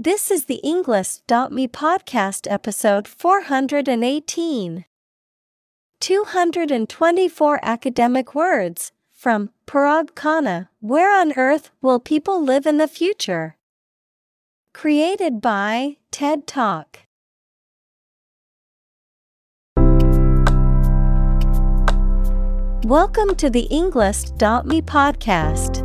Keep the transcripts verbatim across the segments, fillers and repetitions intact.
This is the Englist dot me podcast episode four hundred eighteen. two hundred twenty-four academic words from Parag Khanna. Where on earth will people live in the future? Created by TED Talk. Welcome to the Englist dot me podcast.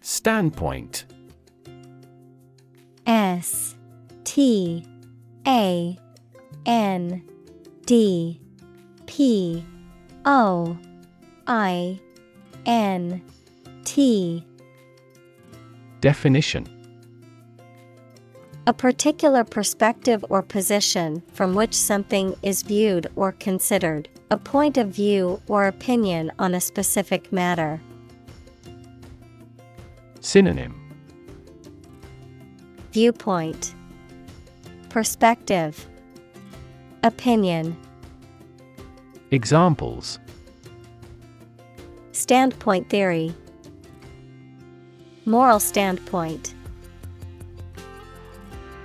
Standpoint. S T A N D P O I N T. Definition: a particular perspective or position from which something is viewed or considered, a point of view or opinion on a specific matter. Synonym: viewpoint, perspective, opinion. Examples: standpoint theory, moral standpoint.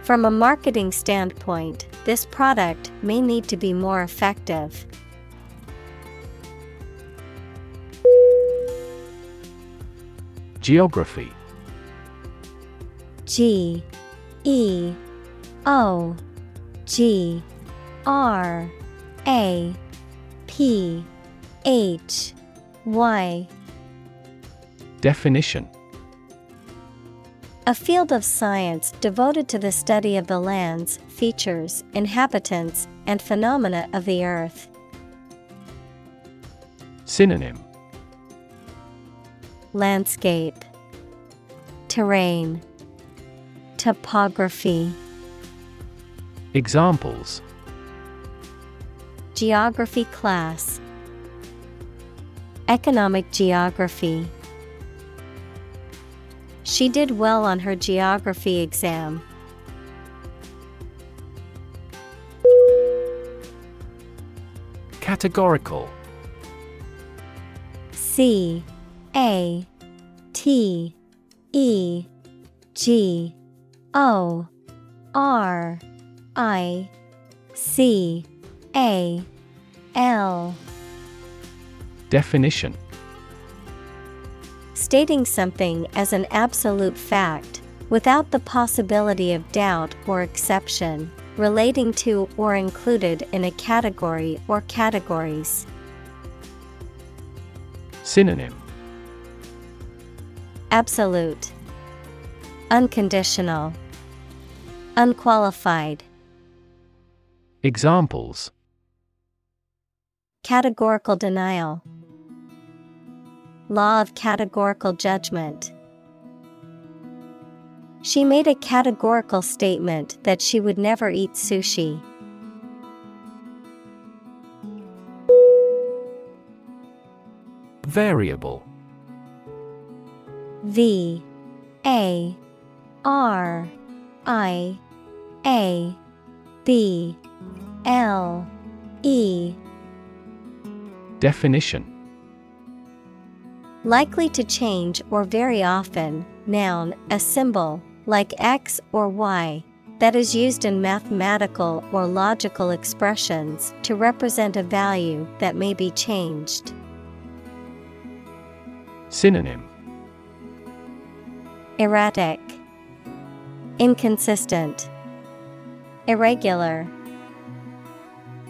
From a marketing standpoint, this product may need to be more effective. Geography. G E O G R A P H Y. Definition: a field of science devoted to the study of the lands, features, inhabitants, and phenomena of the earth. Synonym: landscape, terrain, topography. Examples: geography class, economic geography. She did well on her geography exam. Categorical. C A T E G O R I C A L. Definition: stating something as an absolute fact, without the possibility of doubt or exception, relating to or included in a category or categories. Synonym: absolute, unconditional, unqualified. Examples: categorical denial, law of categorical judgment. She made a categorical statement that she would never eat sushi. Variable. V A R I A B L E. Definition: likely to change or vary often. Noun, a symbol, like X or Y, that is used in mathematical or logical expressions to represent a value that may be changed. Synonym: erratic, Inconsistent, irregular.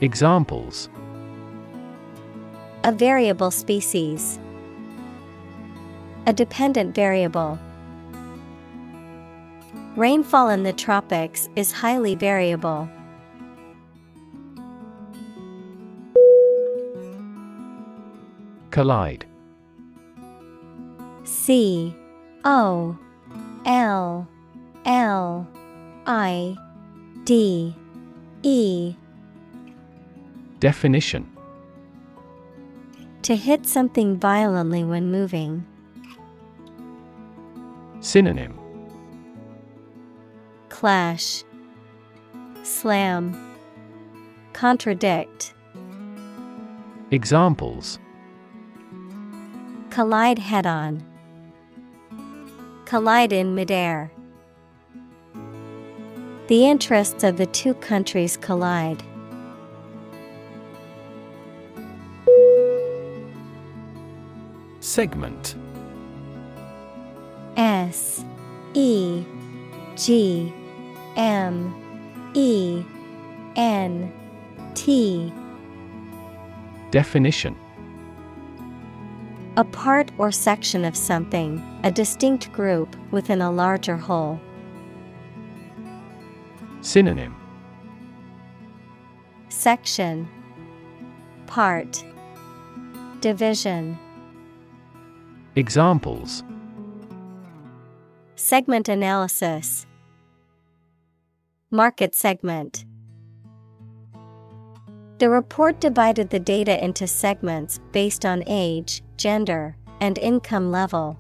Examples: a variable species, a dependent variable. Rainfall in the tropics is highly variable. Collide. C O L L I D E. Definition: to hit something violently when moving. Synonym: clash, slam, contradict. Examples: collide head-on, collide in midair. The interests of the two countries collide. Segment. S E G M E N T. Definition: a part or section of something, a distinct group within a larger whole. Synonym: section, part, division. Examples: segment analysis, market segment. The report divided the data into segments based on age, gender, and income level.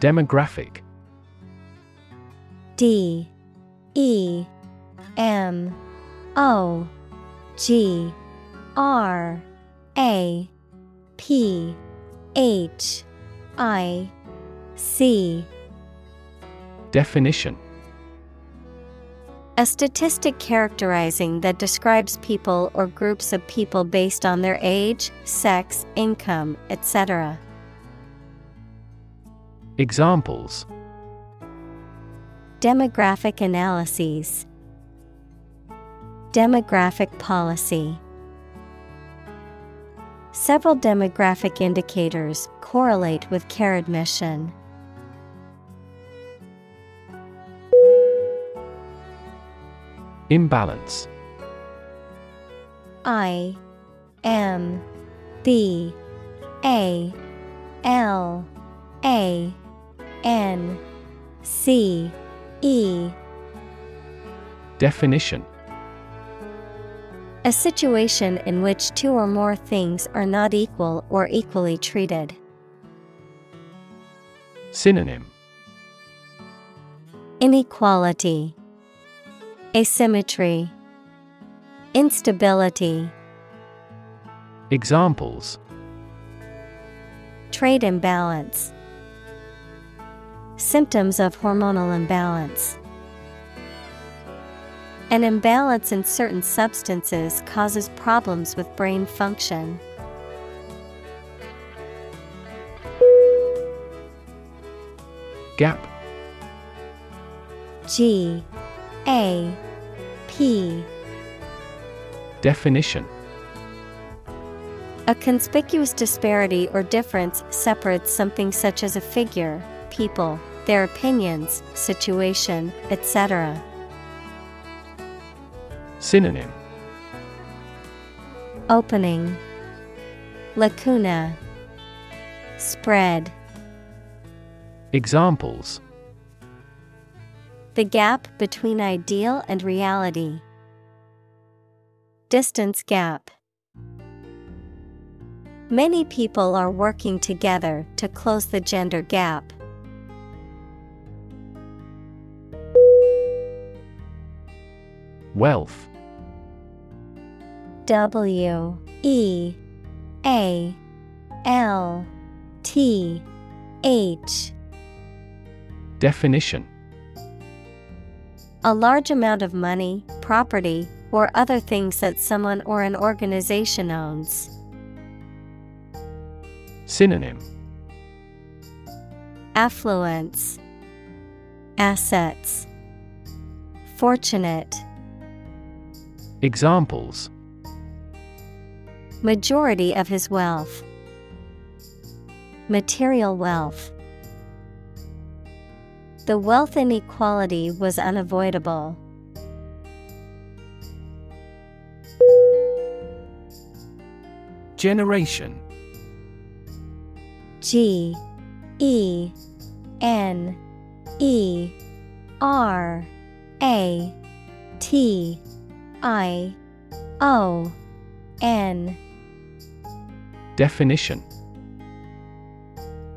Demographic. D E M O G R A P H I C. Definition: a statistic characterizing that describes people or groups of people based on their age, sex, income, et cetera. Examples: demographic analyses, demographic policy. Several demographic indicators correlate with care admission. Imbalance. I M B A L A N C E. Definition: a situation in which two or more things are not equal or equally treated. Synonym: inequality, asymmetry, instability. Examples: trade imbalance, symptoms of hormonal imbalance. An imbalance in certain substances causes problems with brain function. Gap. G A P. Definition: a conspicuous disparity or difference separates something such as a figure, people, their opinions, situation, et cetera. Synonym: opening, lacuna, spread. Examples: the gap between ideal and reality. Distance gap. Many people are working together to close the gender gap. Wealth. W E A L T H. Definition: a large amount of money, property, or other things that someone or an organization owns. Synonym: affluence, assets, fortunate. Examples: majority of his wealth, material wealth. The wealth inequality was unavoidable. Generation. G E N E R A T I O N. Definition: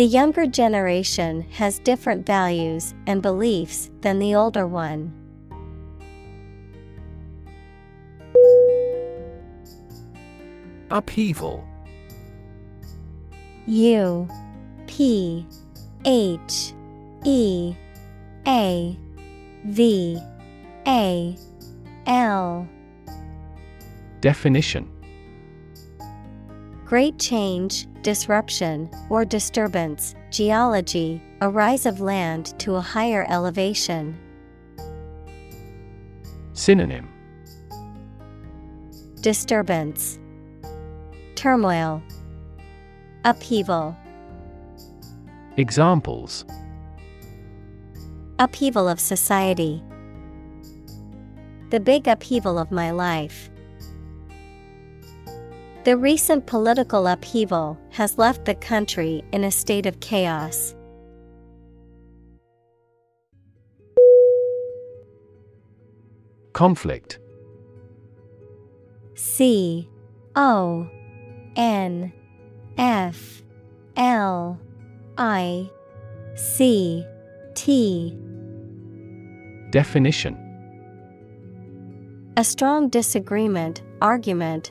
The younger generation has different values and beliefs than the older one. Upheaval. U P H E A V A L. Definition: great change, disruption, or disturbance, geology, a rise of land to a higher elevation. Synonym: disturbance, turmoil, upheaval. Examples: upheaval of society, the big upheaval of my life. The recent political upheaval has left the country in a state of chaos. Conflict. C O N F L I C T. Definition: a strong disagreement, argument,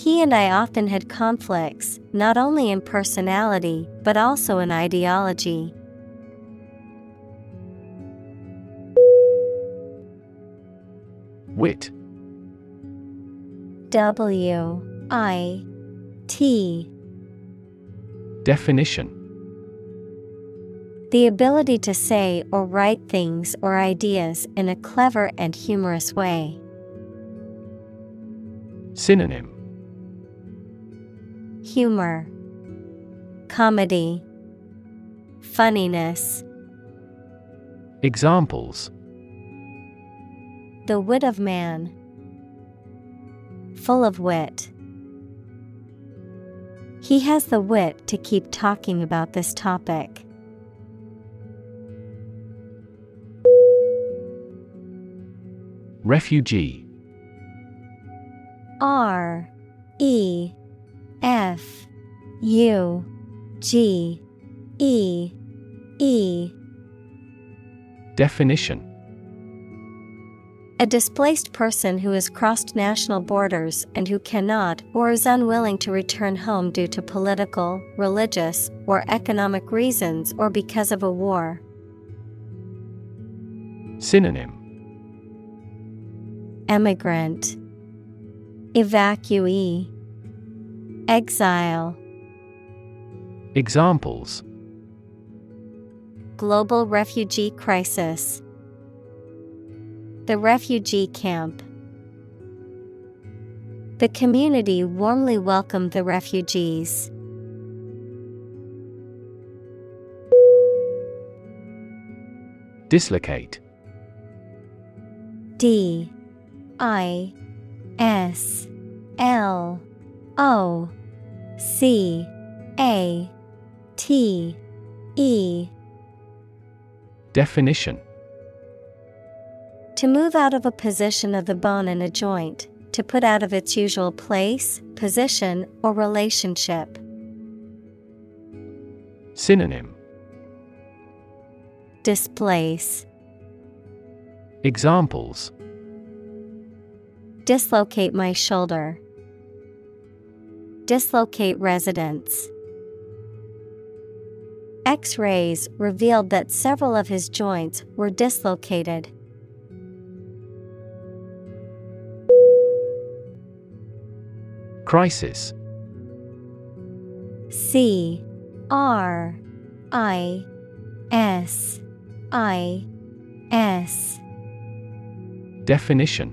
He and I often had conflicts, not only in personality, but also in ideology. Wit. W I T. Definition: the ability to say or write things or ideas in a clever and humorous way. Synonym: humor, comedy, funniness. Examples: the wit of man, full of wit. He has the wit to keep talking about this topic. Refugee. R E F U G E E. Definition: a displaced person who has crossed national borders and who cannot or is unwilling to return home due to political, religious, or economic reasons or because of a war. Synonym: emigrant, evacuee, exile. Examples: global refugee crisis, the refugee camp. The community warmly welcomed the refugees. Dislocate. D I S L O C A T E. Definition: to move out of a position of the bone in a joint, to put out of its usual place, position, or relationship. Synonym: displace. Examples: dislocate my shoulder. Dislocate residents. X-rays revealed that several of his joints were dislocated. Crisis. C R I S I S. Definition: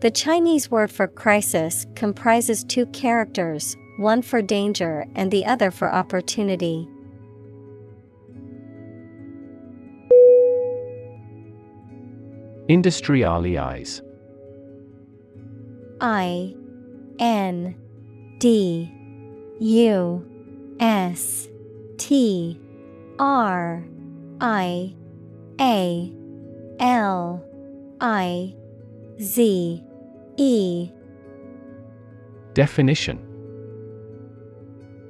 The Chinese word for crisis comprises two characters, one for danger and the other for opportunity. Industrialize. I N D U S T R I A L I Z E. Definition: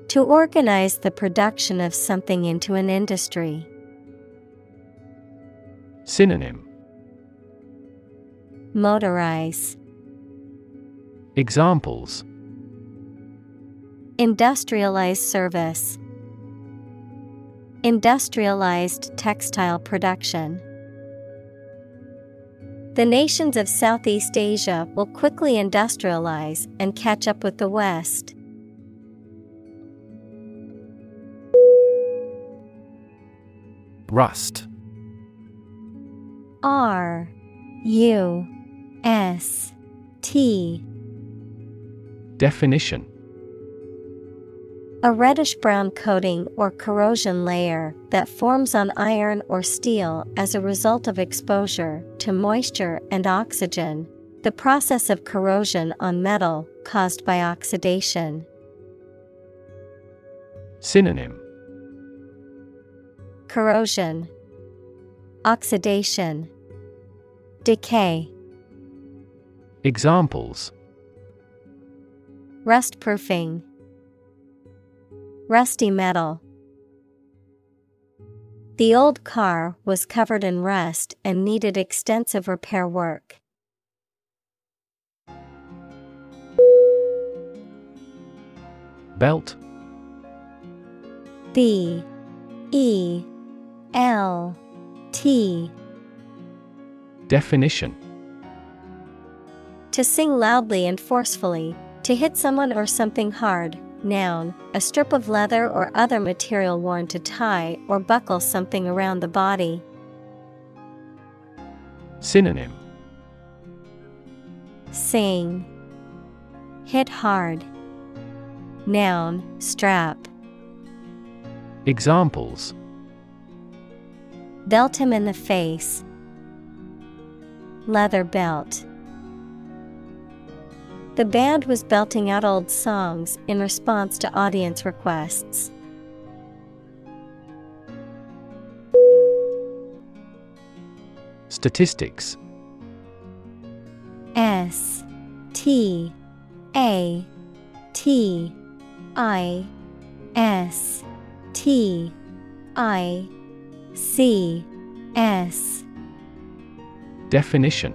to organize the production of something into an industry. Synonym: motorize. Examples: industrialized service. Industrialized textile production. The nations of Southeast Asia will quickly industrialize and catch up with the West. Rust. R U S T. Definition: a reddish-brown coating or corrosion layer that forms on iron or steel as a result of exposure to moisture and oxygen, the process of corrosion on metal caused by oxidation. Synonym: corrosion, oxidation, decay. Examples: rust-proofing. Rusty metal. The old car was covered in rust and needed extensive repair work. Belt. B E L T. Definition: to sing loudly and forcefully, to hit someone or something hard. Noun, a strip of leather or other material worn to tie or buckle something around the body. Synonym: sing, hit hard. Noun, strap. Examples: belt him in the face. Leather belt. The band was belting out old songs in response to audience requests. Statistics. S T A T I S T I C S. Definition: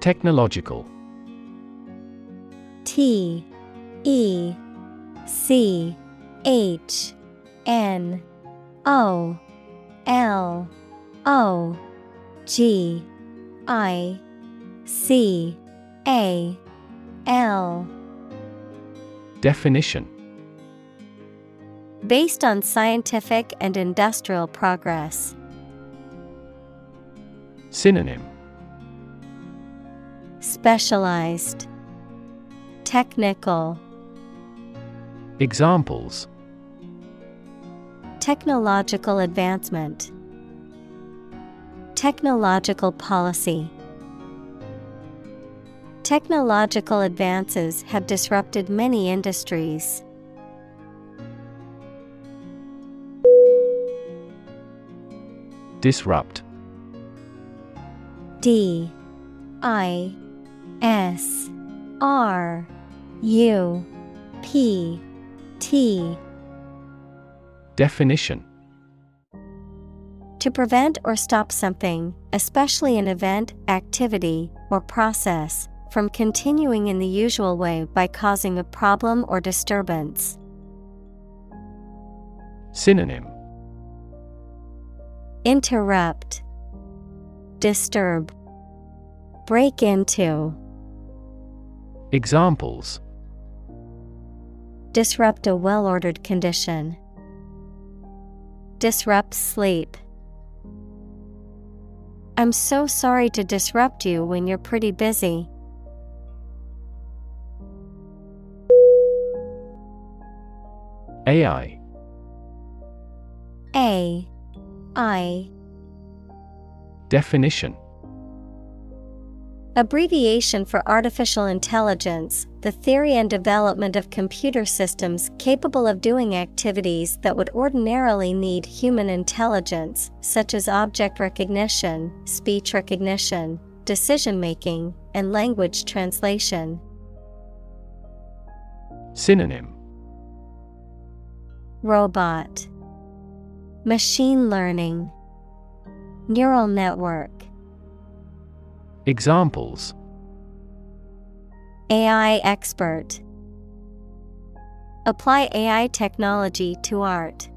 Technological. T E C H N O L O G I C A L. Definition. Based on scientific and industrial progress. Synonym. Specialized. Technical. Examples. Technological advancement. Technological policy. Technological advances have disrupted many industries. Disrupt. D I S R U P T. Definition. To prevent or stop something, especially an event, activity, or process, from continuing in the usual way by causing a problem or disturbance. Synonym. Interrupt. Disturb. Break into. Examples. Disrupt a well-ordered condition. Disrupt sleep. I'm so sorry to disrupt you when you're pretty busy. A I. A I. Definition. Abbreviation for artificial intelligence, the theory and development of computer systems capable of doing activities that would ordinarily need human intelligence, such as object recognition, speech recognition, decision-making, and language translation. Synonym. Robot. Machine learning. Neural network. Examples. A I expert. Apply A I technology to art.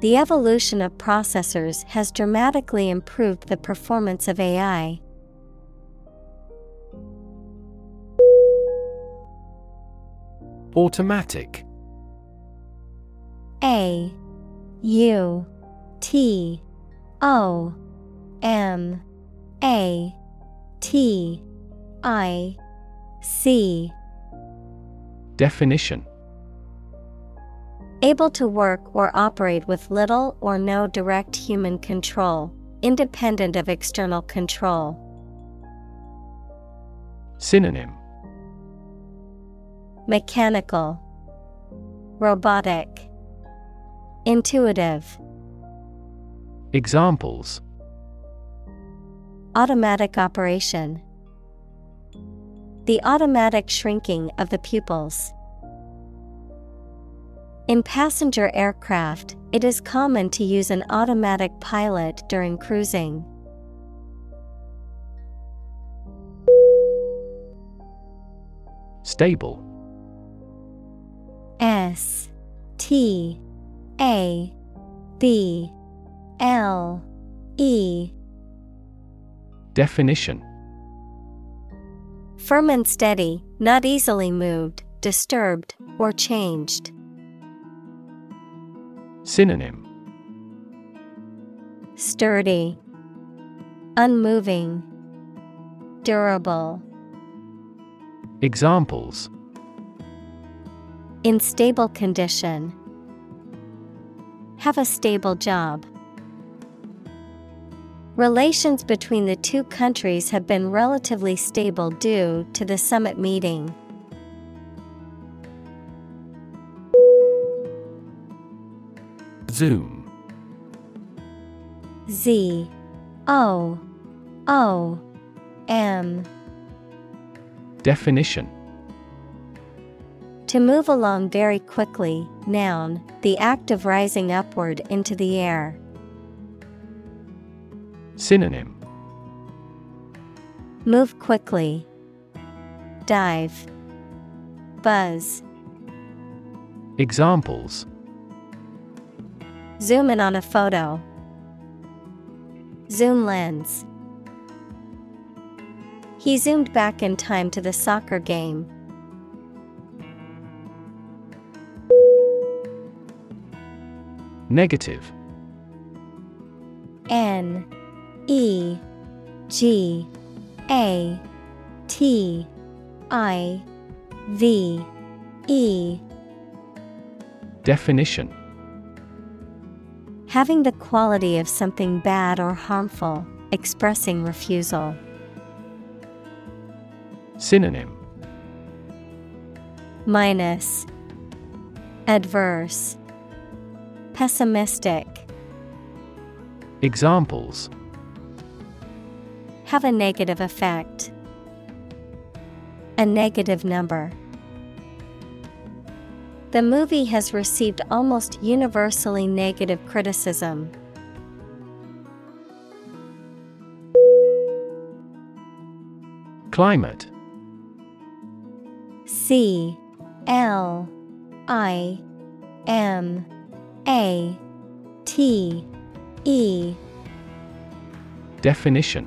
The evolution of processors has dramatically improved the performance of A I. Automatic. A U T O M A T I C. Definition. Able to work or operate with little or no direct human control, independent of external control. Synonym. Mechanical. Robotic. Intuitive. Examples. Automatic operation. The automatic shrinking of the pupils. In passenger aircraft, it is common to use an automatic pilot during cruising. Stable. S T A B L E. Definition. Firm and steady, not easily moved, disturbed, or changed. Synonym. Sturdy. Unmoving. Durable. Examples. In stable condition. Have a stable job. Relations between the two countries have been relatively stable due to the summit meeting. Zoom. Z O O M. Definition: to move along very quickly, noun, the act of rising upward into the air. Synonym: move quickly, dive, buzz. Examples: zoom in on a photo, zoom lens. He zoomed back in time to the soccer game. Negative. N E G A T I V E. Definition: having the quality of something bad or harmful, expressing refusal. Synonym: minus, adverse, pessimistic. Examples: have a negative effect, a negative number. The movie has received almost universally negative criticism. Climate. C L I M A T E. Definition: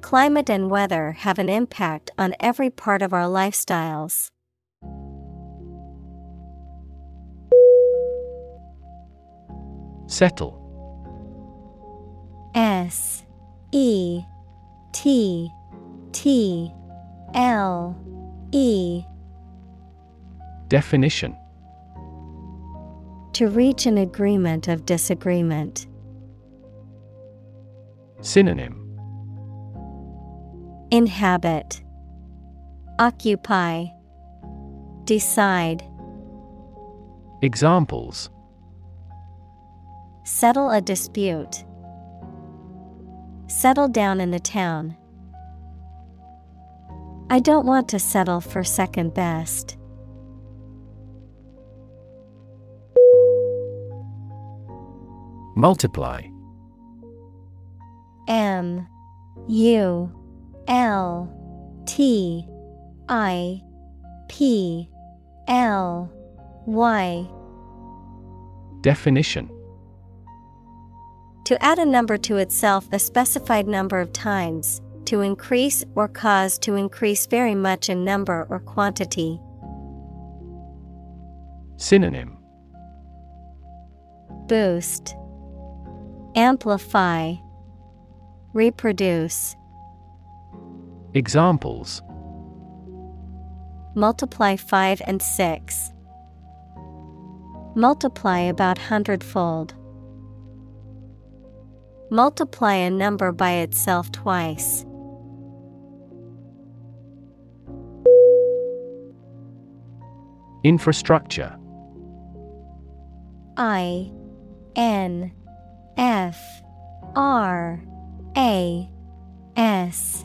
Climate and weather have an impact on every part of our lifestyles. Settle. S E T T L E. Definition: to reach an agreement of disagreement. Synonym: inhabit, occupy, decide. Examples: settle a dispute, settle down in the town. I don't want to settle for second best. Multiply. M U L T I P L Y. Definition: to add a number to itself a specified number of times, to increase or cause to increase very much in number or quantity. Synonym: boost, amplify, reproduce. Examples: multiply five and six, multiply about hundredfold. Multiply a number by itself twice. Infrastructure. I N F R A S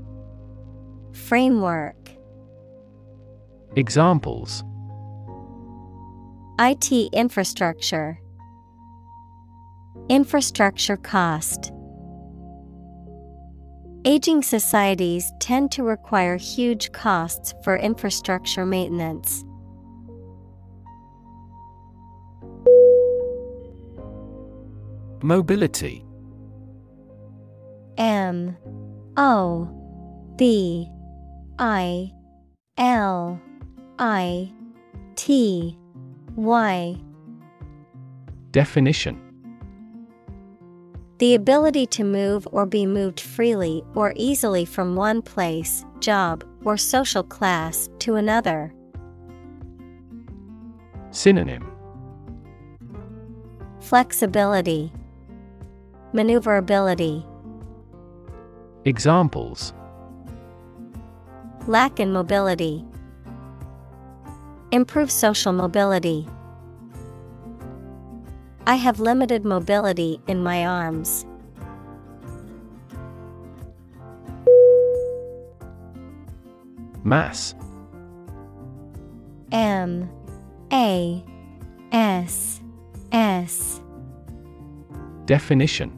framework. Examples: I T infrastructure, infrastructure cost. Aging societies tend to require huge costs for infrastructure maintenance. Mobility. M O B I L I T Y Definition. The ability to move or be moved freely or easily from one place, job, or social class to another. Synonym: flexibility, maneuverability. Examples: lack in mobility, improve social mobility. I have limited mobility in my arms. Mass. M A S S Definition.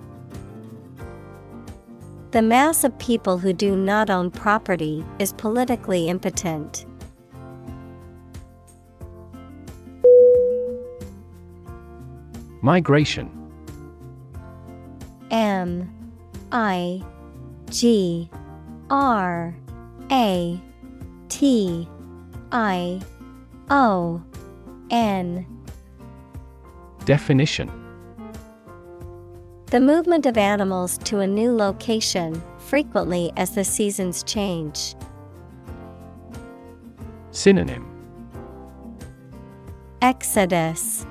The mass of people who do not own property is politically impotent. Migration. M I G R A T I O N Definition. The movement of animals to a new location, frequently as the seasons change. Synonym: exodus.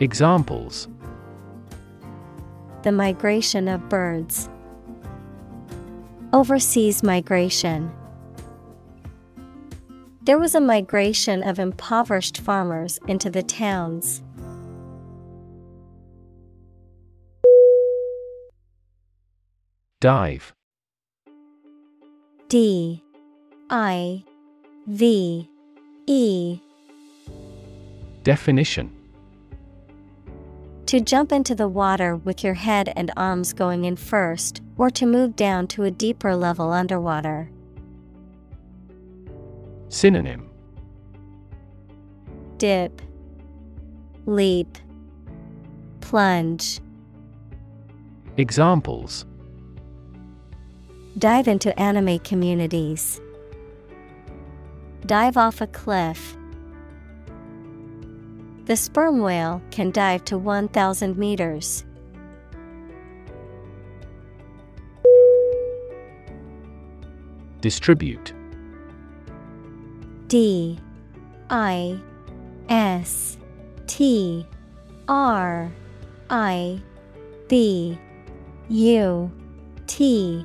Examples: the migration of birds, overseas migration. There was a migration of impoverished farmers into the towns. Dive. D I V E Definition. To jump into the water with your head and arms going in first, or to move down to a deeper level underwater. Synonym: dip, leap, plunge. Examples: dive into anime communities, dive off a cliff. The sperm whale can dive to one thousand meters. Distribute. D I S T R I B U T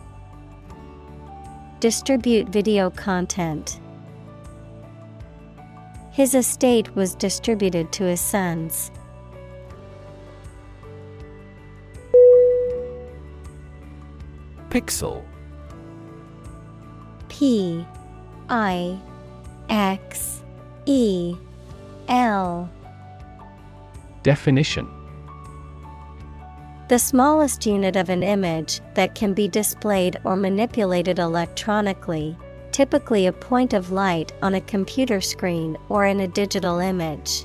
distribute video content. His estate was distributed to his sons. Pixel. P I X E L Definition. The smallest unit of an image that can be displayed or manipulated electronically, typically a point of light on a computer screen or in a digital image.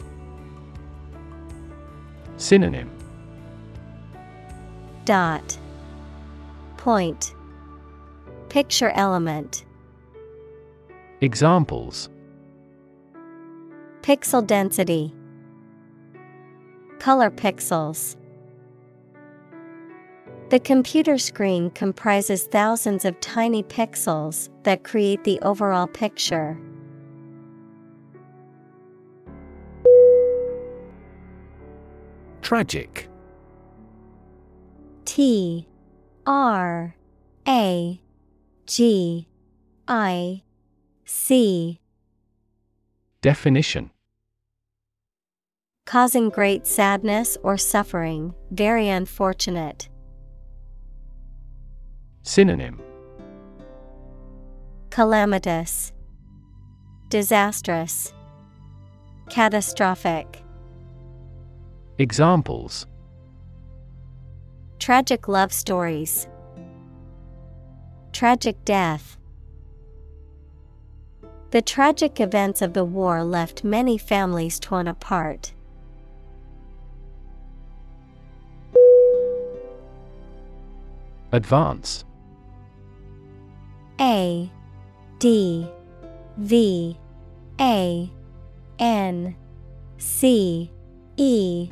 Synonym: dot, point, picture element. Examples: pixel density, color pixels. The computer screen comprises thousands of tiny pixels that create the overall picture. Tragic. T R A G I C. Definition: causing great sadness or suffering, very unfortunate. Synonym: calamitous, disastrous, catastrophic. Examples: tragic love stories, tragic death. The tragic events of the war left many families torn apart. Advance. A D V A N C E.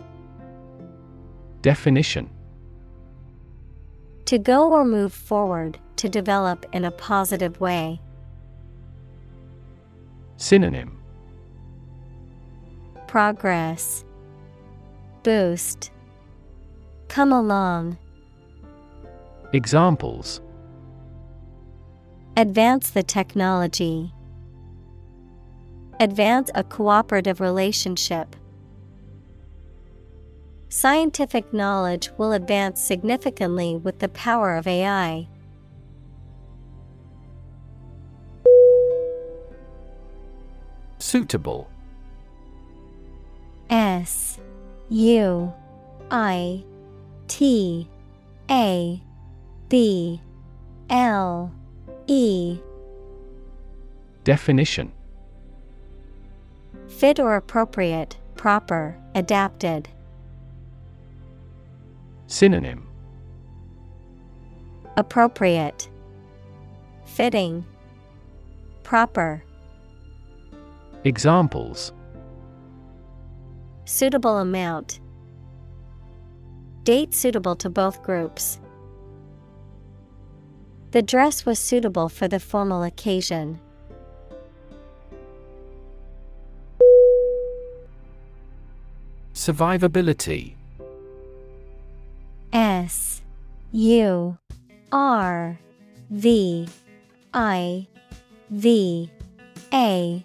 Definition: to go or move forward, to develop in a positive way. Synonym: progress, boost, come along. Examples: advance the technology, advance a cooperative relationship. Scientific knowledge will advance significantly with the power of A I. Suitable. S U I T A B L E. Definition: fit or appropriate, proper, adapted. Synonym: appropriate, fitting, proper. Examples: suitable amount, date suitable to both groups. The dress was suitable for the formal occasion. Survivability. S U R V I V A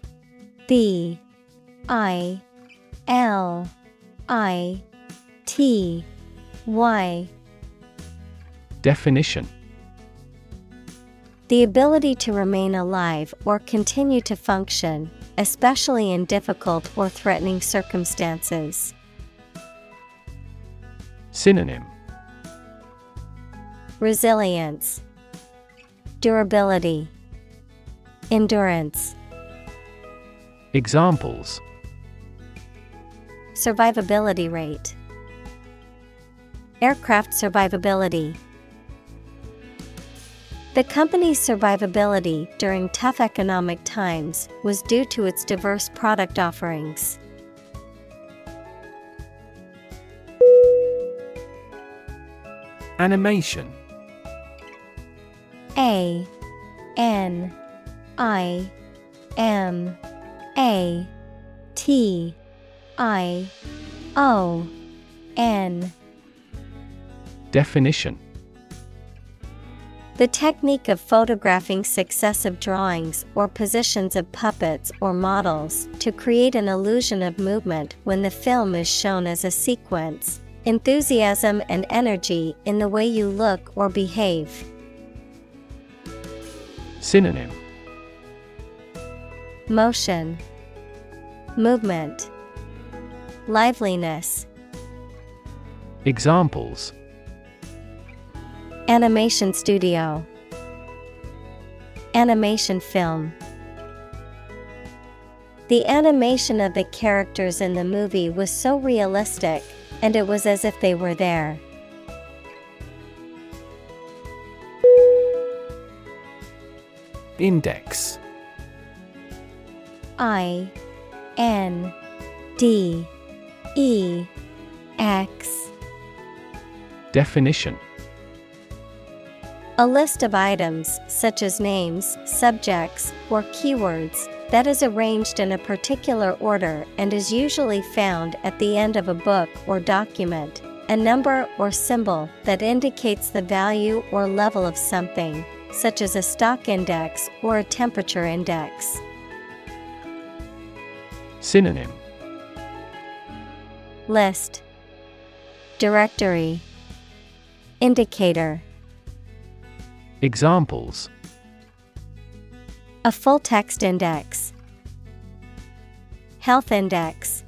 B I L I T Y. Definition: the ability to remain alive or continue to function, especially in difficult or threatening circumstances. Synonym: resilience, durability, endurance. Examples: survivability rate, aircraft survivability. The company's survivability during tough economic times was due to its diverse product offerings. Animation. A N I M A T I O N. Definition: the technique of photographing successive drawings or positions of puppets or models to create an illusion of movement when the film is shown as a sequence. Enthusiasm and energy in the way you look or behave. Synonym: motion, movement, liveliness. Examples: animation studio, animation film. The animation of the characters in the movie was so realistic, and it was as if they were there. Index. I N D E X. Definition: a list of items such as names, subjects, or keywords that is arranged in a particular order and is usually found at the end of a book or document, a number or symbol that indicates the value or level of something, such as a stock index or a temperature index. Synonym: list, directory, indicator. Examples: a full text index, health index.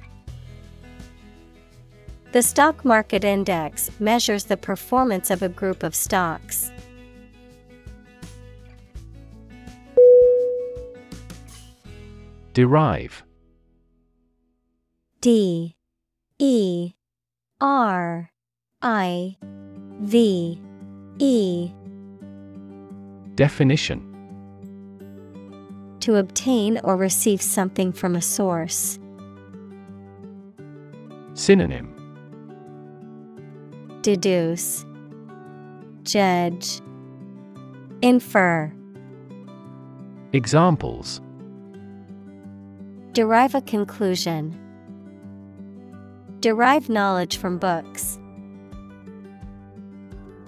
The stock market index measures the performance of a group of stocks. Derive. D E R I V E. Definition: to obtain or receive something from a source. Synonym: deduce, judge, infer. Examples: derive a conclusion, derive knowledge from books.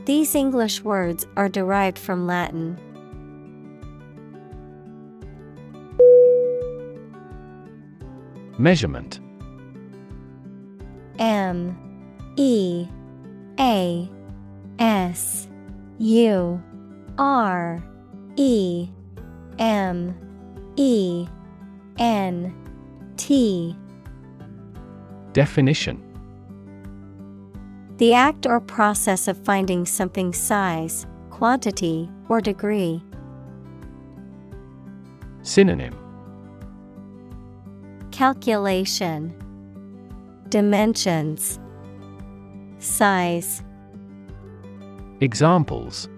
These English words are derived from Latin. Measurement. M E A S U R E M E N T. Definition: the act or process of finding something's size, quantity, or degree. Synonym: calculation, dimensions, size. Examples: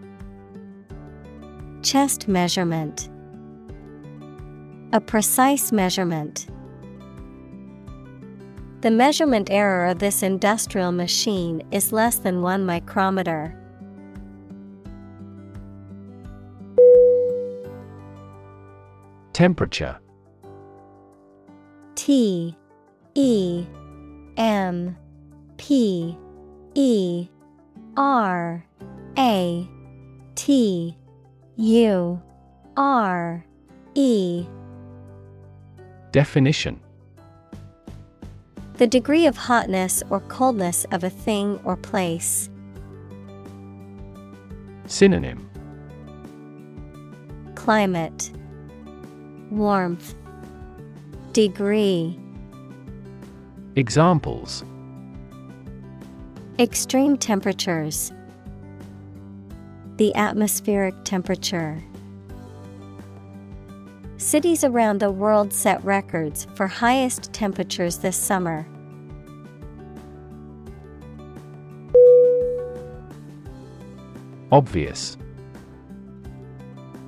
chest measurement, a precise measurement. The measurement error of this industrial machine is less than one micrometer. Temperature. T E M P E R A T U R E. Definition: the degree of hotness or coldness of a thing or place. Synonym: climate, warmth, degree. Examples: extreme temperatures, the atmospheric temperature. Cities around the world set records for highest temperatures this summer. Obvious.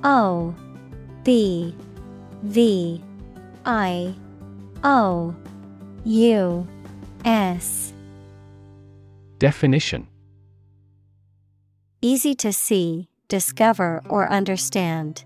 O B V I O U S. Definition: easy to see, discover, or understand.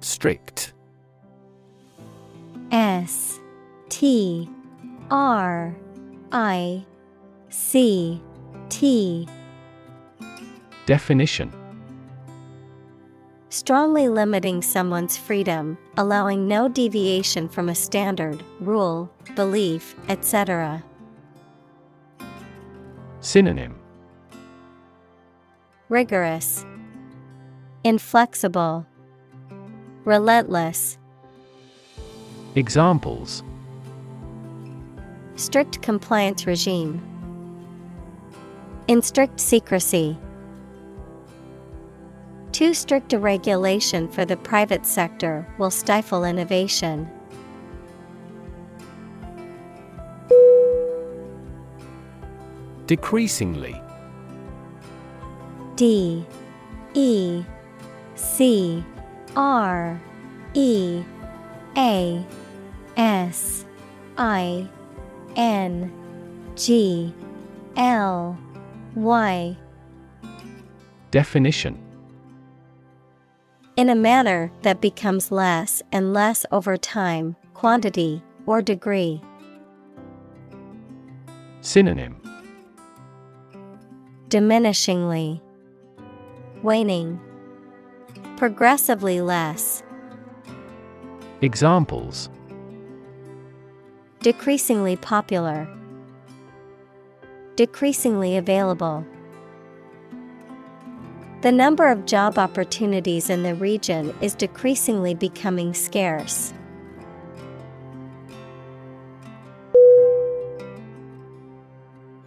Strict. S T R I C T. Definition: strongly limiting someone's freedom, allowing no deviation from a standard, rule, belief, et cetera. Synonym: rigorous, inflexible, relentless. Examples: strict compliance regime, in strict secrecy. Too strict a regulation for the private sector will stifle innovation. Decreasingly. D E C R E A S I N G L Y. Definition: in a manner that becomes less and less over time, quantity, or degree. Synonym: diminishingly, waning, progressively less. Examples: decreasingly popular, decreasingly available. The number of job opportunities in the region is decreasingly becoming scarce.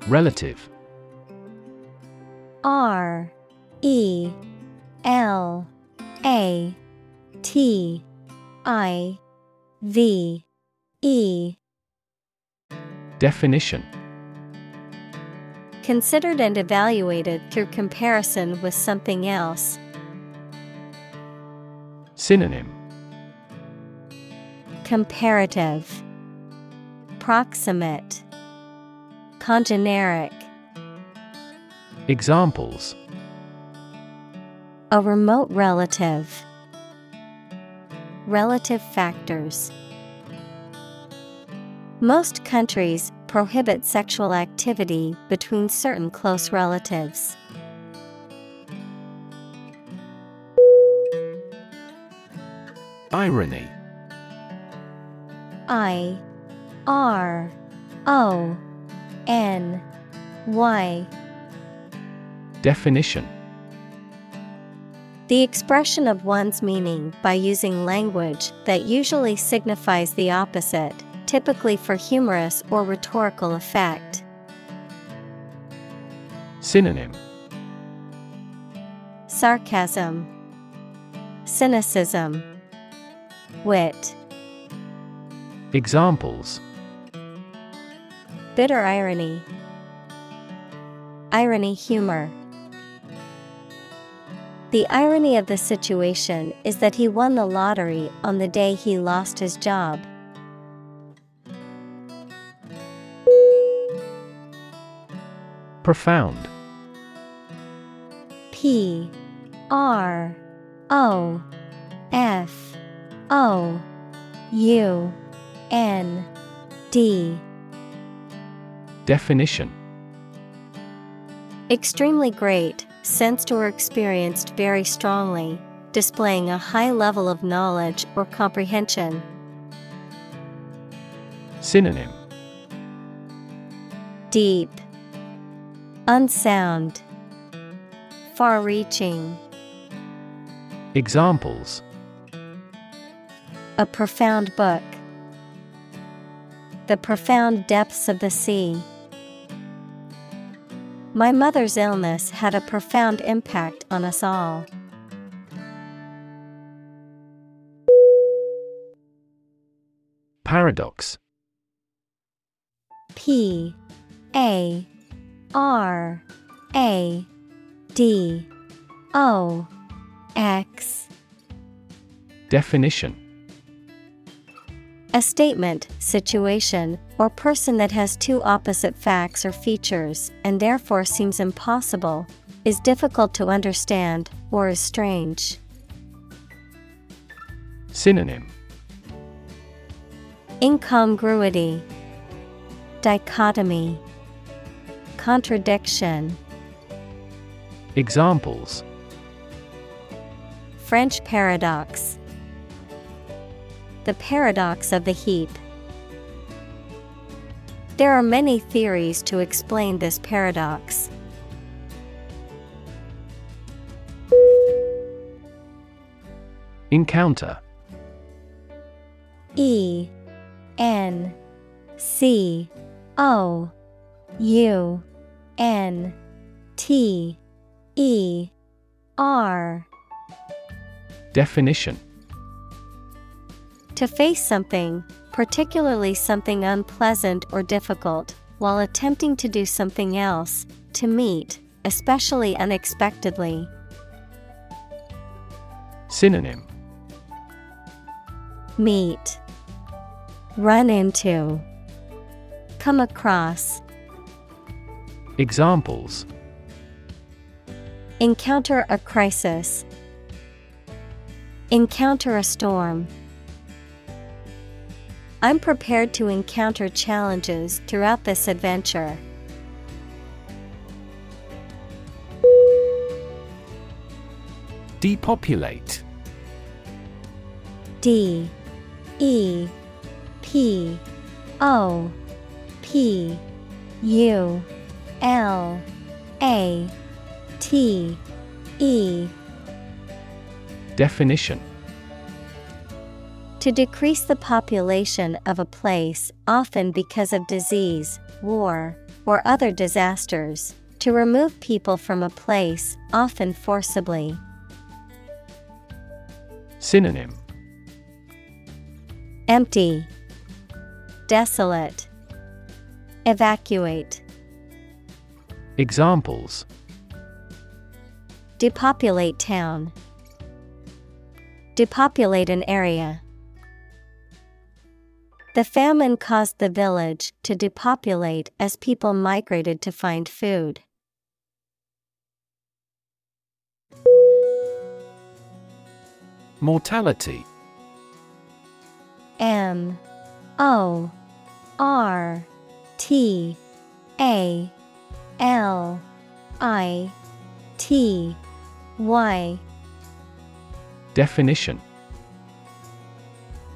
Relative. R E L A T I V E. Definition: considered and evaluated through comparison with something else. Synonym: comparative, proximate, congeneric. Examples: a remote relative, relative factors. Most countries prohibit sexual activity between certain close relatives. Irony. I R O N Y. Definition: the expression of one's meaning by using language that usually signifies the opposite, typically for humorous or rhetorical effect. Synonym: sarcasm, cynicism, wit. Examples: bitter irony, irony humor. The irony of the situation is that he won the lottery on the day he lost his job. Profound. P R O F O U N D. Definition: extremely great, sensed or experienced very strongly, displaying a high level of knowledge or comprehension. Synonym: deep, unsound, far-reaching. Examples: a profound book, the profound depths of the sea. My mother's illness had a profound impact on us all. Paradox. P A R A D O X. Definition: a statement, situation, or person that has two opposite facts or features and therefore seems impossible, is difficult to understand, or is strange. Synonym: incongruity, dichotomy, contradiction. Examples: French paradox, the paradox of the heap. There are many theories to explain this paradox. Encounter. E N C O U N T E R. Definition: to face something, particularly something unpleasant or difficult, while attempting to do something else, to meet, especially unexpectedly. Synonym: meet, run into, come across. Examples: encounter a crisis, encounter a storm. I'm prepared to encounter challenges throughout this adventure. Depopulate. D E P O P U L A T E. Definition: to decrease the population of a place, often because of disease, war, or other disasters, to remove people from a place, often forcibly. Synonym: empty, desolate, evacuate. Examples: depopulate town, depopulate an area. The famine caused the village to depopulate as people migrated to find food. Mortality. M O R T A L I T Y. Definition: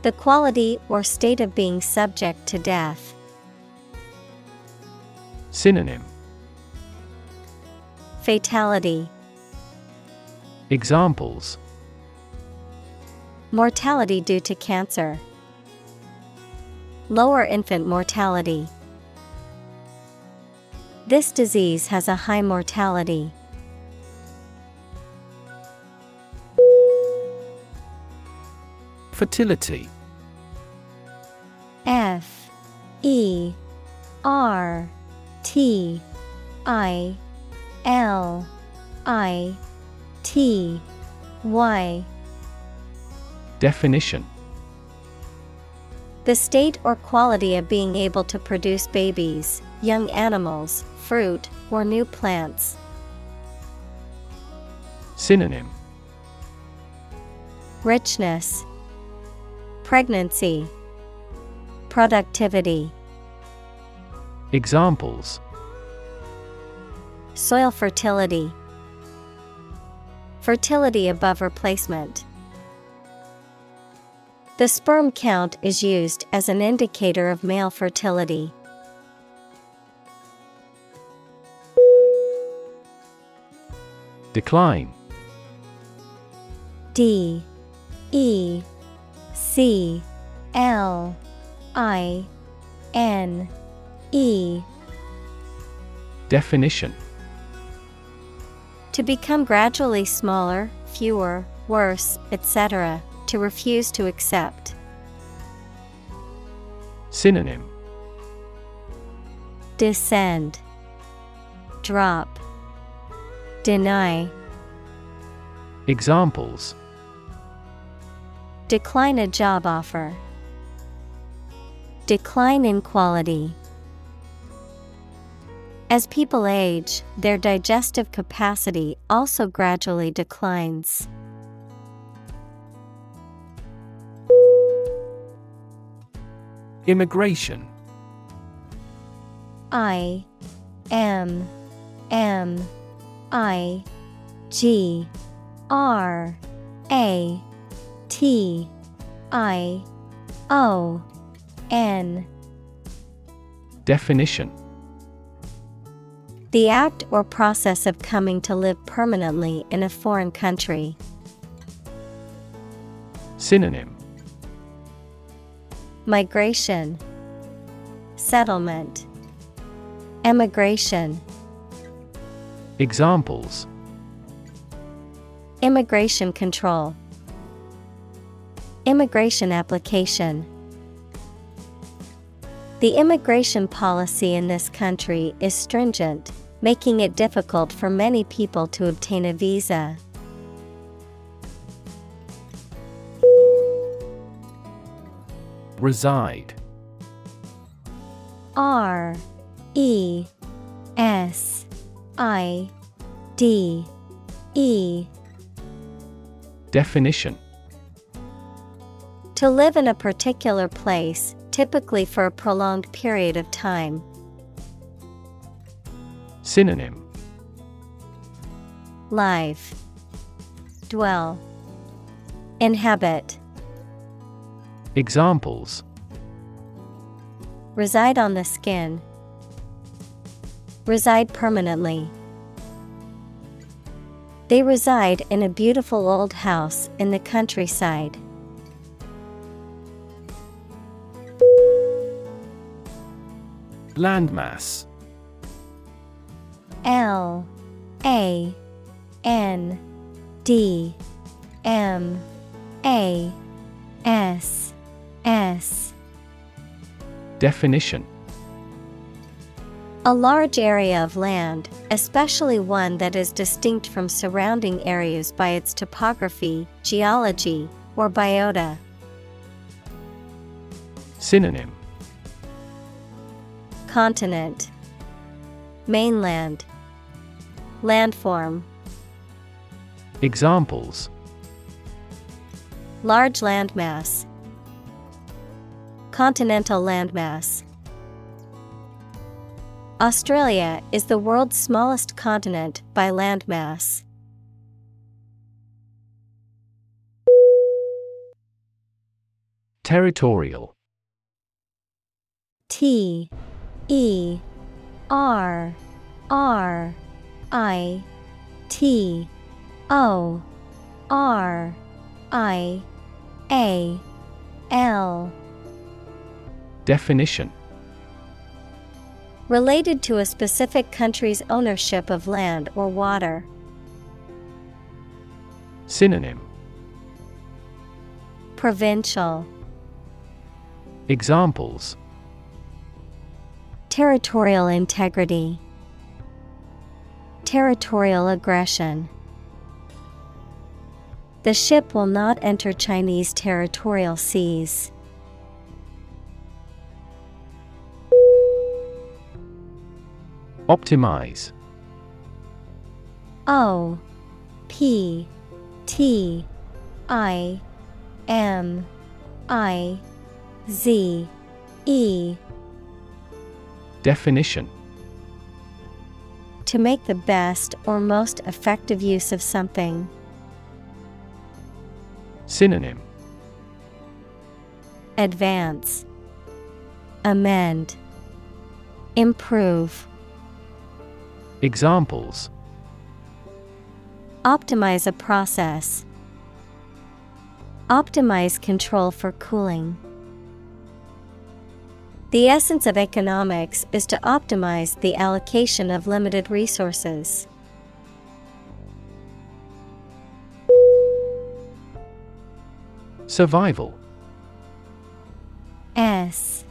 the quality or state of being subject to death. Synonym: fatality. Examples: mortality due to cancer, lower infant mortality. This disease has a high mortality. Fertility. F E R T I L I T Y. Definition: the state or quality of being able to produce babies, young animals, fruit, or new plants. Synonym: richness, pregnancy, productivity. Examples: soil fertility, fertility above replacement. The sperm count is used as an indicator of male fertility. Decline. D E C L I N E. Definition: to become gradually smaller, fewer, worse, et cetera, to refuse to accept. Synonym: descend, drop, deny. Examples: decline a job offer, decline in quality. As people age, their digestive capacity also gradually declines. Immigration. I M M I G R A T I O N. Definition: the act or process of coming to live permanently in a foreign country. Synonym: Migration, settlement, emigration. Examples: immigration control, immigration application. The immigration policy in this country is stringent, making it difficult for many people to obtain a visa. Reside. R E S I D E. Definition: to live in a particular place, typically for a prolonged period of time. Synonym: live, dwell, inhabit. Examples: reside on the skin, reside permanently. They reside in a beautiful old house in the countryside. Landmass. L A N D M A S S. Definition: a large area of land, especially one that is distinct from surrounding areas by its topography, geology, or biota. Synonym: continent, mainland, landform. Examples: large landmass, continental landmass. Australia is the world's smallest continent by landmass. Territorial. T E R R I T O R I A L. Definition: related to a specific country's ownership of land or water. Synonym: provincial. Examples: territorial integrity, territorial aggression. The ship will not enter Chinese territorial seas. Optimize. O P T I M I Z E. Definition: to make the best or most effective use of something. Synonym: advance, amend, improve. Examples: optimize a process, optimize control for cooling. The essence of economics is to optimize the allocation of limited resources. Survival. S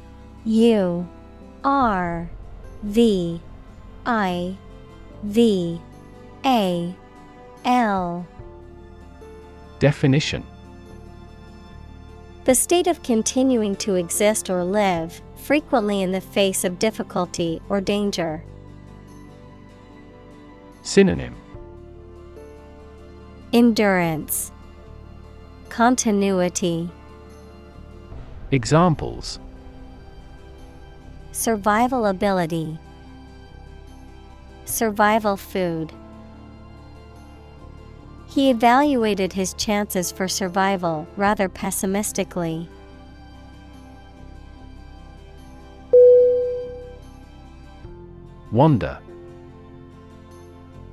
U R V I V A L. Definition: the state of continuing to exist or live, frequently in the face of difficulty or danger. Synonym: endurance, continuity. Examples: survival ability, survival food. He evaluated his chances for survival rather pessimistically. Wander.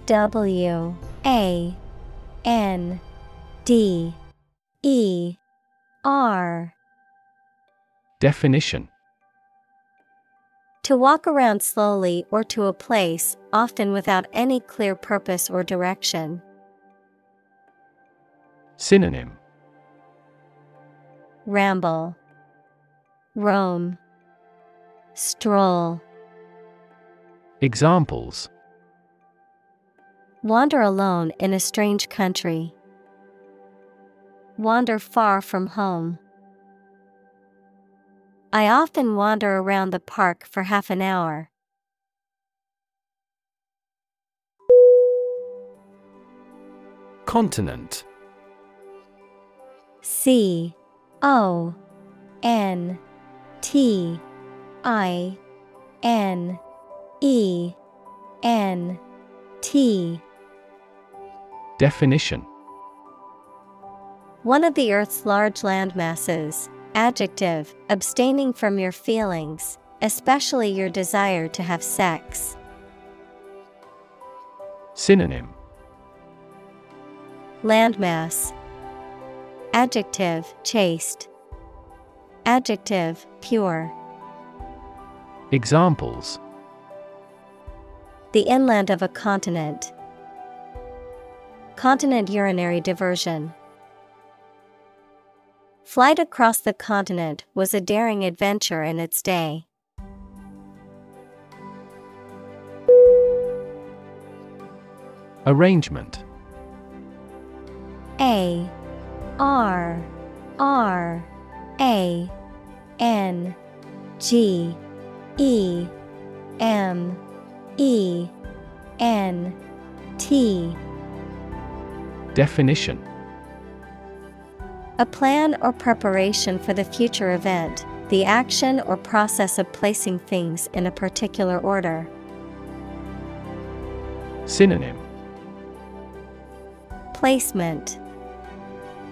W A N D E R. Definition. To walk around slowly or to a place, often without any clear purpose or direction. Synonym. Ramble, roam, stroll. Examples. Wander alone in a strange country. Wander far from home. I often wander around the park for half an hour. Continent. C O N T I N E N T. Definition. One of the Earth's large landmasses. Adjective, abstaining from your feelings, especially your desire to have sex. Synonym. Landmass. Adjective, chaste. Adjective, pure. Examples. The inland of a continent. Continent urinary diversion. Flight across the continent was a daring adventure in its day. Arrangement. A R R A N G E M E N T. Definition. A plan or preparation for the future event, the action or process of placing things in a particular order. Synonym. Placement,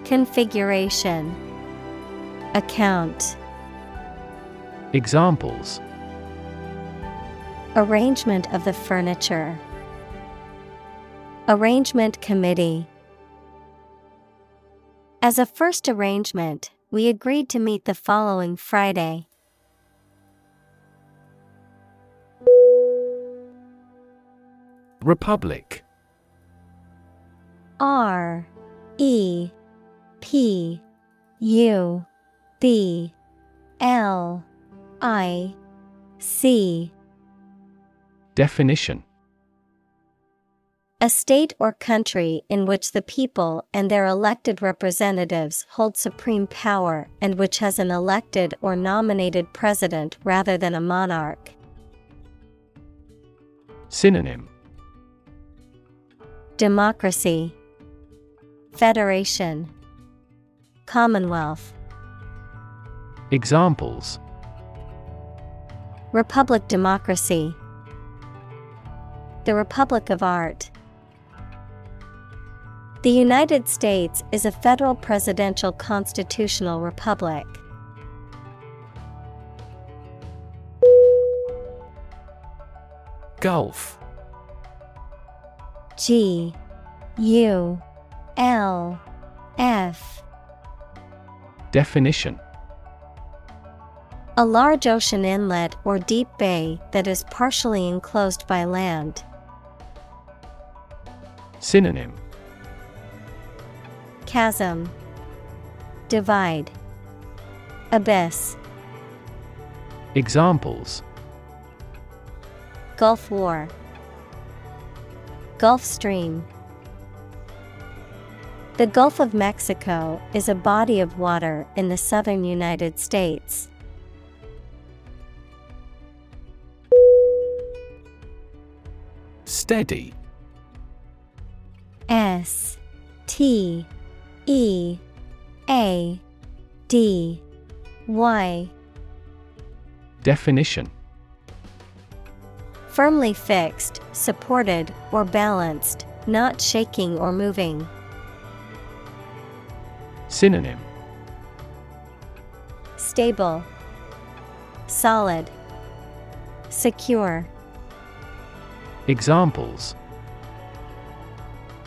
configuration, account. Examples. Arrangement of the furniture. Arrangement committee. As a first arrangement, we agreed to meet the following Friday. Republic. R E P U B L I C. Definition. A state or country in which the people and their elected representatives hold supreme power and which has an elected or nominated president rather than a monarch. Synonym. Democracy, federation, commonwealth. Examples. Republic democracy. The Republic of Art. The United States is a federal presidential constitutional republic. Gulf. G U L F. Definition. A large ocean inlet or deep bay that is partially enclosed by land. Synonym. Chasm, divide, abyss. Examples. Gulf War, Gulf Stream. The Gulf of Mexico is a body of water in the southern United States. Steady. S T E A D Y. Definition. Firmly fixed, supported, or balanced, not shaking or moving. Synonym. Stable, solid, secure. Examples.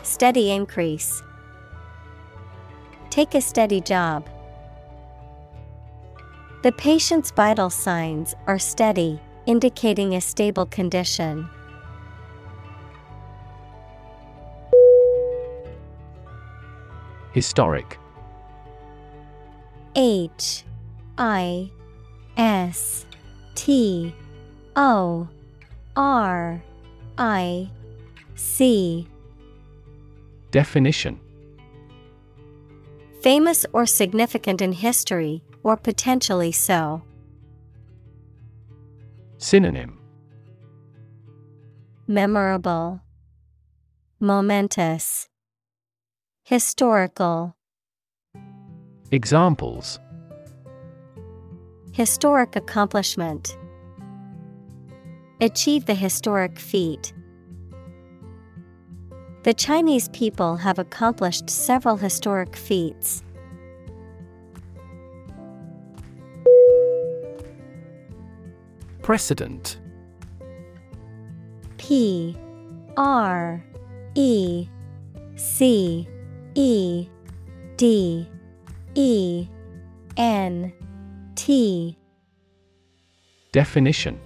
Steady increase. Take a steady job. The patient's vital signs are steady, indicating a stable condition. Historic. H I S T O R I C. Definition. Famous or significant in history, or potentially so. Synonym. Memorable, momentous, historical. Examples. Historic accomplishment. Achieve the historic feat. The Chinese people have accomplished several historic feats. Precedent. P R E C E D E N T. Definition.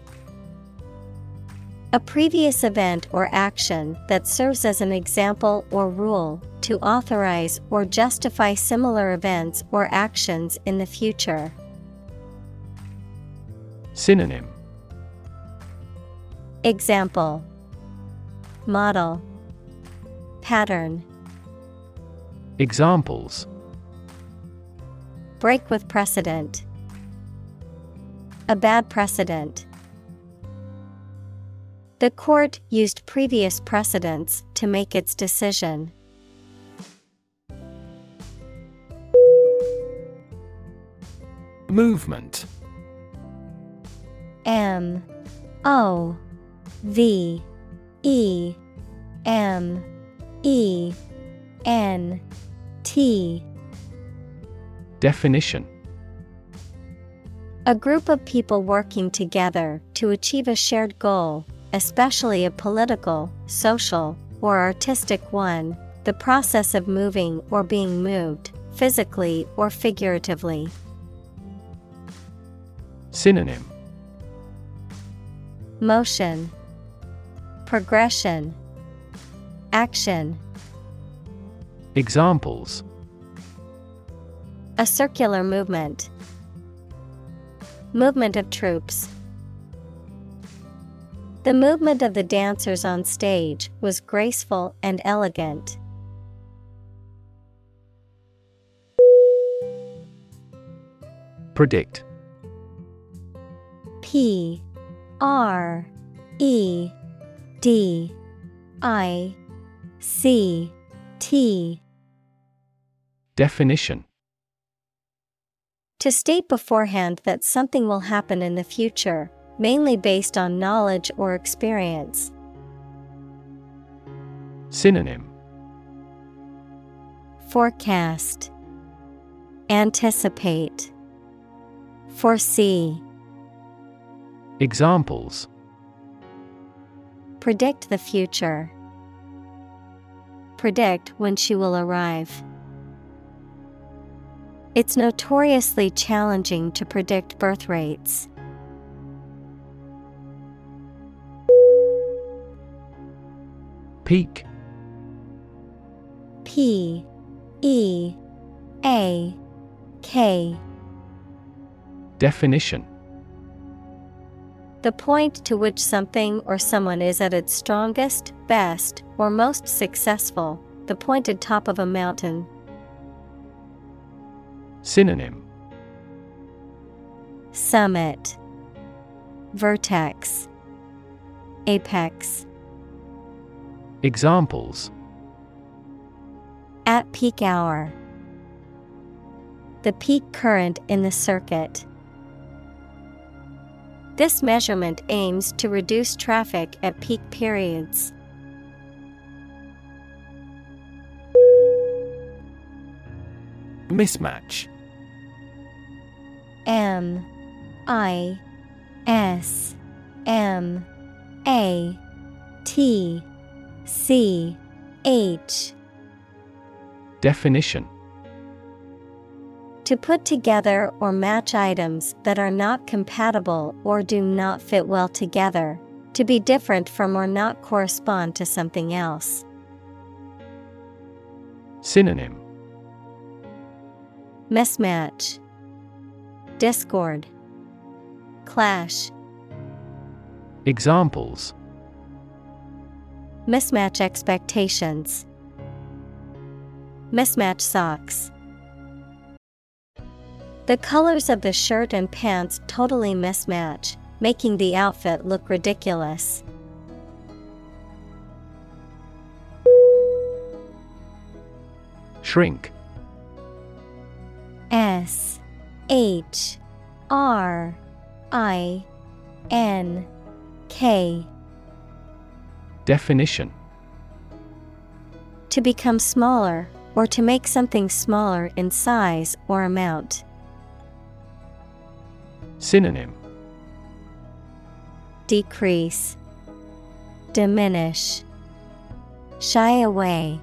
A previous event or action that serves as an example or rule to authorize or justify similar events or actions in the future. Synonym. Example. Model. Pattern. Examples. Break with precedent. A bad precedent. The court used previous precedents to make its decision. Movement. M O V E M E N T. Definition. A group of people working together to achieve a shared goal, especially a political, social, or artistic one, the process of moving or being moved, physically or figuratively. Synonym. Motion. Progression. Action. Examples. A circular movement. Movement of troops. The movement of the dancers on stage was graceful and elegant. Predict. P R E D I C T. Definition. To state beforehand that something will happen in the future, mainly based on knowledge or experience. Synonym. Forecast. Anticipate. Foresee. Examples. Predict the future. Predict when she will arrive. It's notoriously challenging to predict birth rates. Peak. P E A K. Definition. The point to which something or someone is at its strongest, best, or most successful, the pointed top of a mountain. Synonym. Summit. Vertex. Apex. Examples. At peak hour. The peak current in the circuit. This measurement aims to reduce traffic at peak periods. Mismatch. M I S M A T C H. Definition. To put together or match items that are not compatible or do not fit well together, to be different from or not correspond to something else. Synonym: mismatch, discord, clash. Examples: mismatch expectations, mismatch socks. The colors of the shirt and pants totally mismatch, making the outfit look ridiculous. Shrink. S H R I N K. Definition: to become smaller, or to make something smaller in size or amount. Synonym: decrease, diminish, shy away.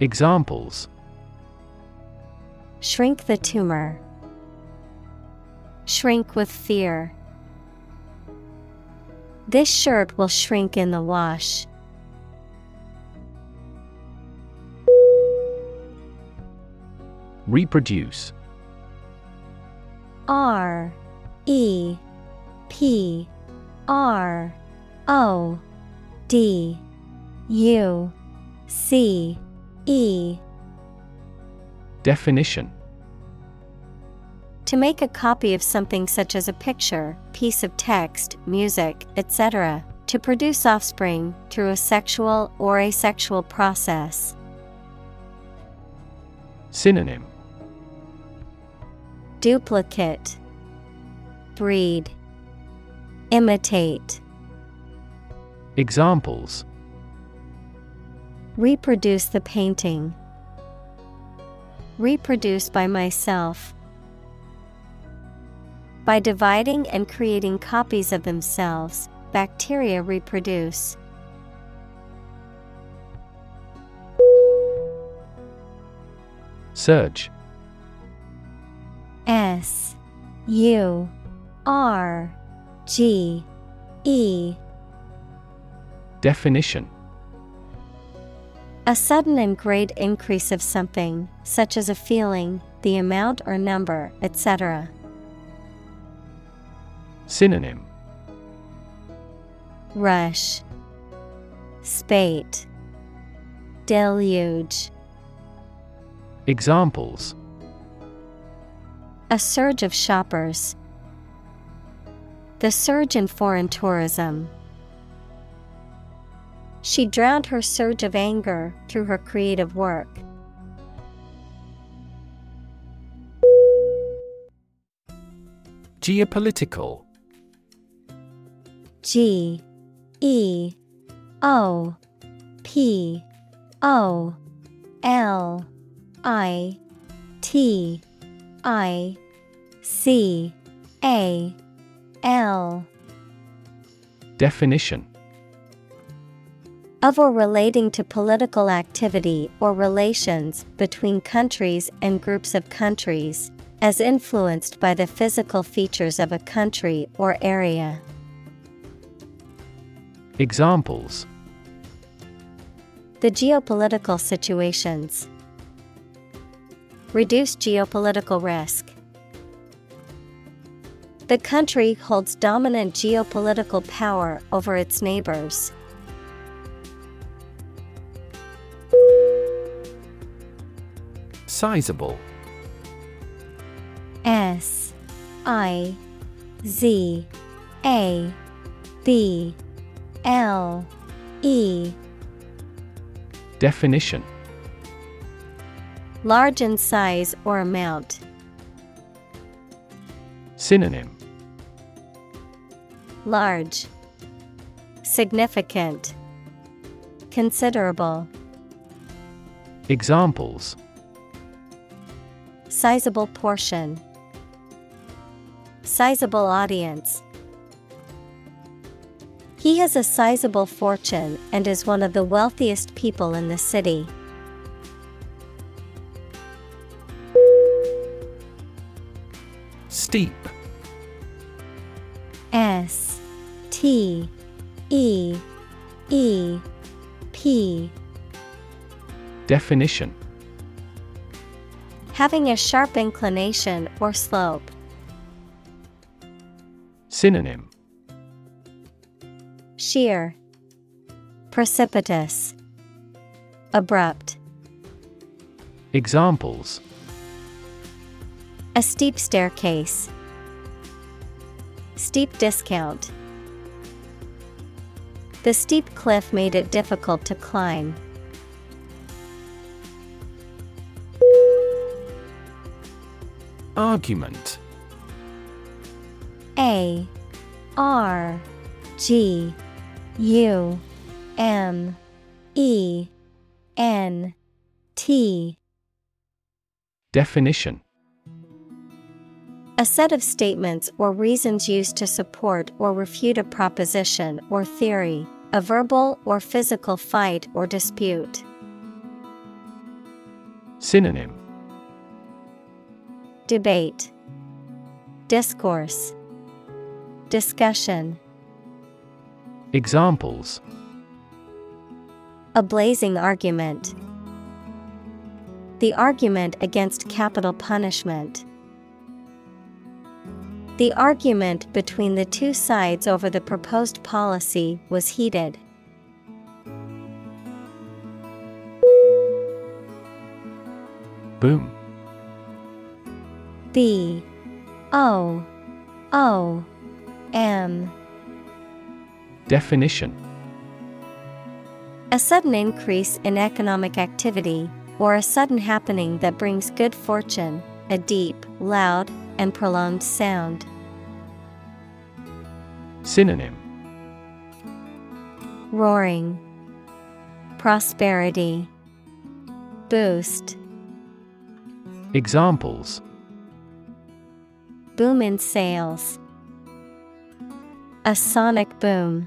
Examples: shrink the tumor, shrink with fear. This shirt will shrink in the wash. Reproduce. R E P R O D U C E. Definition: to make a copy of something such as a picture, piece of text, music, et cetera, to produce offspring through a sexual or asexual process. Synonym: duplicate, breed, imitate. Examples: reproduce the painting, reproduce by myself. By dividing and creating copies of themselves, bacteria reproduce. Surge. S U R G E. Definition: a sudden and great increase of something, such as a feeling, the amount or number, et cetera. Synonym: rush, spate, deluge. Examples: a surge of shoppers, the surge in foreign tourism. She drowned her surge of anger through her creative work. Geopolitical. G E O P O L I T I C A L. Definition: of or relating to political activity or relations between countries and groups of countries, as influenced by the physical features of a country or area. Examples: the geopolitical situations, reduce geopolitical risk. The country holds dominant geopolitical power over its neighbors. Sizable. S I Z A B L E. Definition: large in size or amount. Synonym: large, significant, considerable. Examples: sizable portion, sizable audience. He has a sizable fortune and is one of the wealthiest people in the city. Steep. S T E E P. Definition: having a sharp inclination or slope. Synonym: sheer, precipitous, abrupt. Examples: a steep staircase, steep discount. The steep cliff made it difficult to climb. Argument. A R G U M E N T. Definition: a set of statements or reasons used to support or refute a proposition or theory, a verbal or physical fight or dispute. Synonym: debate, discourse, discussion. Examples: a blazing argument, the argument against capital punishment. The argument between the two sides over the proposed policy was heated. Boom. B O O M. Definition: a sudden increase in economic activity, or a sudden happening that brings good fortune, a deep, loud, and prolonged sound. Synonym: roaring, prosperity, boost. Examples: boom in sales, a sonic boom.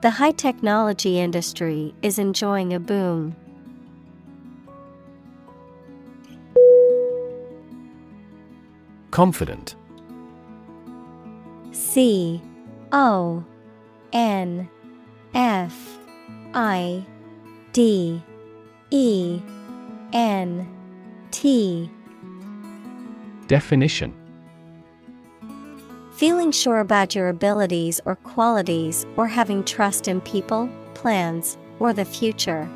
The high technology industry is enjoying a boom. Confident. C O N F I D E N T. Definition: feeling sure about your abilities or qualities, or having trust in people, plans, or the future.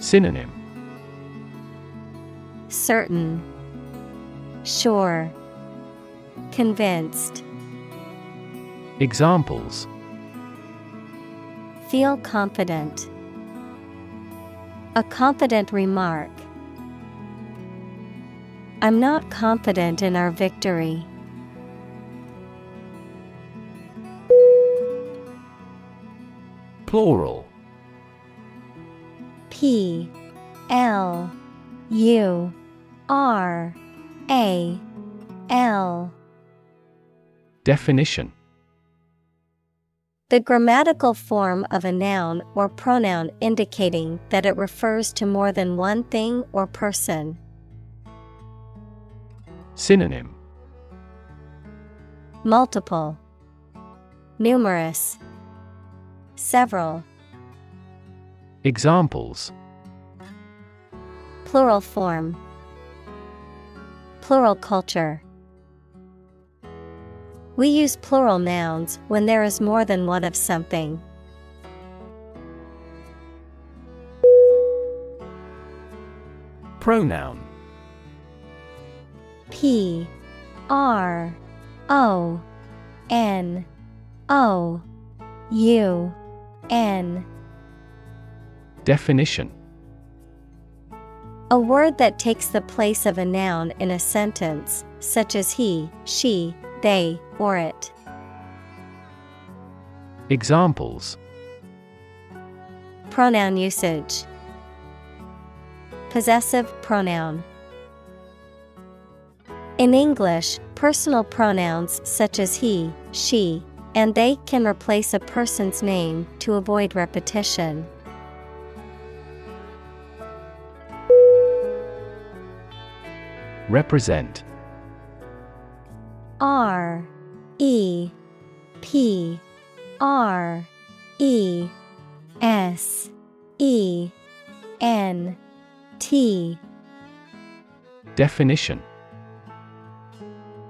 Synonym: certain, sure, convinced. Examples: feel confident, a confident remark. I'm not confident in our victory. Plural. P L U R A L. Definition: the grammatical form of a noun or pronoun indicating that it refers to more than one thing or person. Synonym: multiple, numerous, several. Examples: plural form, plural culture. We use plural nouns when there is more than one of something. Pronoun. P R O N O U N. Definition: a word that takes the place of a noun in a sentence, such as he, she, they, or it. Examples: pronoun usage, possessive pronoun. In English, personal pronouns such as he, she, and they can replace a person's name to avoid repetition. Represent. R E P R E S E N T. Definition.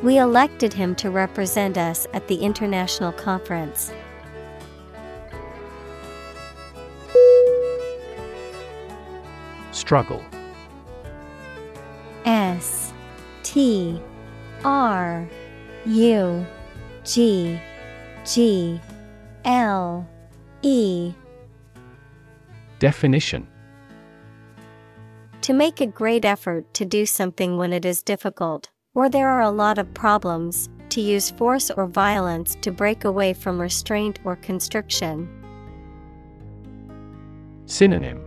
We elected him to represent us at the international conference. Struggle. S T R U G G L E. Definition. To make a great effort to do something when it is difficult, or there are a lot of problems, to use force or violence to break away from restraint or constriction. Synonym.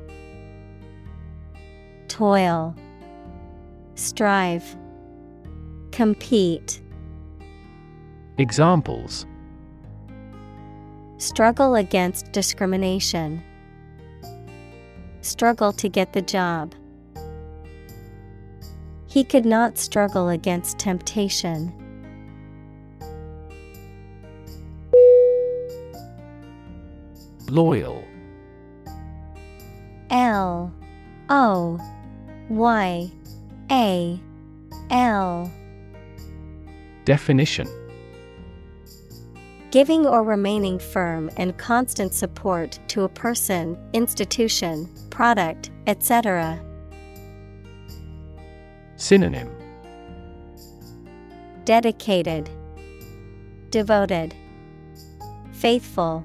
Toil, strive, compete. Examples. Struggle against discrimination. Struggle to get the job. He could not struggle against temptation. Loyal. L O Y A L. Definition. Giving or remaining firm and constant support to a person, institution, product, et cetera. Synonym. Dedicated, devoted, faithful.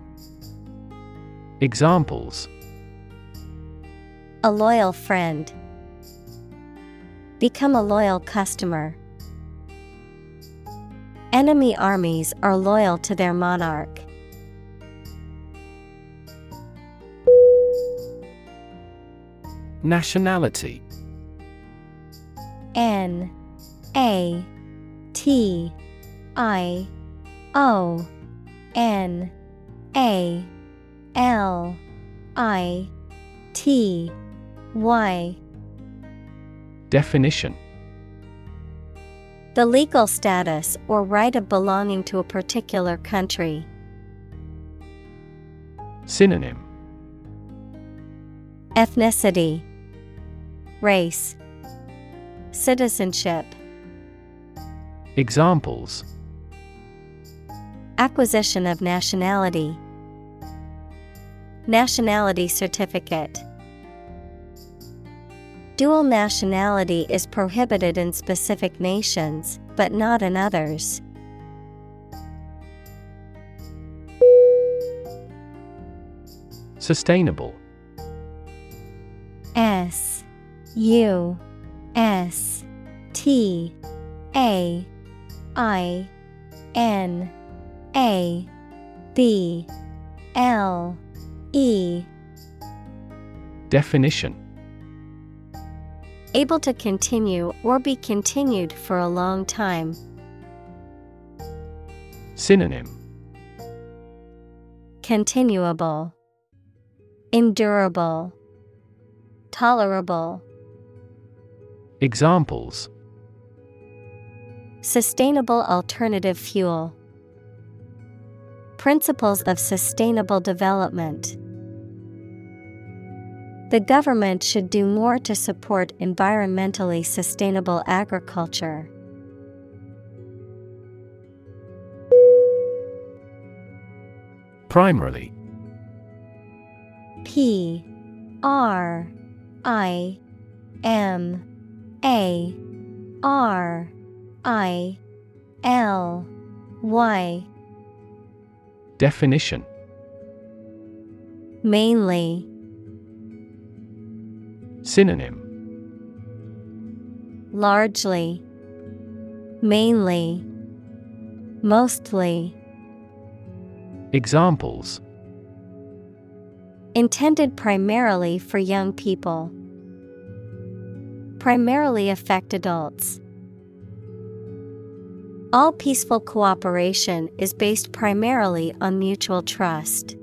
Examples. A loyal friend. Become a loyal customer. Enemy armies are loyal to their monarch. Nationality. N A T I O N A L I T Y. Definition. The legal status or right of belonging to a particular country. Synonym. Ethnicity, race, citizenship. Examples. Acquisition of nationality. Nationality certificate. Dual nationality is prohibited in specific nations, but not in others. Sustainable. S U S T A I N A B L E. Definition. Able to continue or be continued for a long time. Synonym. Continuable, endurable, tolerable. Examples. Sustainable alternative fuel. Principles of sustainable development. The government should do more to support environmentally sustainable agriculture. Primarily. P R I M A R I L Y. Definition. Mainly. Synonym. Largely, mainly, mostly. Examples: intended primarily for young people. Primarily affect adults. All peaceful cooperation is based primarily on mutual trust.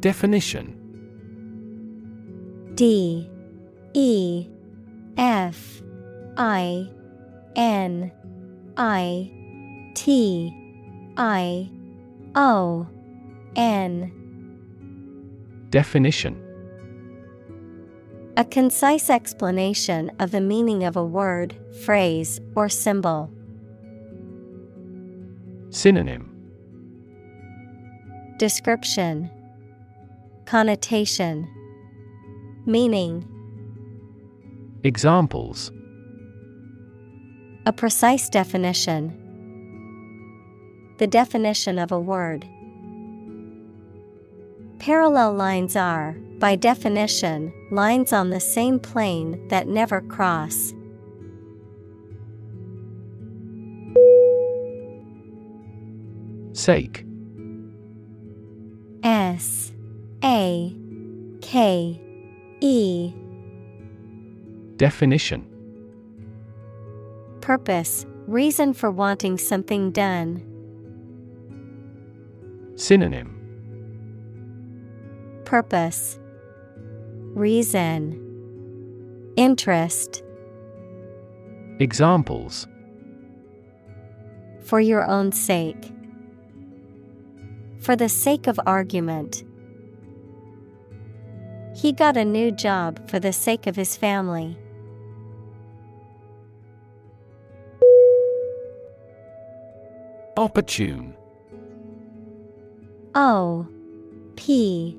Definition: D E F I N I T I O N. Definition: a concise explanation of the meaning of a word, phrase, or symbol. Synonym: description, connotation, meaning. Examples: a precise definition. The definition of a word. Parallel lines are, by definition, lines on the same plane that never cross. Sake. S A K E. Definition: purpose, reason for wanting something done. Synonym: purpose, reason, interest. Examples: for your own sake. For the sake of argument. He got a new job for the sake of his family. Opportune. O P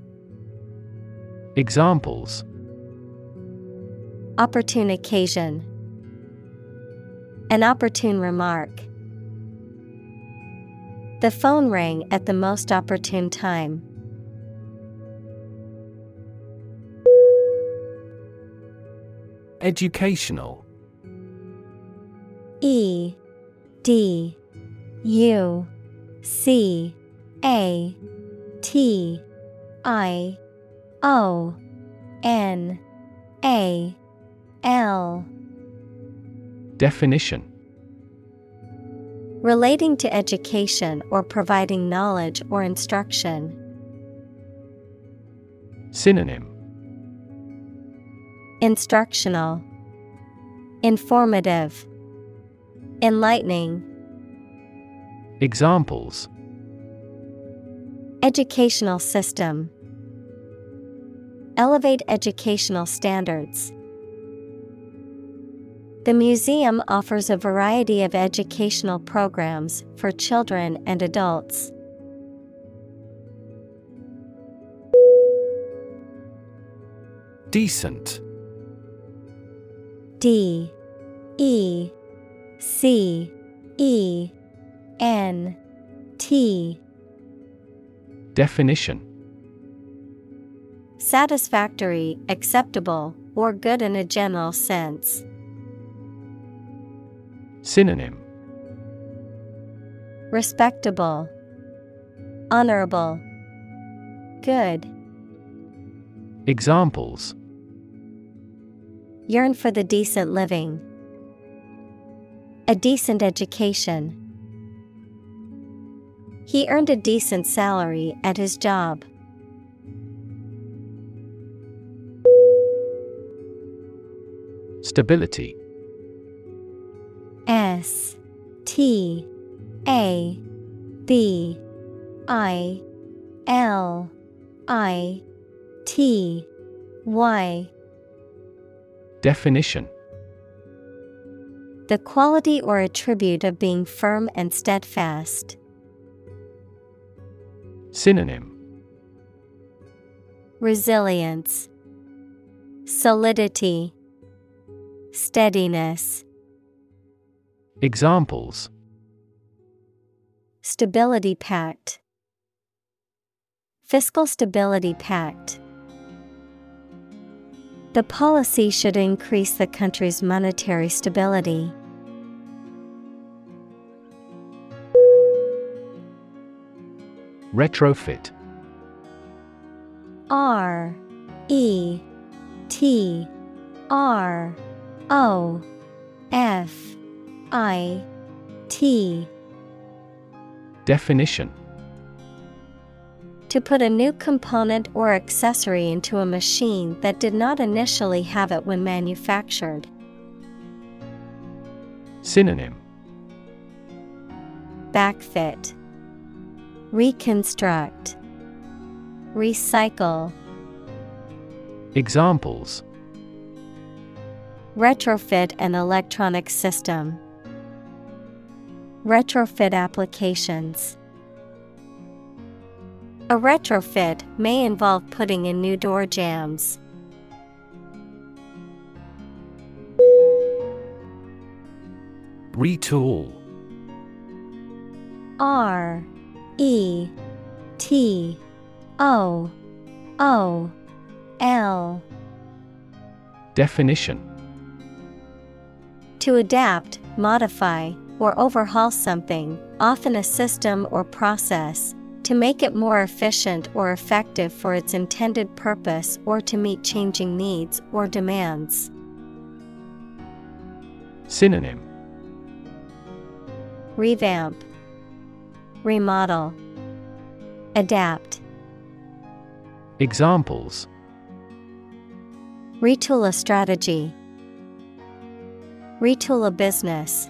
Examples: opportune occasion. An opportune remark. The phone rang at the most opportune time. Educational. E D U C A T I O N A L. Definition: relating to education or providing knowledge or instruction. Synonym: instructional, informative, enlightening. Examples: educational system. Elevate educational standards. The museum offers a variety of educational programs for children and adults. Decent. D E C E N T. Definition: satisfactory, acceptable, or good in a general sense. Synonym: respectable, honorable, good. Examples: yearn for the decent living. A decent education. He earned a decent salary at his job. Stability. S T A B I L I T Y. Definition: The quality or attribute of being firm and steadfast. Synonym: resilience, solidity, steadiness. Examples: Stability Pact, Fiscal Stability Pact. The policy should increase the country's monetary stability. Retrofit. R E T R O F I T. Definition: to put a new component or accessory into a machine that did not initially have it when manufactured. Synonym: backfit, reconstruct, recycle. Examples: retrofit an electronic system. Retrofit applications. A retrofit may involve putting in new door jambs. Retool. R E T O O L. Definition: to adapt, modify, or overhaul something, often a system or process, to make it more efficient or effective for its intended purpose or to meet changing needs or demands. Synonym: revamp, remodel, adapt. Examples: retool a strategy. Retool a business.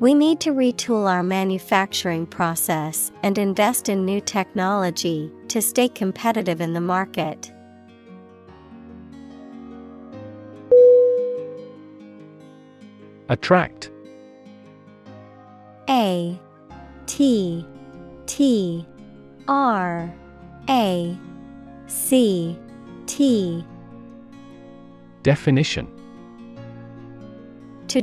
We need to retool our manufacturing process and invest in new technology to stay competitive in the market. Attract. A T T R A C T. Definition: to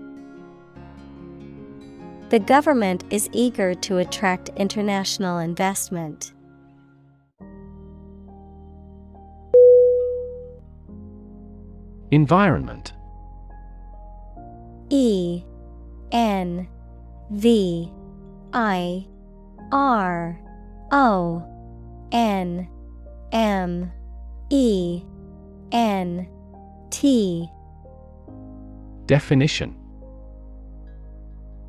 The government is eager to attract international investment. Environment. E N V I R O N M E N T. Definition: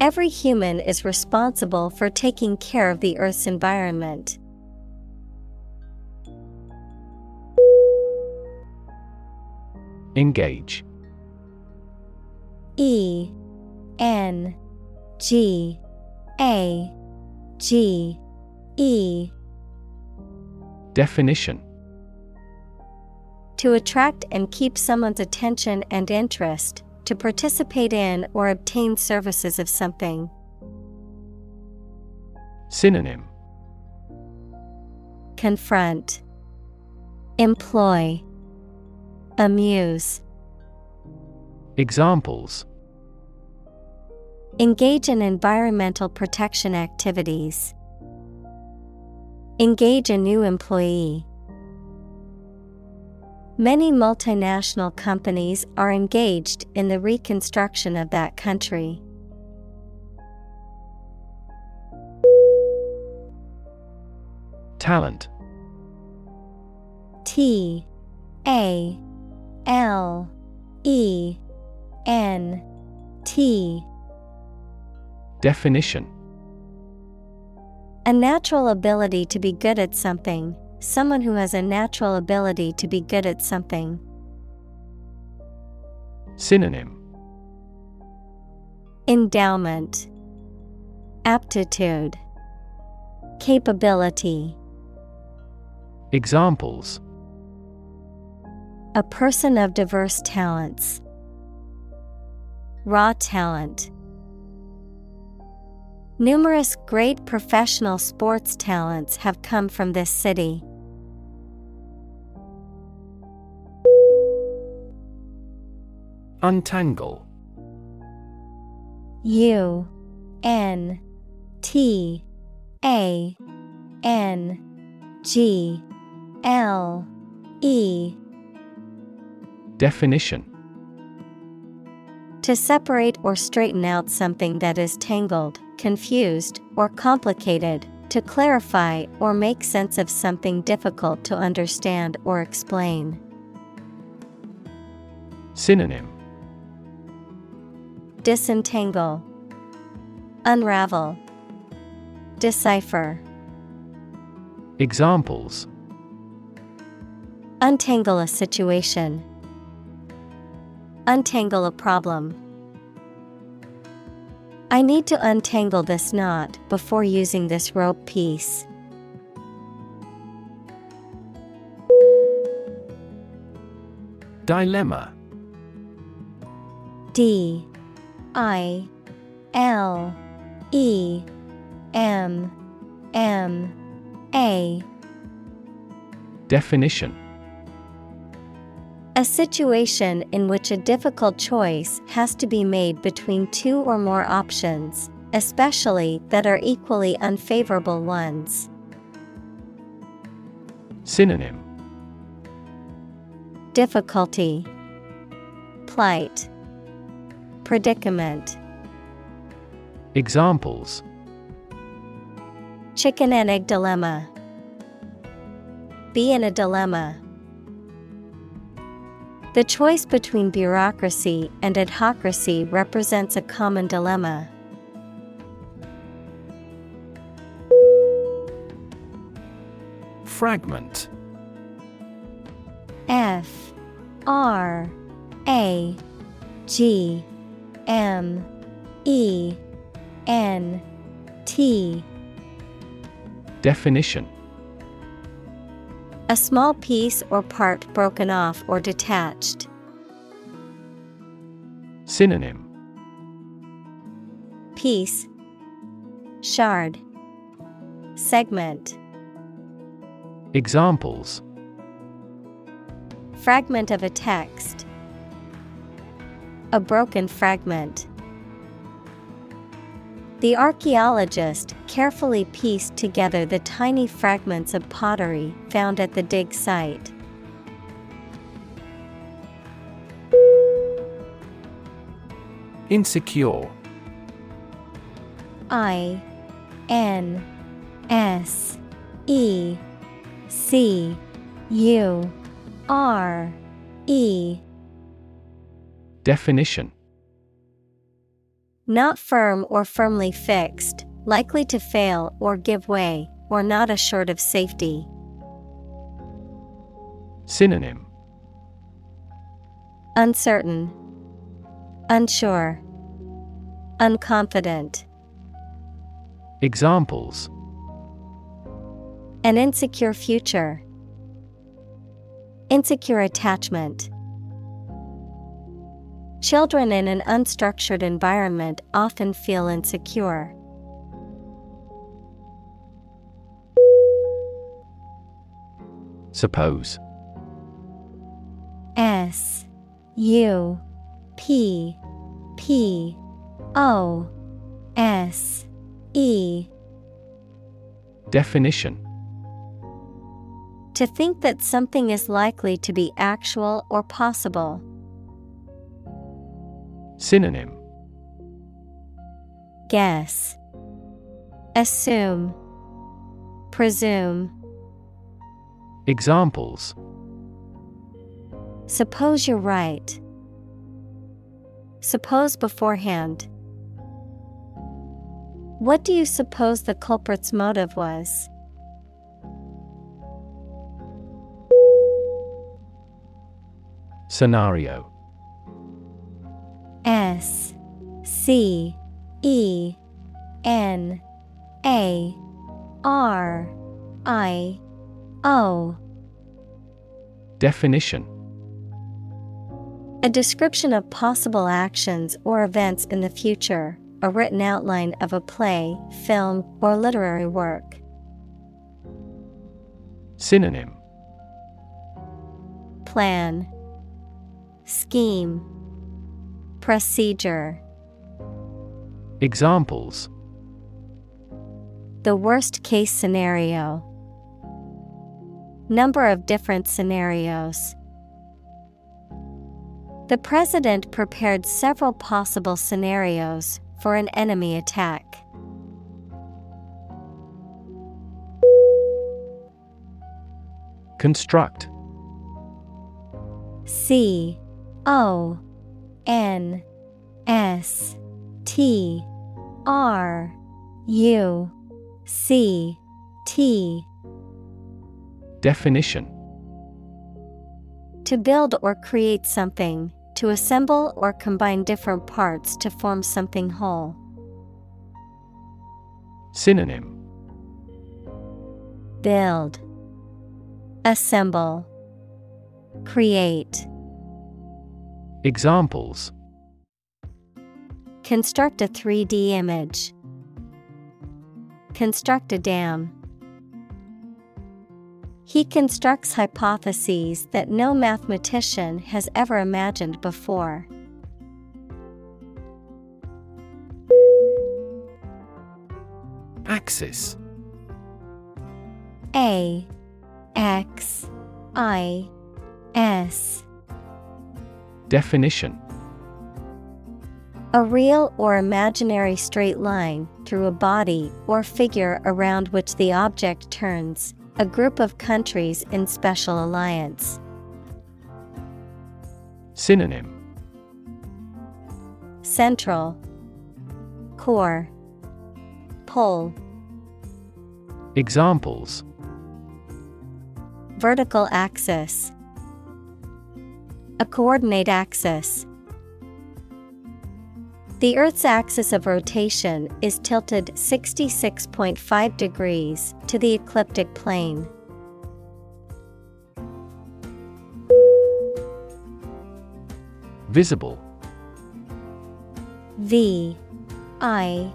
Every human is responsible for taking care of the Earth's environment. Engage. E N G A G E. Definition: to attract and keep someone's attention and interest. To participate in or obtain services of something. Synonym: confront, employ, amuse. Examples: engage in environmental protection activities. Engage a new employee. Many multinational companies are engaged in the reconstruction of that country. Talent. T A L E N T. Definition: a natural ability to be good at something. Someone who has a natural ability to be good at something. Synonym: endowment, aptitude, capability. Examples: a person of diverse talents. Raw talent. Numerous great professional sports talents have come from this city. Untangle. U N T A N G L E. Definition: to separate or straighten out something that is tangled, confused, or complicated, to clarify or make sense of something difficult to understand or explain. Synonym: disentangle, unravel, decipher. Examples: untangle a situation. Untangle a problem. I need to untangle this knot before using this rope piece. Dilemma. D I L E M M A. Definition: a situation in which a difficult choice has to be made between two or more options, especially that are equally unfavorable ones. Synonym: difficulty, plight, predicament. Examples: chicken and egg dilemma. Be in a dilemma. The choice between bureaucracy and adhocracy represents a common dilemma. Fragment. F R A G M E N T. Definition: a small piece or part broken off or detached. Synonym: piece, shard, segment. Examples: fragment of a text. A broken fragment. The archaeologist carefully pieced together the tiny fragments of pottery found at the dig site. Insecure. I N S E C U R E. Definition: not firm or firmly fixed, likely to fail or give way, or not assured of safety. Synonym: uncertain, unsure, unconfident. Examples: an insecure future. Insecure attachment. Children in an unstructured environment often feel insecure. Suppose. S U P P O S E. Definition: To think that something is likely to be actual or possible. Synonym: guess, assume, presume. Examples: suppose you're right. Suppose beforehand. What do you suppose the culprit's motive was? Scenario. S C E N A R I O. Definition: a description of possible actions or events in the future, a written outline of a play, film, or literary work. Synonym: plan, scheme, procedure. Examples: the worst case scenario. Number of different scenarios. The president prepared several possible scenarios for an enemy attack. Construct. C O N S T R U C T. Definition: to build or create something, to assemble or combine different parts to form something whole. Synonym: build, assemble, create. Examples: construct a three D image. Construct a dam. He constructs hypotheses that no mathematician has ever imagined before. Axis. A X I S. Definition: a real or imaginary straight line through a body or figure around which the object turns, a group of countries in special alliance. Synonym: central, core, pole. Examples: vertical axis, a coordinate axis. The Earth's axis of rotation is tilted sixty-six point five degrees to the ecliptic plane. Visible. V I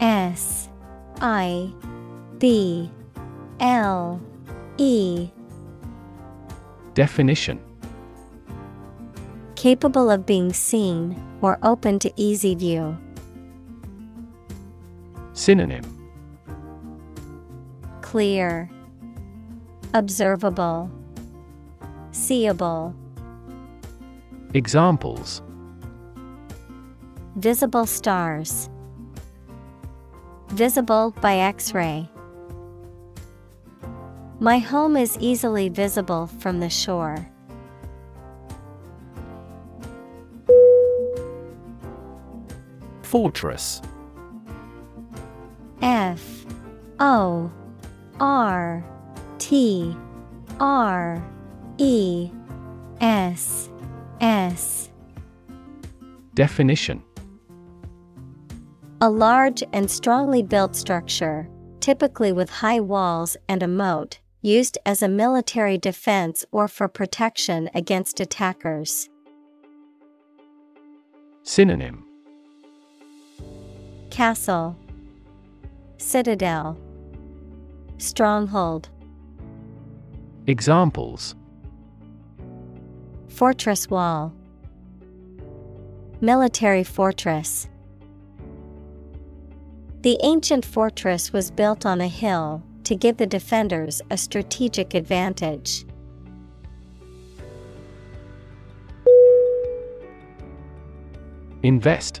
S I B L E. Definition: capable of being seen or open to easy view. Synonym: clear, observable, seeable. Examples: visible stars. Visible by X-ray. My home is easily visible from the shore. Fortress. F O R T R E S S. Definition: a large and strongly built structure, typically with high walls and a moat, used as a military defense or for protection against attackers. Synonym: castle, citadel, stronghold. Examples: fortress wall, military fortress. The ancient fortress was built on a hill to give the defenders a strategic advantage. Invest.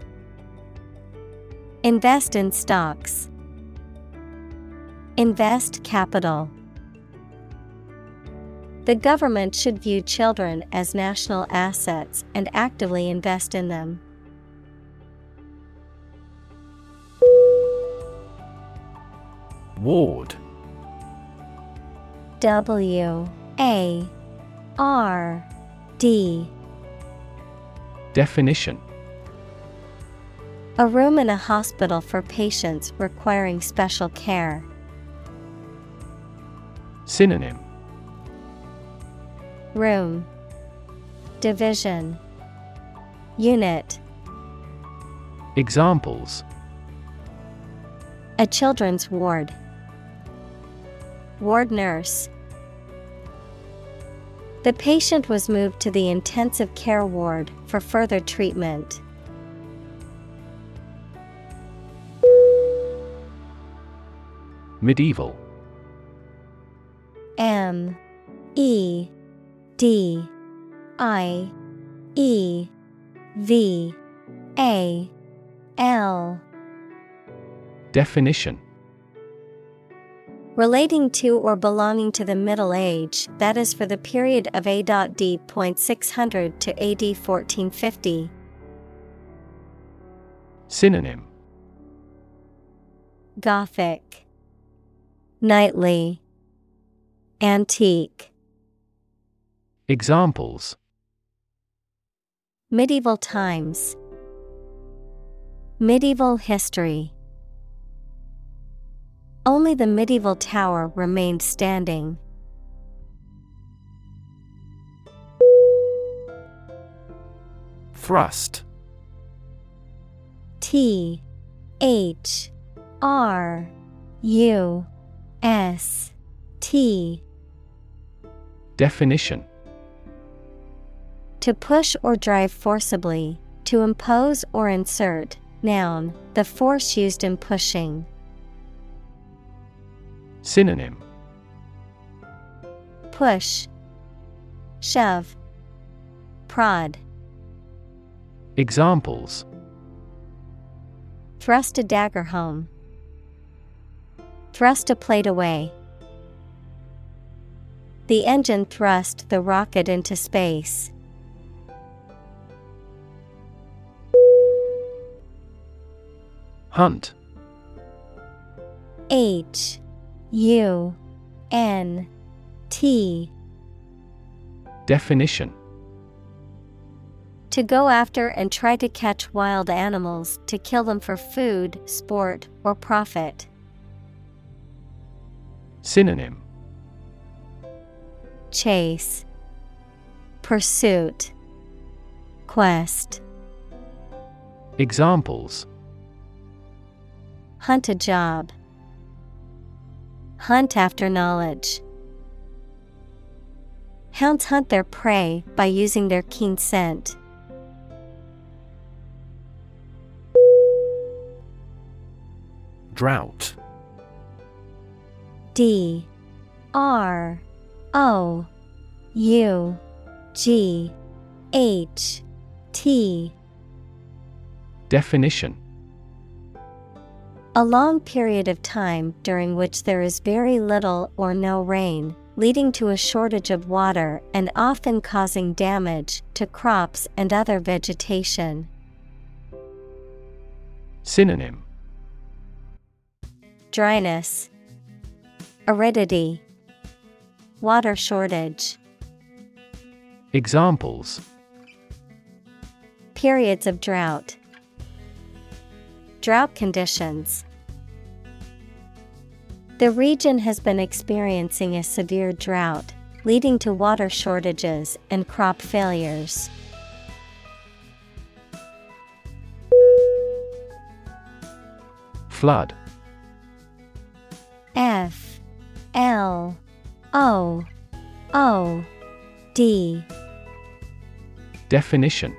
invest in stocks, invest capital. The government should view children as national assets and actively invest in them. Ward. W A R D. Definition: a room in a hospital for patients requiring special care. Synonym: room, division, unit. Examples: a children's ward, ward nurse. The patient was moved to the intensive care ward for further treatment. Medieval. M E D I E V A L. Definition: relating to or belonging to the Middle Age, that is for the period of A D six hundred to A D fourteen fifty. Synonym: Gothic, knightly, antique. Examples: medieval times, medieval history. Only the medieval tower remained standing. Thrust. T H R U S T. Definition: to push or drive forcibly, to impose or insert. Noun, the force used in pushing. Synonym: push, shove, prod. Examples: thrust a dagger home, thrust a plate away. The engine thrust the rocket into space. Hunt. H U N T. Definition: to go after and try to catch wild animals, to kill them for food, sport, or profit. Synonym: chase, pursuit, quest. Examples: hunt a job, hunt after knowledge. Hounds hunt their prey by using their keen scent. Drought. D R O U G H T. Definition: a long period of time during which there is very little or no rain, leading to a shortage of water and often causing damage to crops and other vegetation. Synonym: dryness, aridity, water shortage. Examples: periods of drought, drought conditions. The region has been experiencing a severe drought, leading to water shortages and crop failures. Flood. F L O O D. Definition.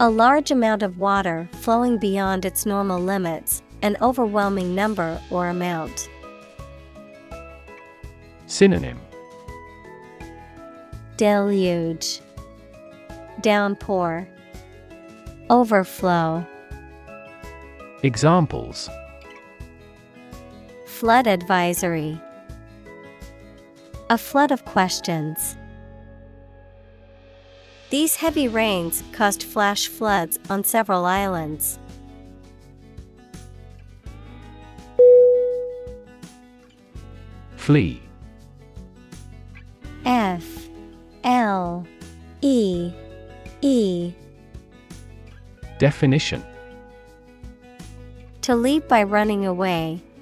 A large amount of water flowing beyond its normal limits, an overwhelming number or amount. Synonym. Deluge, downpour, overflow. Examples. Flood advisory. A flood of questions. These heavy rains caused flash floods on several islands. Flee. F L E E. Definition. To leave by running away,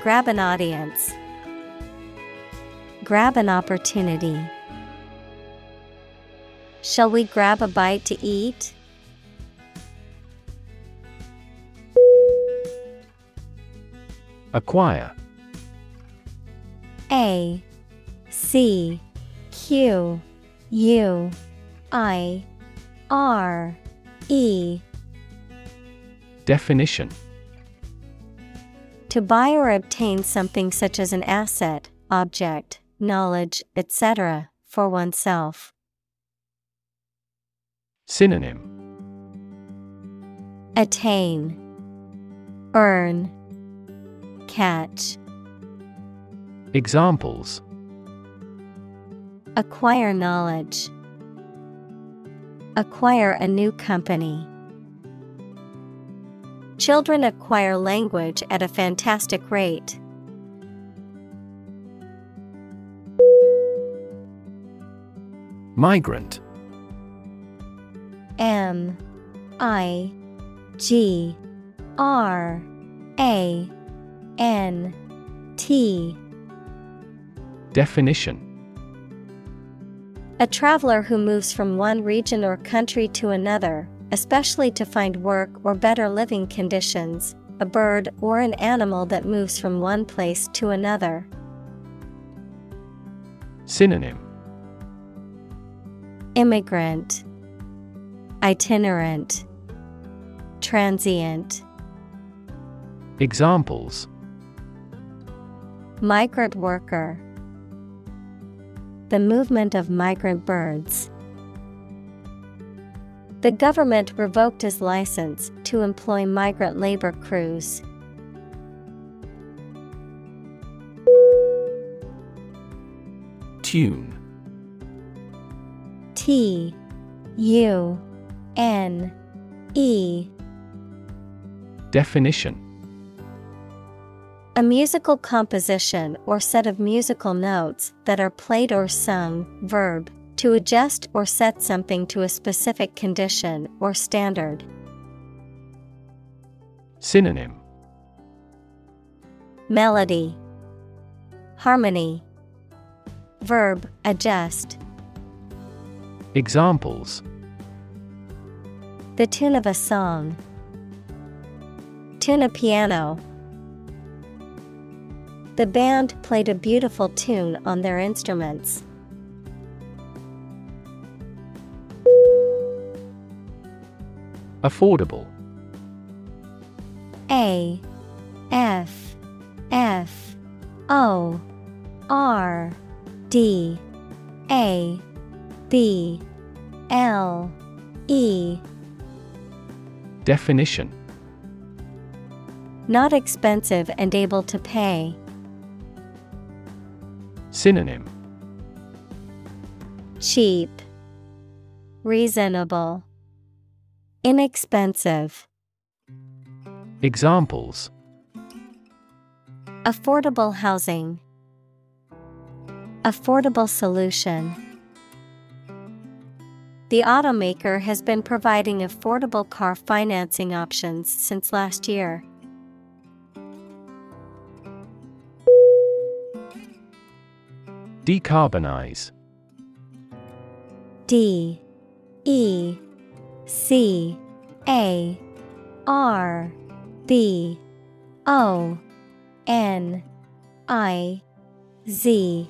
Grab an audience. Grab an opportunity. Shall we grab a bite to eat? Acquire. A C Q U I R E. Definition. To buy or obtain something such as an asset, object, knowledge, et cetera, for oneself. Synonym. Attain, earn, catch. Examples. Acquire knowledge. Acquire a new company. Children acquire language at a fantastic rate. Migrant. M I G R A N T. Definition. A traveler who moves from one region or country to another, especially to find work or better living conditions, a bird or an animal that moves from one place to another. Synonym. Immigrant, itinerant, transient. Examples. Migrant worker. The movement of migrant birds. The government revoked his license to employ migrant labor crews. Tune. T U N E. Definition. A musical composition or set of musical notes that are played or sung. Verb. To adjust or set something to a specific condition or standard. Synonym. Melody, harmony. Verb. Adjust. Examples. The tune of a song. Tune a piano. The band played a beautiful tune on their instruments. Affordable. A F F O R D A B L E. Definition: not expensive and able to pay. Synonym: cheap, reasonable, inexpensive. Examples: affordable housing, affordable solution. The automaker has been providing affordable car financing options since last year. Decarbonize. D E C A R B O N I Z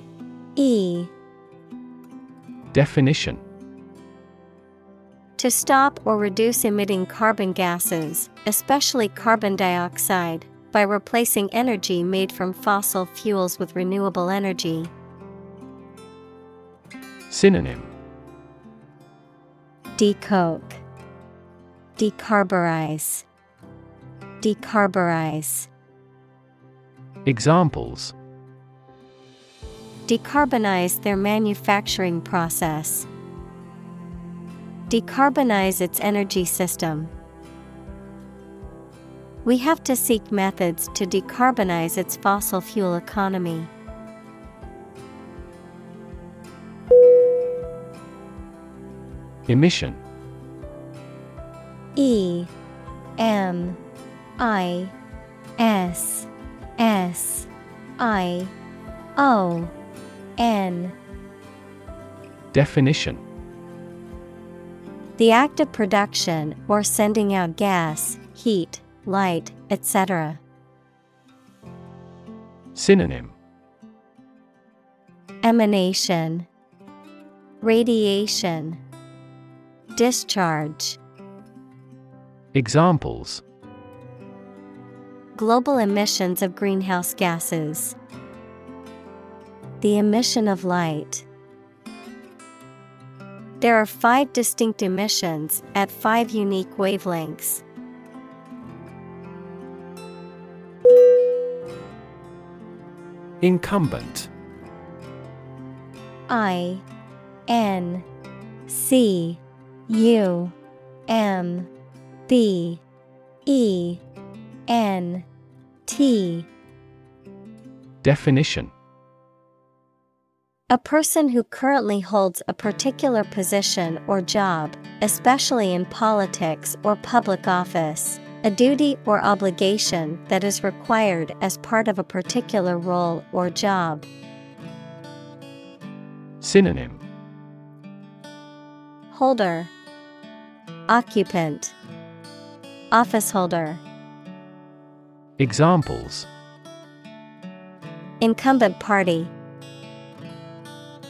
E. Definition: to stop or reduce emitting carbon gases, especially carbon dioxide, by replacing energy made from fossil fuels with renewable energy. Synonym: decoke, decarburize, decarburize. Examples: decarbonize their manufacturing process. Decarbonize its energy system. We have to seek methods to decarbonize its fossil fuel economy. Emission. E M I S S I O N. Definition: the act of production or sending out gas, heat, light, et cetera. Synonym: emanation, radiation, discharge. Examples: global emissions of greenhouse gases, the emission of light. There are five distinct emissions at five unique wavelengths. Incumbent. I N C U M B E N T. Definition: a person who currently holds a particular position or job, especially in politics or public office, a duty or obligation that is required as part of a particular role or job. Synonym: holder, occupant, officeholder. Examples: incumbent party,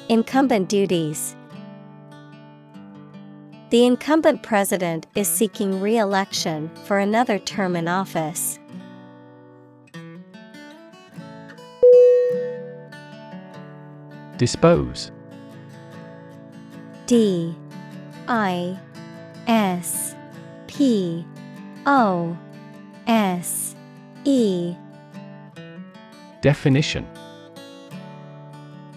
incumbent duties. The incumbent president is seeking re-election for another term in office. Dispose. D I S P O S E. Definition: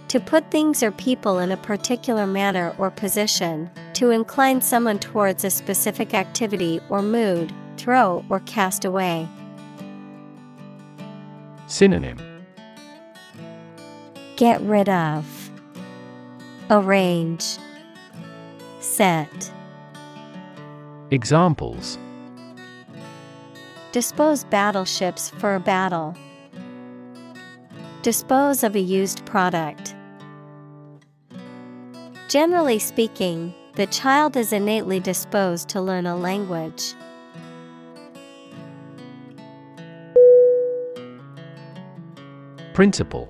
to put things or people in a particular manner or position, to incline someone towards a specific activity or mood, throw or cast away. Synonym: get rid of, arrange, set. Examples: dispose battleships for a battle, dispose of a used product. Generally speaking, the child is innately disposed to learn a language. Principle.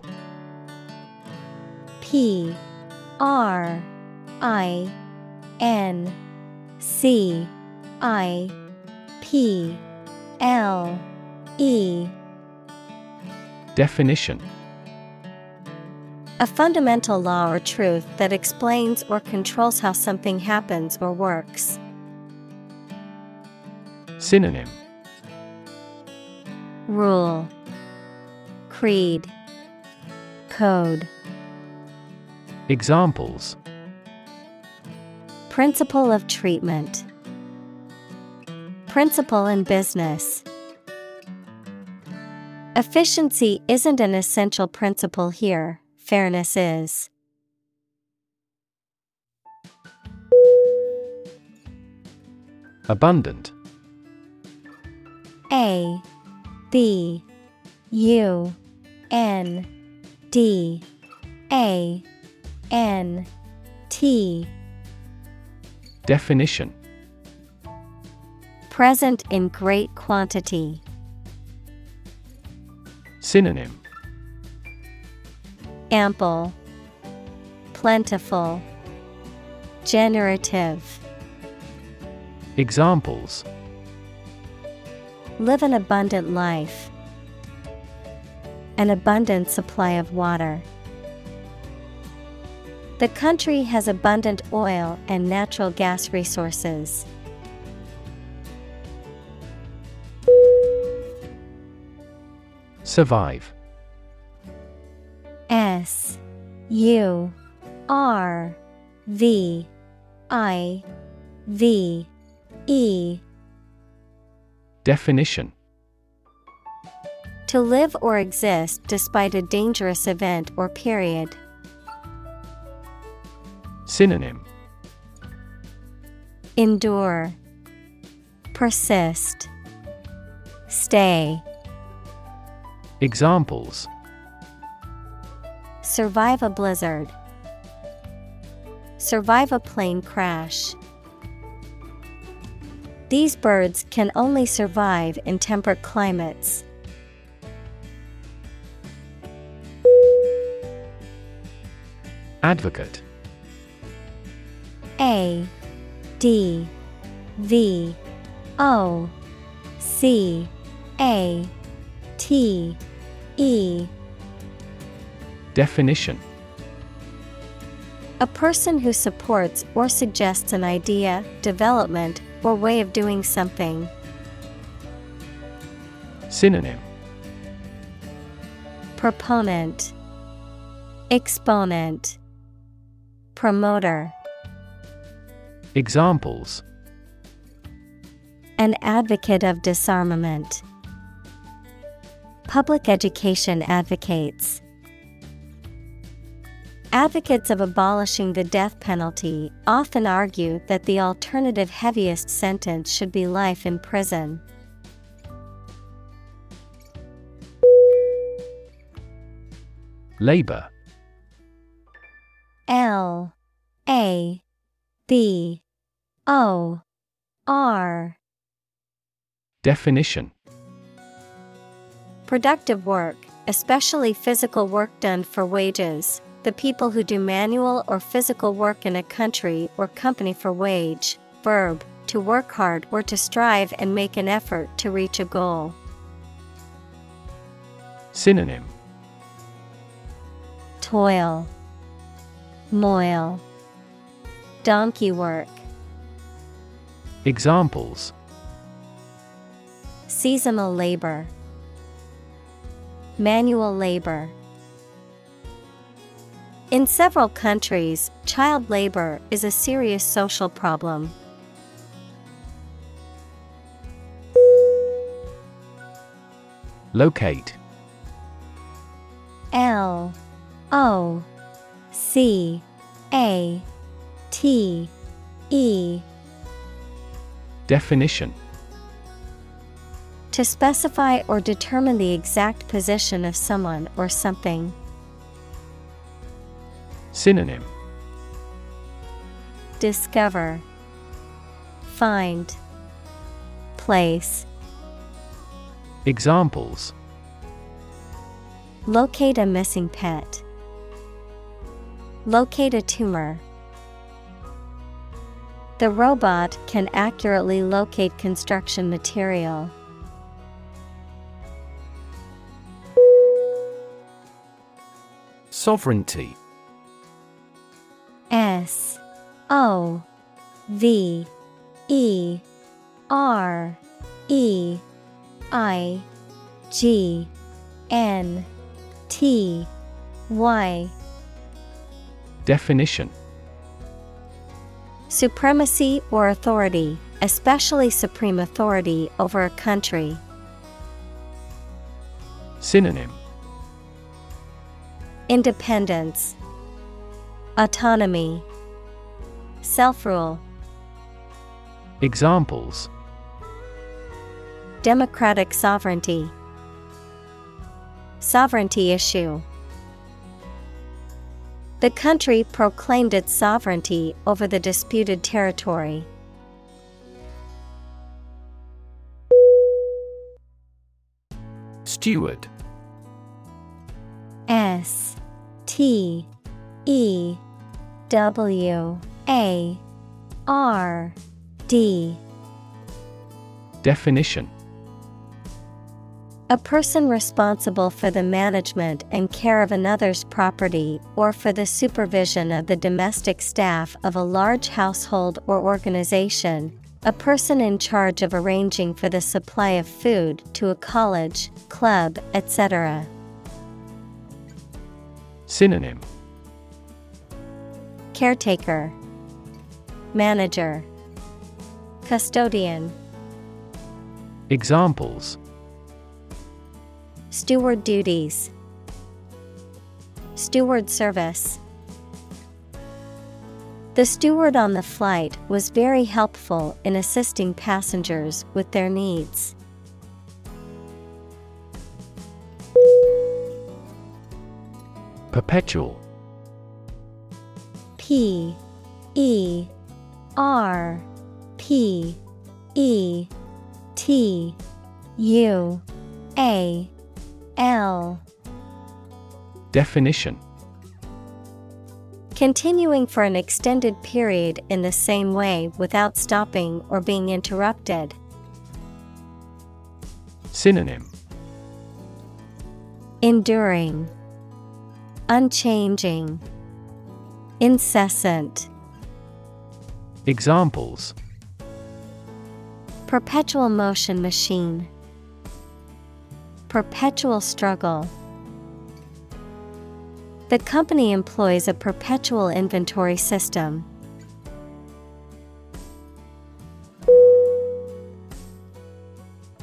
P R I N C I P L E. Definition. A fundamental law or truth that explains or controls how something happens or works. Synonym. Rule, creed, code. Examples. Principle of treatment. Principle in business. Efficiency isn't an essential principle here. Fairness is. Abundant. A B U N D A N T. Definition. Present in great quantity. Synonym. Ample, plentiful, generative. Examples. Live an abundant life. An abundant supply of water. The country has abundant oil and natural gas resources. Survive. S U R V I V E. Definition. To live or exist despite a dangerous event or period. Synonym. Endure, persist, stay. Examples. Survive a blizzard. Survive a plane crash. These birds can only survive in temperate climates. Advocate. A D V O C A T E. Definition. A person who supports or suggests an idea, development, or way of doing something. Synonym. Proponent, exponent, promoter. Examples. An advocate of disarmament. Public education advocates. Advocates of abolishing the death penalty often argue that the alternative heaviest sentence should be life in prison. Labor. L A B O R. Definition. Productive work, especially physical work done for wages. The people who do manual or physical work in a country or company for wage. Verb, to work hard or to strive and make an effort to reach a goal. Synonym. Toil, moil, donkey work. Examples. Seasonal labor. Manual labor. In several countries, child labor is a serious social problem. Locate. L O C A T E. Definition. To specify or determine the exact position of someone or something. Synonym. Discover, find, place. Examples. Locate a missing pet. Locate a tumor. The robot can accurately locate construction material. Sovereignty. S O V E R E I G N T Y. Definition: supremacy or authority, especially supreme authority over a country. Synonym: independence, autonomy, self-rule. Examples: democratic sovereignty, sovereignty issue. The country proclaimed its sovereignty over the disputed territory. Steward. S T E W A R D. Definition: a person responsible for the management and care of another's property or for the supervision of the domestic staff of a large household or organization, a person in charge of arranging for the supply of food to a college, club, et cetera. Synonym: caretaker, manager, custodian. Examples: steward duties, steward service. The steward on the flight was very helpful in assisting passengers with their needs. Perpetual. P E R P E T U A L. Definition: continuing for an extended period in the same way without stopping or being interrupted. Synonym: enduring, unchanging, incessant. Examples: perpetual motion machine, perpetual struggle. The company employs a perpetual inventory system.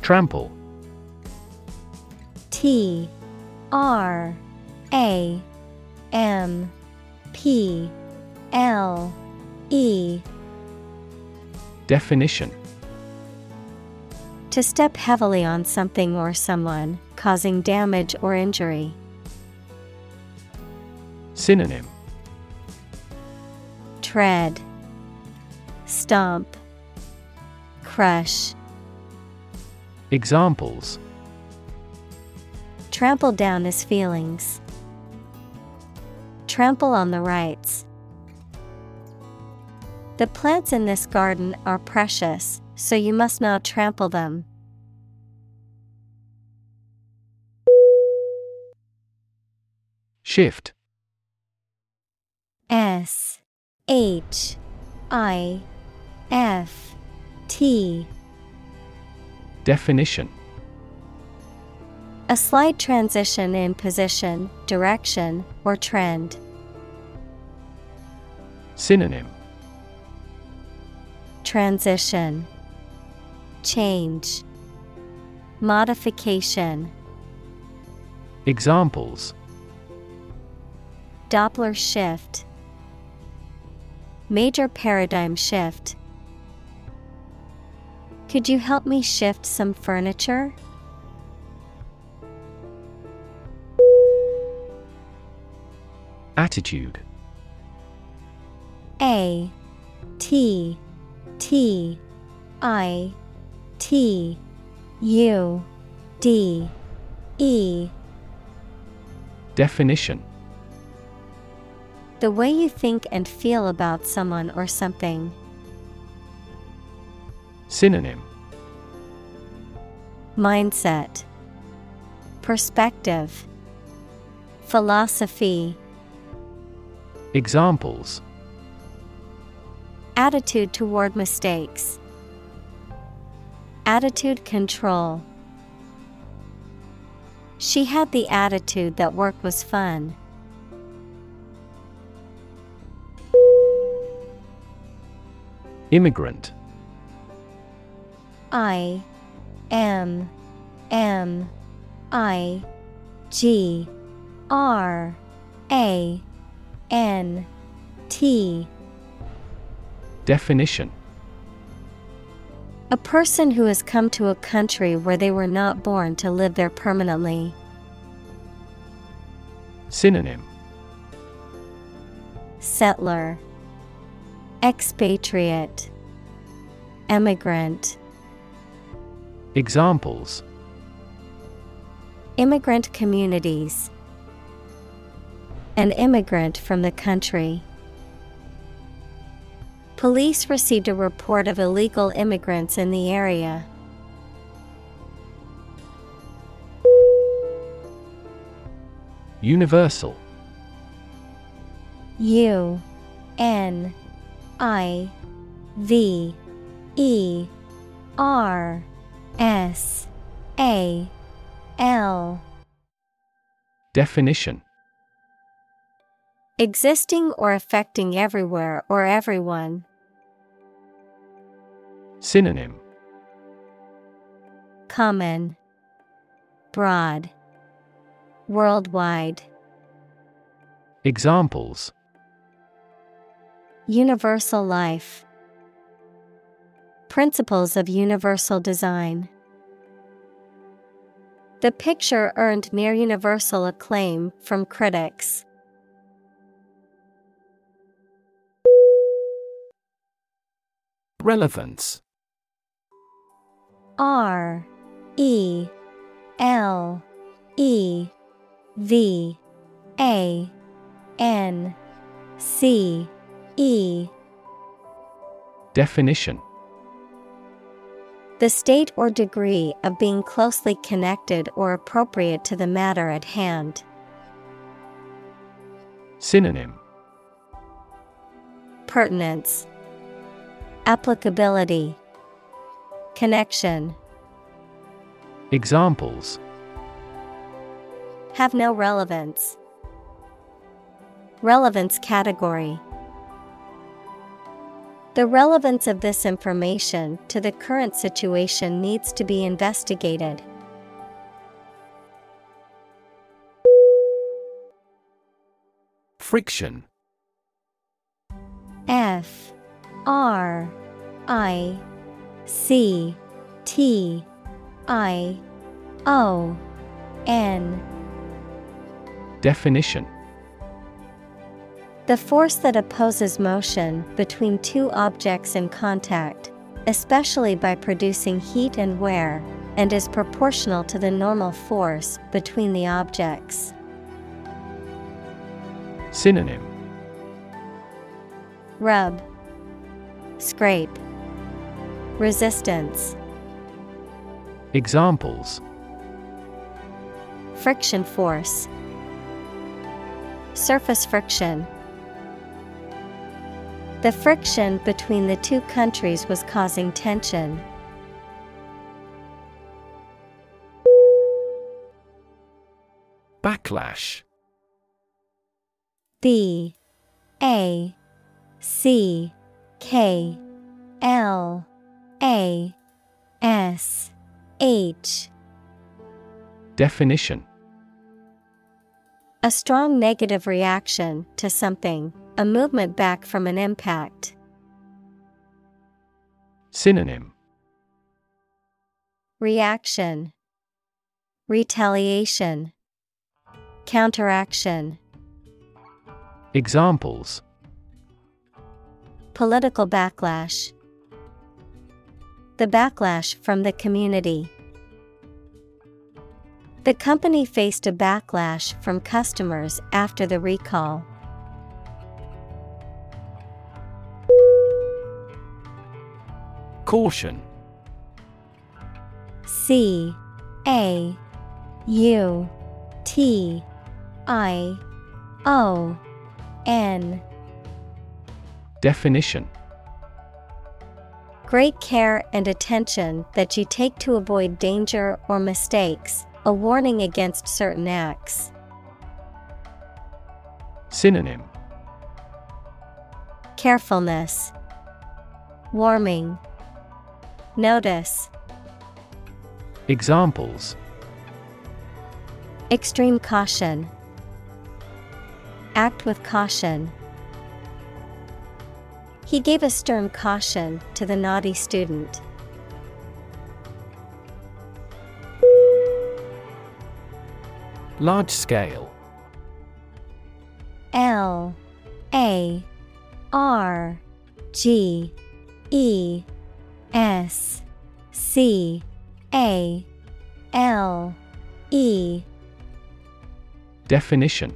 Trample. T R A M P L E. Definition: to step heavily on something or someone, causing damage or injury. Synonym: tread, stomp, crush. Examples: trample down his feelings, trample on the rights. The plants in this garden are precious, so you must not trample them. Shift. S H I F T. Definition: a slight transition in position, direction, or trend. Synonym: transition, change, modification. Examples: Doppler shift, major paradigm shift. Could you help me shift some furniture? Attitude. A T T I T U D E. Definition: the way you think and feel about someone or something. Synonym: mindset, perspective, philosophy. Examples: attitude toward mistakes, attitude control. She had the attitude that work was fun. Immigrant. I M M I G R A N T. Definition: a person who has come to a country where they were not born to live there permanently. Synonym: settler, expatriate, emigrant. Examples: immigrant communities, an immigrant from the country. Police received a report of illegal immigrants in the area. Universal. U N I V E R S A L. Definition: existing or affecting everywhere or everyone. Synonym: common, broad, worldwide. Examples: universal life, principles of universal design. The picture earned near universal acclaim from critics. Relevance. R E L E V A N C E. Definition: the state or degree of being closely connected or appropriate to the matter at hand. Synonym: pertinence, applicability, connection. Examples: have no relevance, relevance category. The relevance of this information to the current situation needs to be investigated. Friction. F R I C T I O N. Definition: the force that opposes motion between two objects in contact, especially by producing heat and wear, and is proportional to the normal force between the objects. Synonym: rub, scrape, resistance. Examples: friction force, surface friction. The friction between the two countries was causing tension. Backlash. B A C K L A S H. Definition: a strong negative reaction to something, a movement back from an impact. Synonym: reaction, retaliation, counteraction. Examples: political backlash, the backlash from the community. The company faced a backlash from customers after the recall. Caution. C A U T I O N. Definition. Great care and attention that you take to avoid danger or mistakes, a warning against certain acts. Synonym. Carefulness, warming, notice. Examples. Extreme caution. Act with caution. He gave a stern caution to the naughty student. Large scale. L A R G E S C A L E. Definition.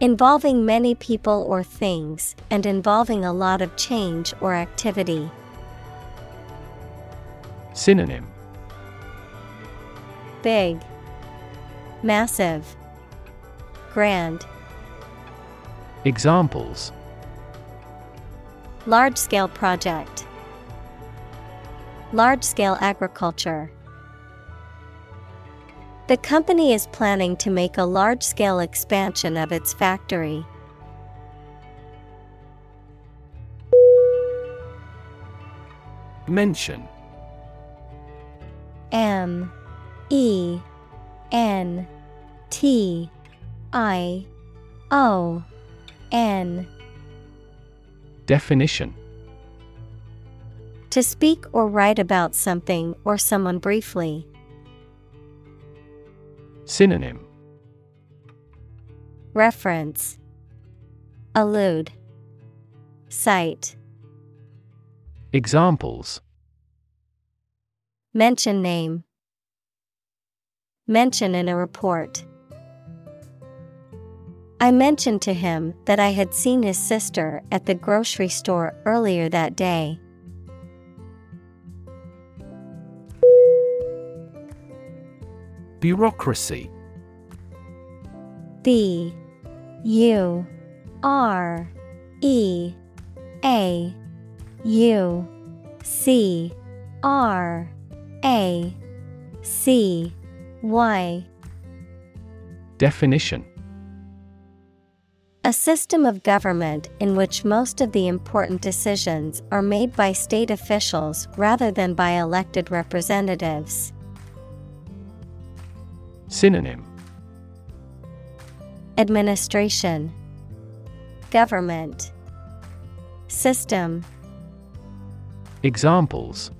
Involving many people or things, and involving a lot of change or activity. Synonym. Big, massive, grand. Examples. Large-scale project. Large-scale agriculture. The company is planning to make a large-scale expansion of its factory. Mention. M E N T I O N. Definition. To speak or write about something or someone briefly. Synonym. Reference. Allude. Cite. Examples. Mention name. Mention in a report. I mentioned to him that I had seen his sister at the grocery store earlier that day. Bureaucracy. B U R E A U C R A C Y. Definition. A system of government in which most of the important decisions are made by state officials rather than by elected representatives. Synonym. Administration, government, system. Examples.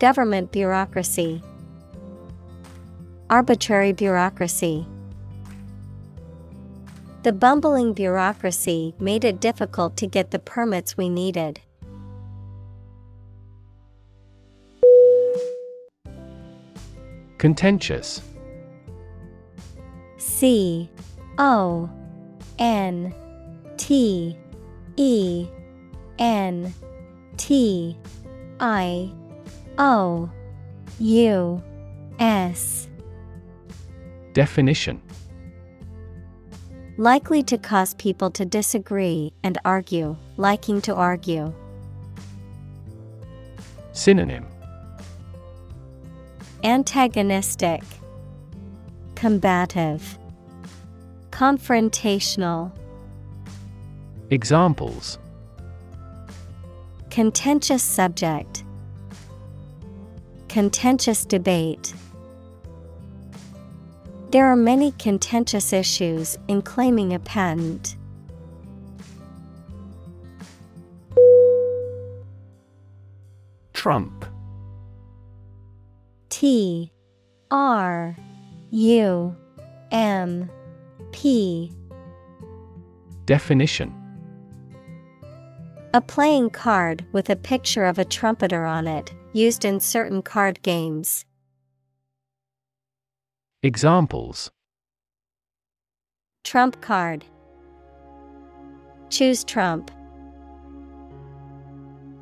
Government bureaucracy. Arbitrary bureaucracy. The bumbling bureaucracy made it difficult to get the permits we needed. Contentious. C O N T E N T I O U S. Definition. Likely to cause people to disagree and argue, liking to argue. Synonym. Antagonistic, combative, confrontational. Examples. Contentious subject. Contentious debate. There are many contentious issues in claiming a patent. Trump. T R U M P. Definition. A playing card with a picture of a trumpeter on it, used in certain card games. Examples: trump card, choose trump.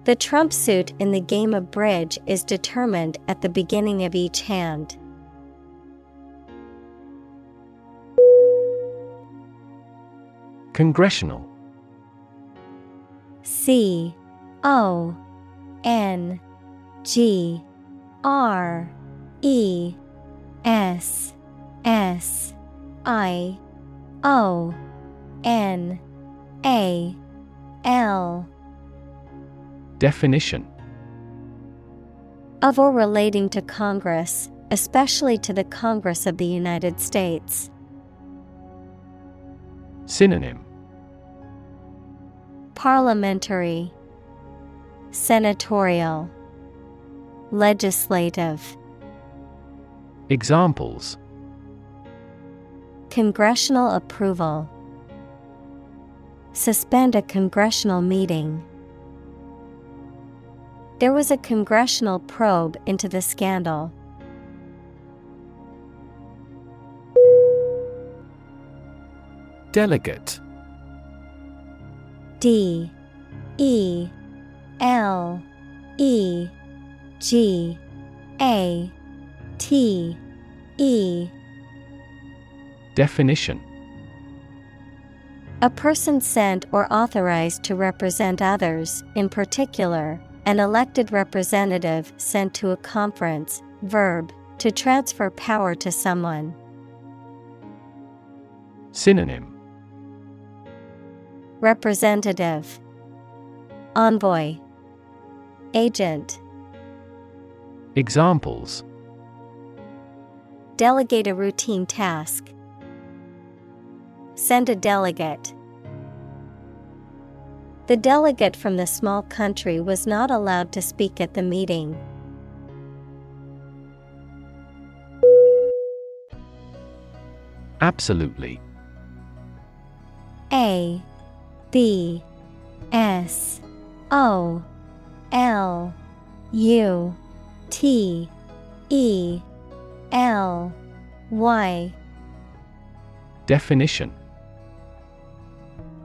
The trump suit in the game of bridge is determined at the beginning of each hand. Congressional. C O N G R E S S I O N A L. Definition: of or relating to Congress, especially to the Congress of the United States. Synonym: parliamentary, senatorial, legislative. Examples: congressional approval, suspend a congressional meeting. There was a congressional probe into the scandal. Delegate. D E L E G A T E. Definition: a person sent or authorized to represent others, in particular, an elected representative sent to a conference. Verb, to transfer power to someone. Synonym: representative, envoy, agent. Examples: delegate a routine task, send a delegate. The delegate from the small country was not allowed to speak at the meeting. Absolutely. A B S O L U T E L Y. Definition: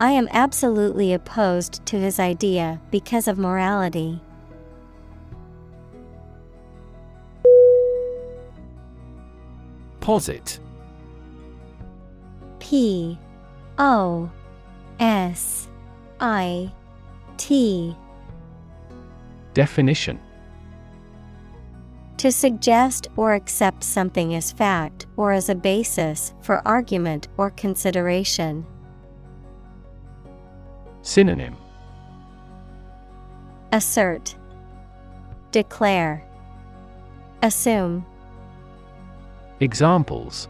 I am absolutely opposed to his idea because of morality. Posit. P O S I T. Definition: to suggest or accept something as fact or as a basis for argument or consideration. Synonym: assert, declare, assume. Examples: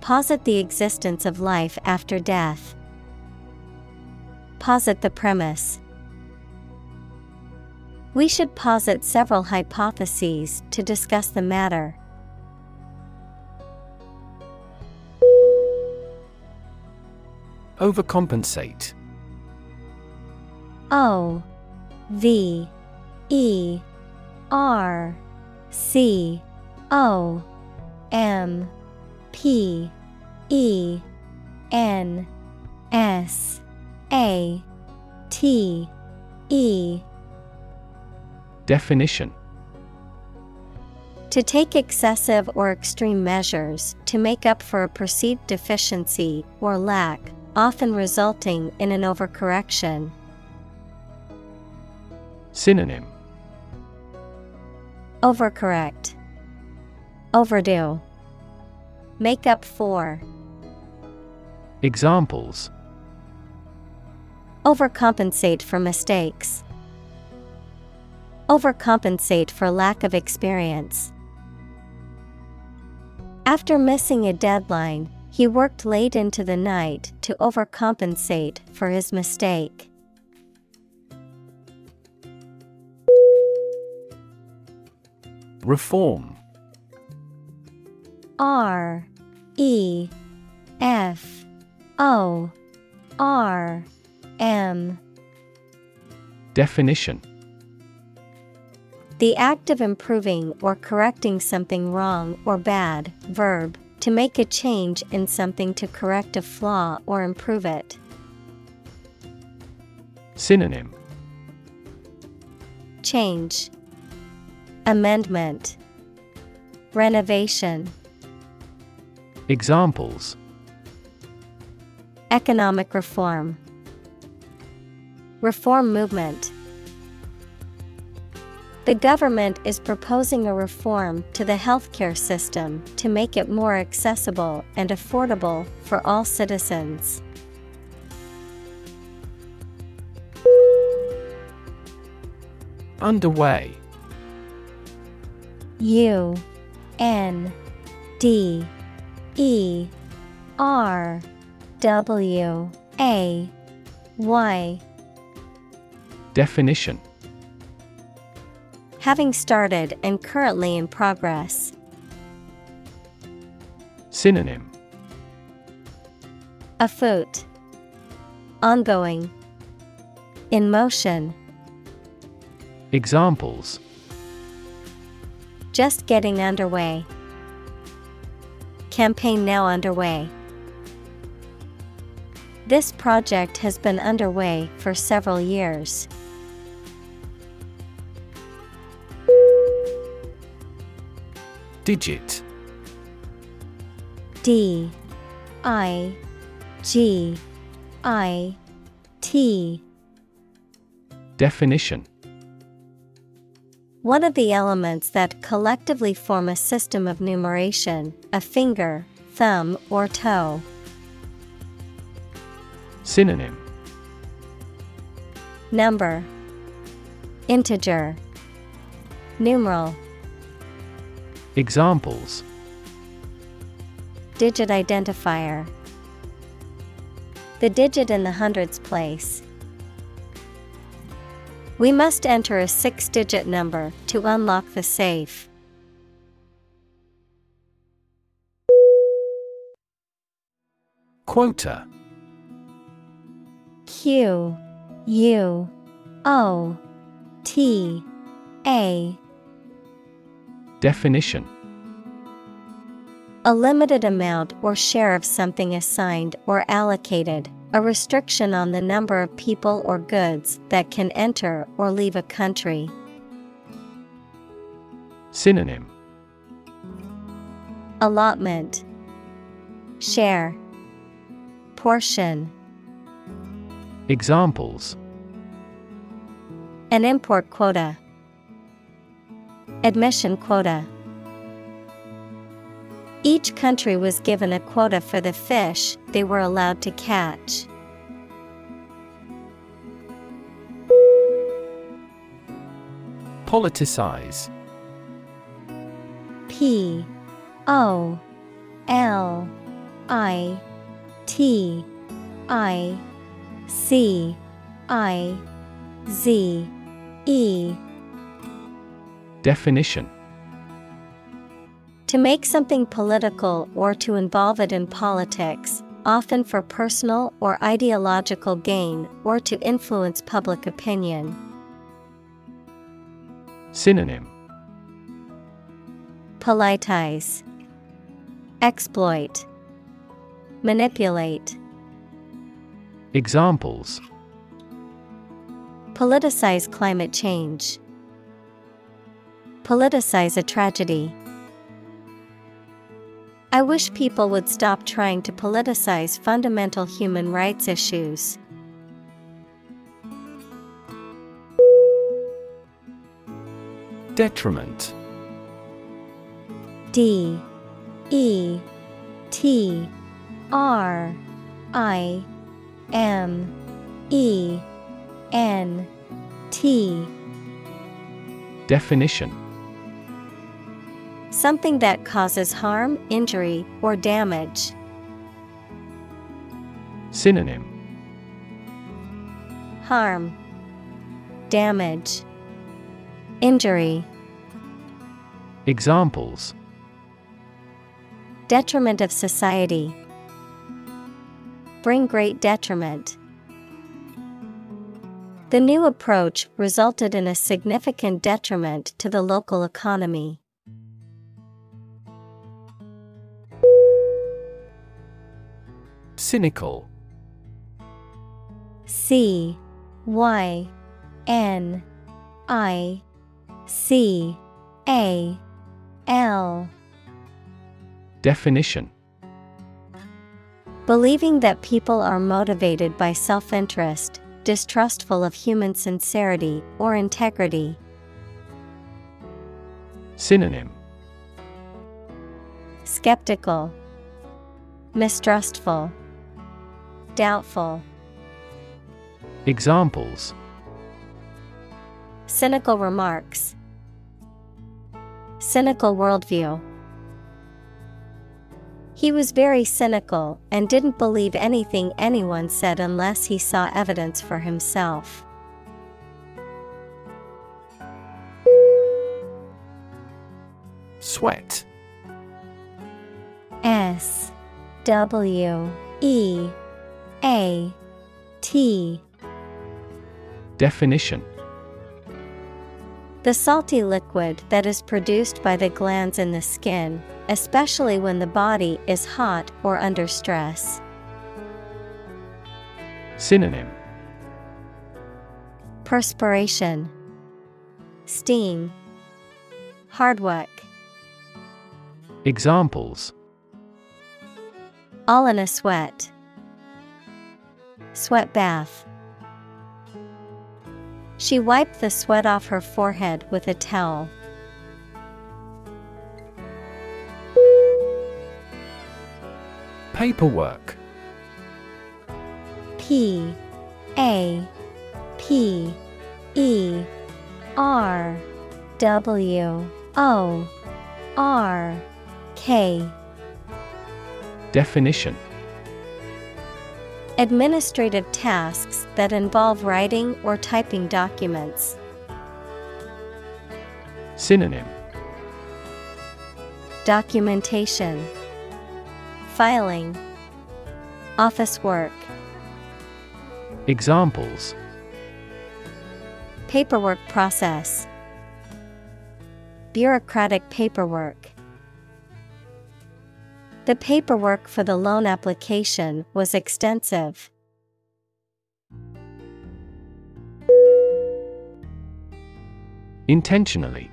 posit the existence of life after death, posit the premise. We should posit several hypotheses to discuss the matter. Overcompensate. O V E R C O M P E N S A T E. Definition: to take excessive or extreme measures to make up for a perceived deficiency or lack, often resulting in an overcorrection. Synonym: overcorrect, overdo, make up for. Examples: overcompensate for mistakes, overcompensate for lack of experience. After missing a deadline, He worked late into the night to overcompensate for his mistake. Reform. R E F O R M. Definition: the act of improving or correcting something wrong or bad, verb, to make a change in something to correct a flaw or improve it. Synonym: change, amendment, renovation. Examples: economic reform, reform movement. The government is proposing a reform to the healthcare system to make it more accessible and affordable for all citizens. Underway. U N D E R W A Y. Definition: having started and currently in progress. Synonym: afoot, ongoing, in motion. Examples: just getting underway. Campaign now underway. This project has been underway for several years. Digit. D I G I T. Definition: one of the elements that collectively form a system of numeration, a finger, thumb, or toe. Synonym: number, integer, numeral. Examples: digit identifier. The digit in the hundreds place. We must enter a six-digit number to unlock the safe. Quota. Q U O T A. Definition: a limited amount or share of something assigned or allocated, a restriction on the number of people or goods that can enter or leave a country. Synonym: allotment, share, portion. Examples: an import quota, admission quota. Each country was given a quota for the fish they were allowed to catch. Politicize. P O L I T I C I Z E. Definition: to make something political or to involve it in politics, often for personal or ideological gain or to influence public opinion. Synonym: politicize, exploit, manipulate. Examples: politicize climate change. Politicize a tragedy. I wish people would stop trying to politicize fundamental human rights issues. Detriment. D E T R I M E N T. Definition: something that causes harm, injury, or damage. Synonym: harm, damage, injury. Examples: detriment of society. Bring great detriment. The new approach resulted in a significant detriment to the local economy. Cynical. C Y N I C A L. Definition: believing that people are motivated by self-interest, distrustful of human sincerity or integrity. Synonym: skeptical, mistrustful, doubtful. Examples: cynical remarks. Cynical worldview. He was very cynical and didn't believe anything anyone said unless he saw evidence for himself. Sweat. S W E A T. Definition: the salty liquid that is produced by the glands in the skin, especially when the body is hot or under stress. Synonym: perspiration, steam, hard work. Examples: all in a sweat. Sweat bath. She wiped the sweat off her forehead with a towel. Paperwork. P A P E R W O R K. Definition: administrative tasks that involve writing or typing documents. Synonym: documentation, filing, office work. Examples: paperwork process. Bureaucratic paperwork. The paperwork for the loan application was extensive. Intentionally.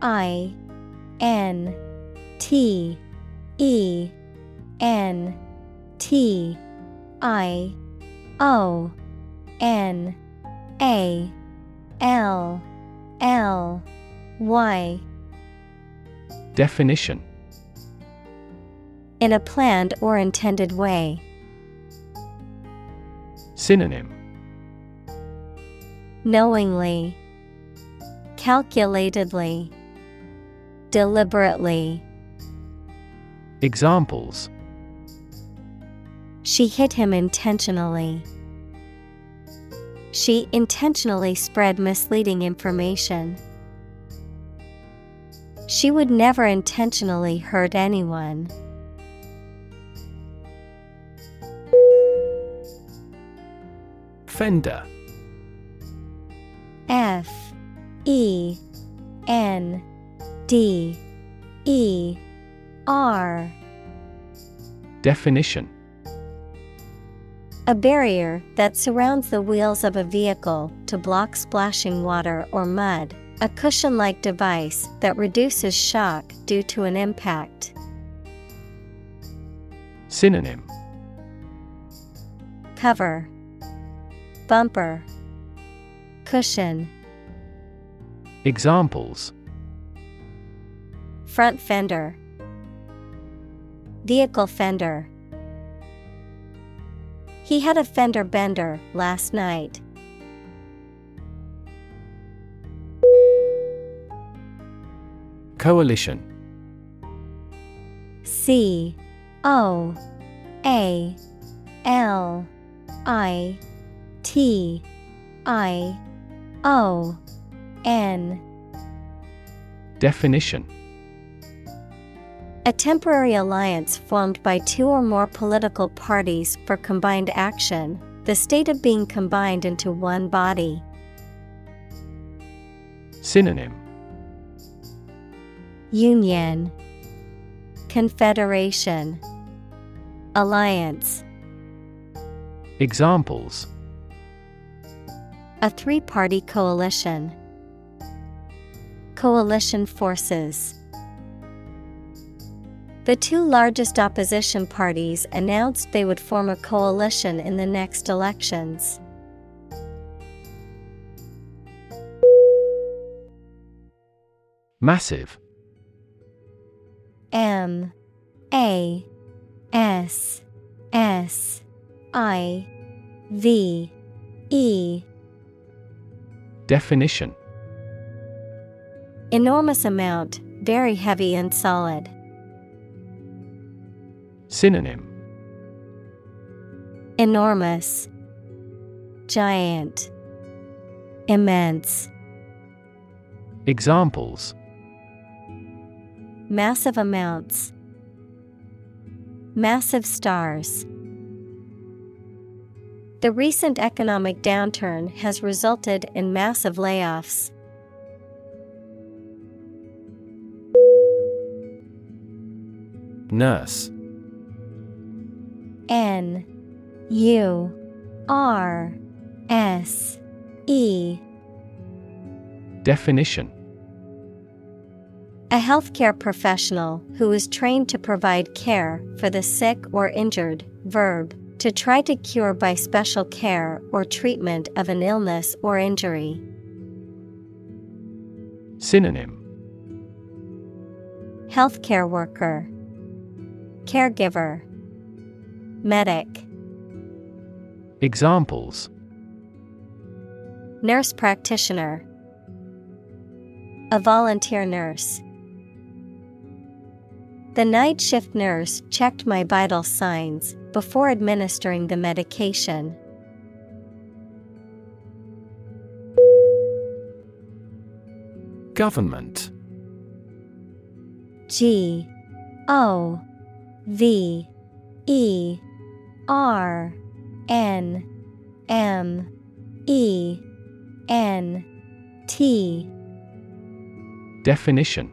I N T I O N A L L Y. Definition: in a planned or intended way. Synonym: knowingly, calculatedly, deliberately. Examples: she hit him intentionally. She intentionally spread misleading information. She would never intentionally hurt anyone. Fender. F E N D E R. Definition: a barrier that surrounds the wheels of a vehicle to block splashing water or mud, a cushion-like device that reduces shock due to an impact. Synonym: cover, bumper, cushion. Examples: front fender. Vehicle fender. He had a fender bender last night. Coalition. C O A L I T I O N. Definition: a temporary alliance formed by two or more political parties for combined action, the state of being combined into one body. Synonym: union, confederation, alliance. Examples: a three-party coalition, coalition forces. The two largest opposition parties announced they would form a coalition in the next elections. Massive. M A S S I V E. Definition: enormous amount, very heavy and solid. Synonym: enormous, giant, immense. Examples: massive amounts, massive stars. The recent economic downturn has resulted in massive layoffs. Nurse. N U R S E. Definition: a healthcare professional who is trained to provide care for the sick or injured, verb, to try to cure by special care or treatment of an illness or injury. Synonym: healthcare worker, caregiver, medic. Examples: nurse practitioner, a volunteer nurse. The night shift nurse checked my vital signs before administering the medication. Government. G O V E R N M E N T. Definition: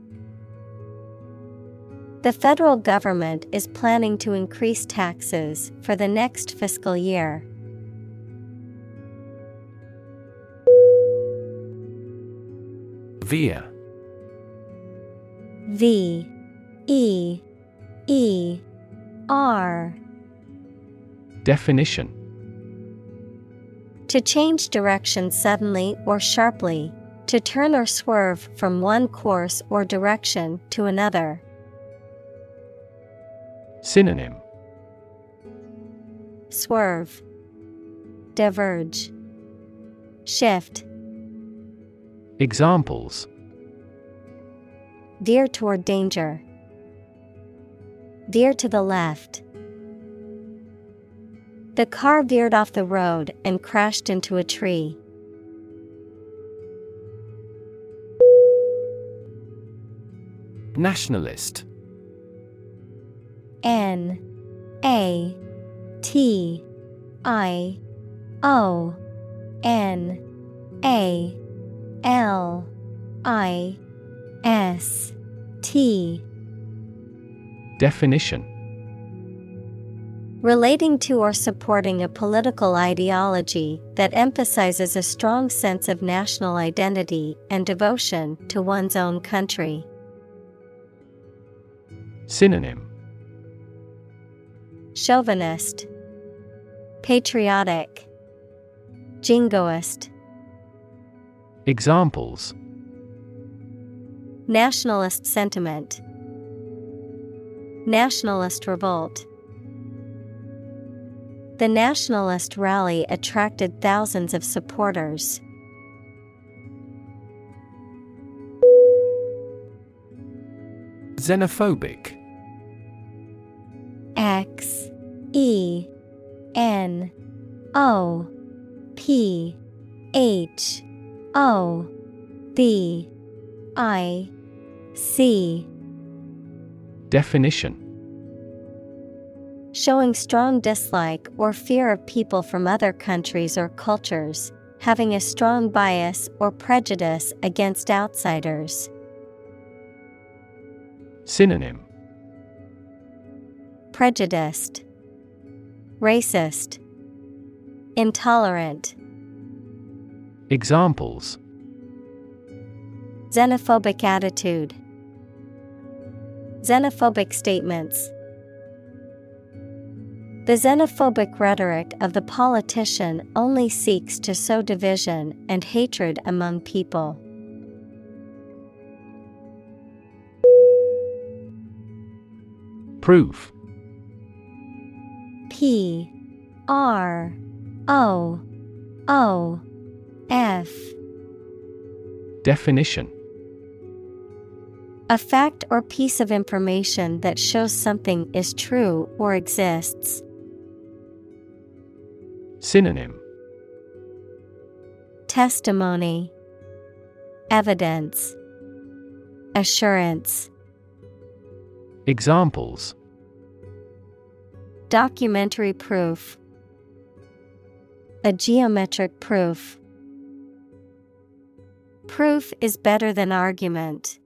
The federal government is planning to increase taxes for the next fiscal year. Via. V E E R. Definition: to change direction suddenly or sharply, to turn or swerve from one course or direction to another. Synonym: swerve, diverge, shift. Examples: veer toward danger, veer to the left. The car veered off the road and crashed into a tree. Nationalist. N A T I O N A L I S T. Definition: relating to or supporting a political ideology that emphasizes a strong sense of national identity and devotion to one's own country. Synonym: chauvinist, patriotic, jingoist. Examples: nationalist sentiment, nationalist revolt. The nationalist rally attracted thousands of supporters. Xenophobic. X E N O P H O B I C. Definition: showing strong dislike or fear of people from other countries or cultures, having a strong bias or prejudice against outsiders. Synonym: prejudiced, racist, intolerant. Examples: xenophobic attitude, xenophobic statements. The xenophobic rhetoric of the politician only seeks to sow division and hatred among people. Proof. P R O O F. Definition: a fact or piece of information that shows something is true or exists. Synonym: testimony, evidence, assurance. Examples: documentary proof, a geometric proof. Proof is better than argument.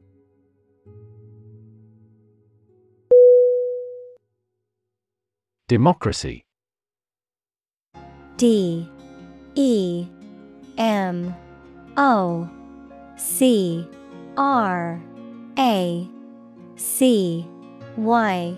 Democracy. D E M O C R A C Y.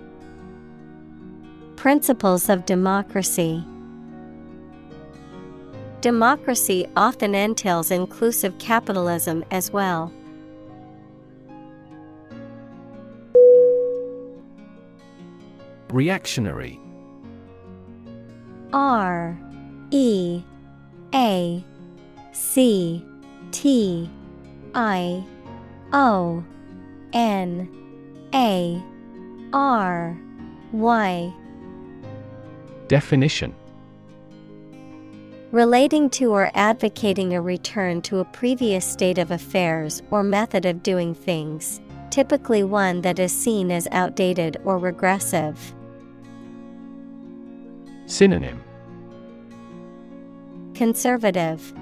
principles of democracy. Democracy often entails inclusive capitalism as well. Reactionary. R E A C T I O N A R Y. Definition: relating to or advocating a return to a previous state of affairs or method of doing things, typically one that is seen as outdated or regressive. Synonym: conservative,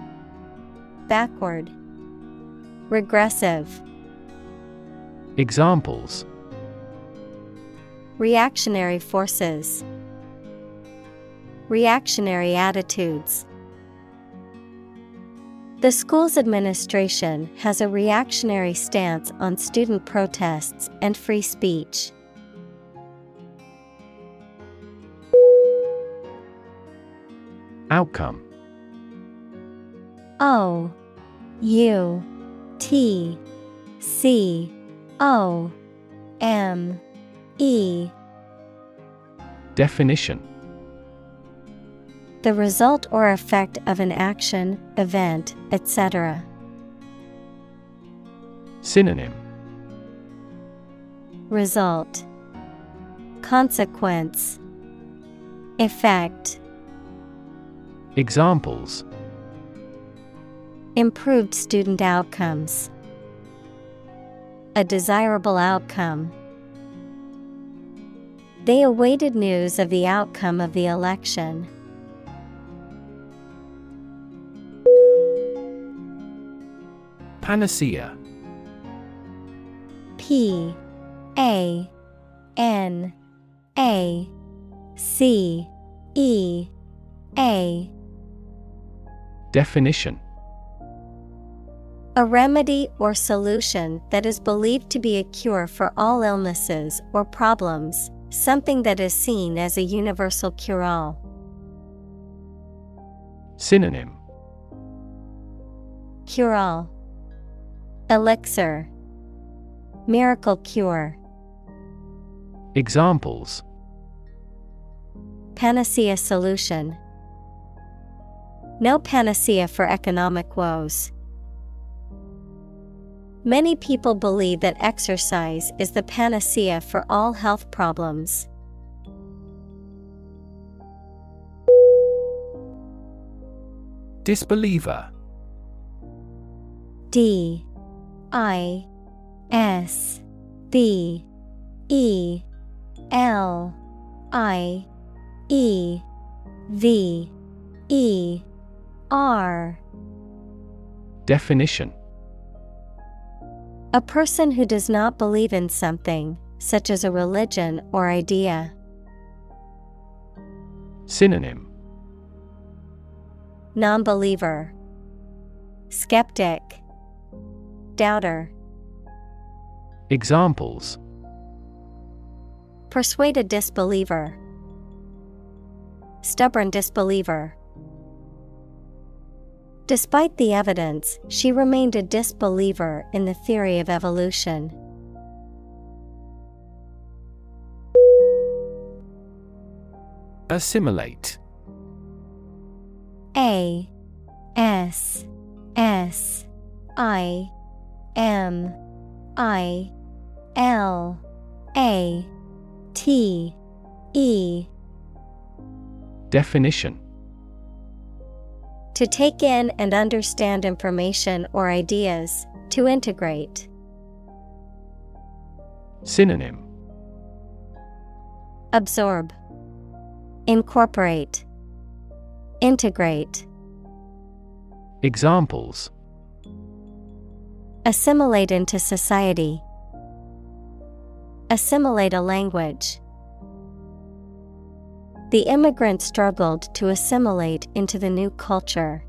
backward, regressive. Examples: reactionary forces, reactionary attitudes. The school's administration has a reactionary stance on student protests and free speech. Outcome. O U T C O M E. Definition: the result or effect of an action, event, et cetera. Synonym: result, consequence, effect. Examples: improved student outcomes, a desirable outcome. They awaited news of the outcome of the election. Panacea. P A N A C E A. Definition: a remedy or solution that is believed to be a cure for all illnesses or problems, something that is seen as a universal cure-all. Synonym: cure-all, elixir, miracle cure. Examples: panacea solution. No panacea for economic woes. Many people believe that exercise is the panacea for all health problems. Disbeliever. D I S B E L I E V E R. Definition: a person who does not believe in something, such as a religion or idea. Synonym: non-believer, skeptic, doubter. Examples: persuade a disbeliever. Stubborn disbeliever. Despite the evidence, she remained a disbeliever in the theory of evolution. Assimilate. A S S I M I L A T E. Definition: to take in and understand information or ideas, to integrate. Synonym: absorb, incorporate, integrate. Examples: assimilate into society. Assimilate a language. The immigrant struggled to assimilate into the new culture.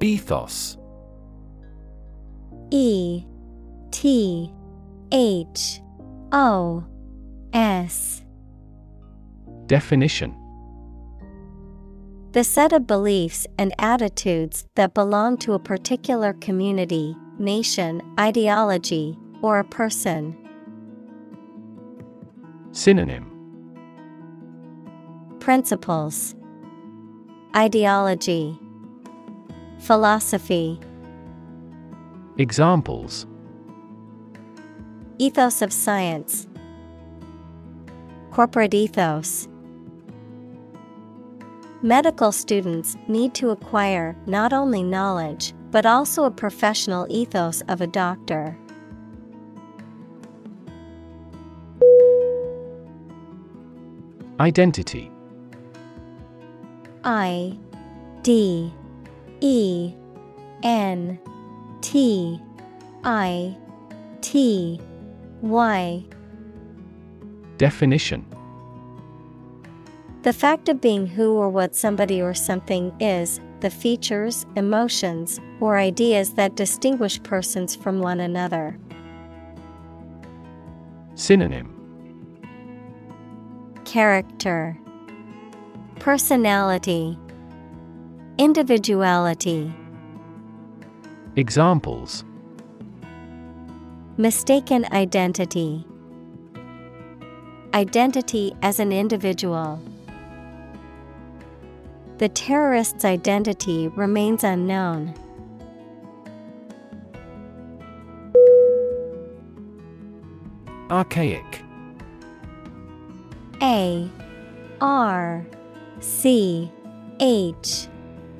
Ethos. E T H O S. Definition: the set of beliefs and attitudes that belong to a particular community, nation, ideology, or a person. Synonym: principles, ideology, philosophy. Examples: ethos of science. Corporate ethos. Medical students need to acquire not only knowledge, but also a professional ethos of a doctor. Identity. I D E N T I T Y. Definition: the fact of being who or what somebody or something is, the features, emotions, or ideas that distinguish persons from one another. Synonym: character, personality, individuality. Examples: mistaken identity. Identity as an individual. The terrorist's identity remains unknown. Archaic. A R C H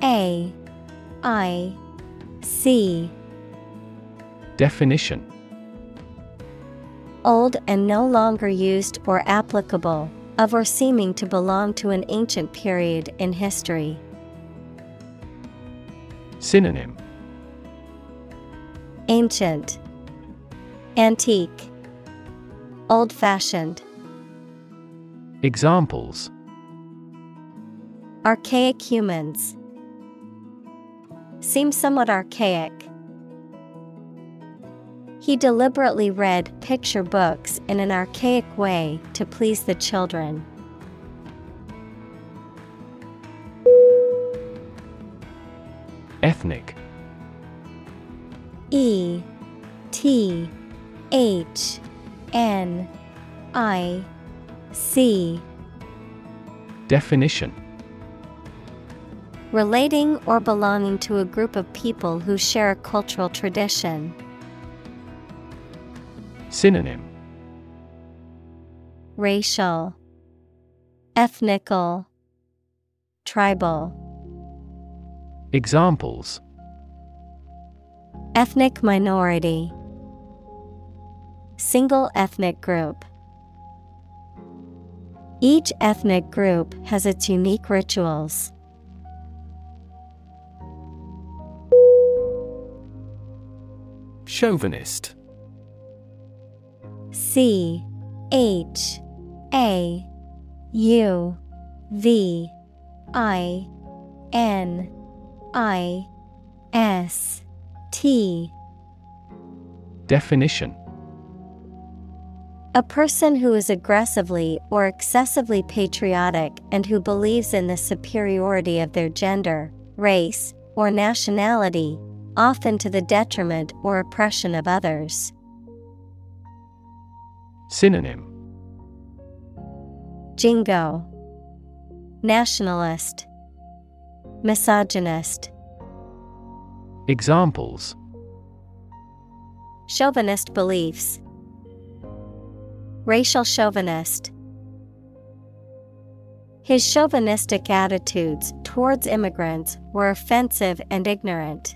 A I C. Definition: old and no longer used or applicable, of or seeming to belong to an ancient period in history. Synonym: ancient, antique, old-fashioned. Examples: archaic humans. Seems somewhat archaic. He deliberately read picture books in an archaic way to please the children. Ethnic. E. T. H. N. I. C. Definition: relating or belonging to a group of people who share a cultural tradition. Synonym: racial, ethnical, tribal. Examples: ethnic minority, single ethnic group. Each ethnic group has its unique rituals. Chauvinist. C. H. A. U. V. I. N. I. S. T. Definition: a person who is aggressively or excessively patriotic and who believes in the superiority of their gender, race, or nationality, often to the detriment or oppression of others. Synonym: jingo, nationalist, misogynist. Examples: chauvinist beliefs, racial chauvinist. His chauvinistic attitudes towards immigrants were offensive and ignorant.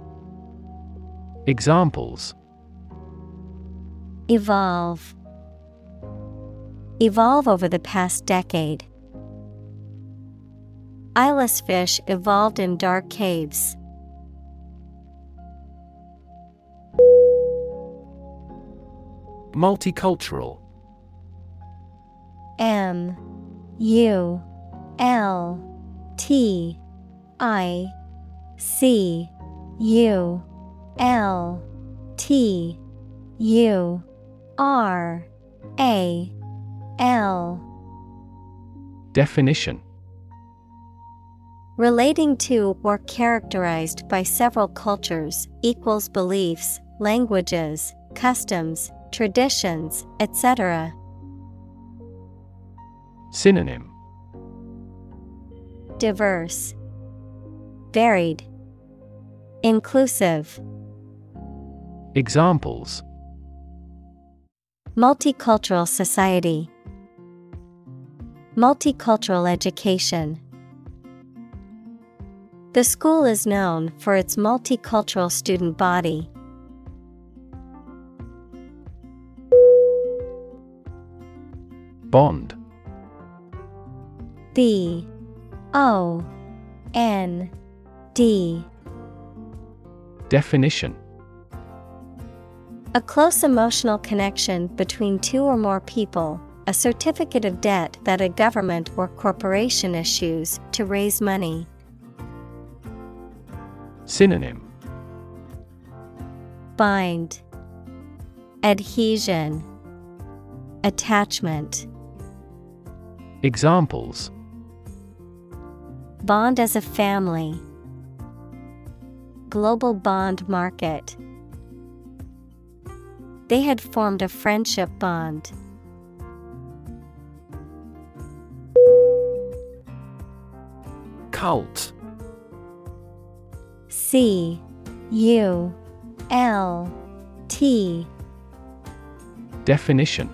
Examples: evolve. Evolve over the past decade. Eyeless fish evolved in dark caves. Multicultural. M. U. L. T. I. C. U. L. T. U. R. A. L. Definition: relating to or characterized by several cultures, equals beliefs, languages, customs, traditions, et cetera. Synonym: diverse, varied, inclusive. Examples: multicultural society, multicultural education. The school is known for its multicultural student body. Bond. B. O. N. D. Definition: a close emotional connection between two or more people, a certificate of debt that a government or corporation issues to raise money. Synonym: bind, adhesion, attachment. Examples: bond as a family, global bond market. They had formed a friendship bond. Cult. C U L T. Definition: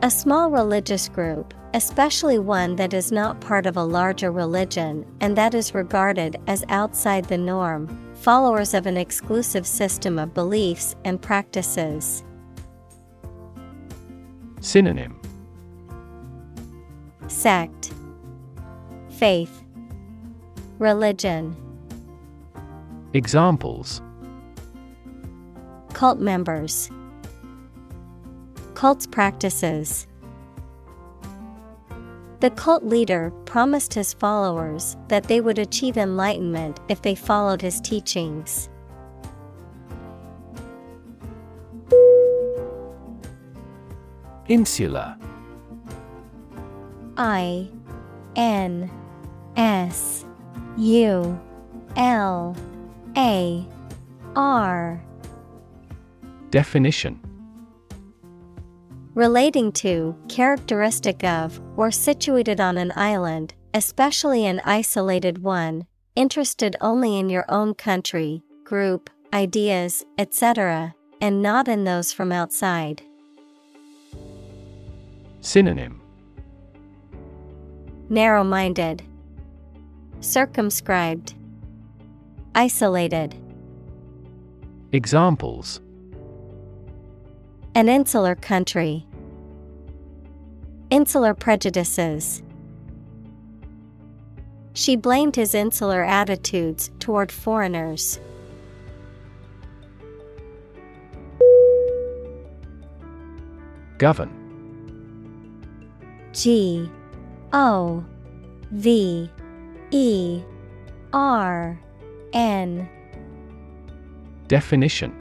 a small religious group, especially one that is not part of a larger religion and that is regarded as outside the norm, followers of an exclusive system of beliefs and practices. Synonym: sect, faith, religion. Examples: cult members, cult's practices. The cult leader promised his followers that they would achieve enlightenment if they followed his teachings. Insular. I N S U L A R. Definition: relating to, characteristic of, or situated on an island, especially an isolated one, interested only in your own country, group, ideas, et cetera, and not in those from outside. Synonym: narrow-minded, circumscribed, isolated. Examples: an insular country, insular prejudices. She blamed his insular attitudes toward foreigners. Govern. G O V E R N. Definition: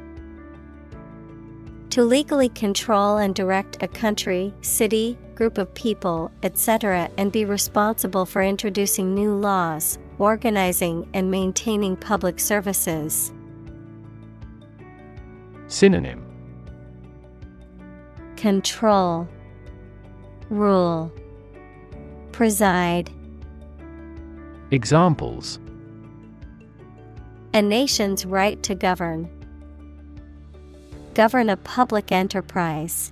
to legally control and direct a country, city, group of people, et cetera, and be responsible for introducing new laws, organizing and maintaining public services. Synonym: control, rule, preside. Examples: a nation's right to govern, govern a public enterprise.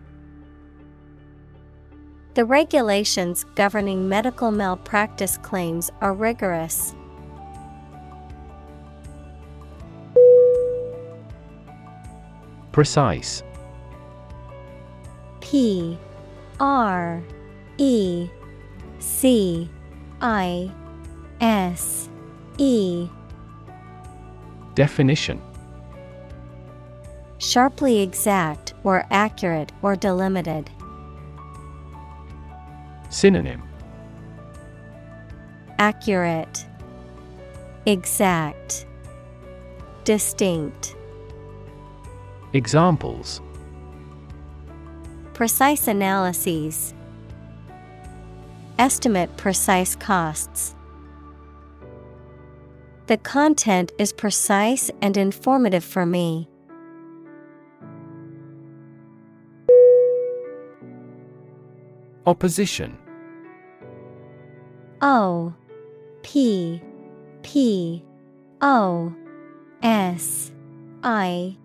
The regulations governing medical malpractice claims are rigorous. Precise. P R E C I S E. Definition: sharply exact or accurate or delimited. Synonym: accurate, exact, distinct. Examples: precise analyses, estimate precise costs. The content is precise and informative for me. Opposition. O P P O S I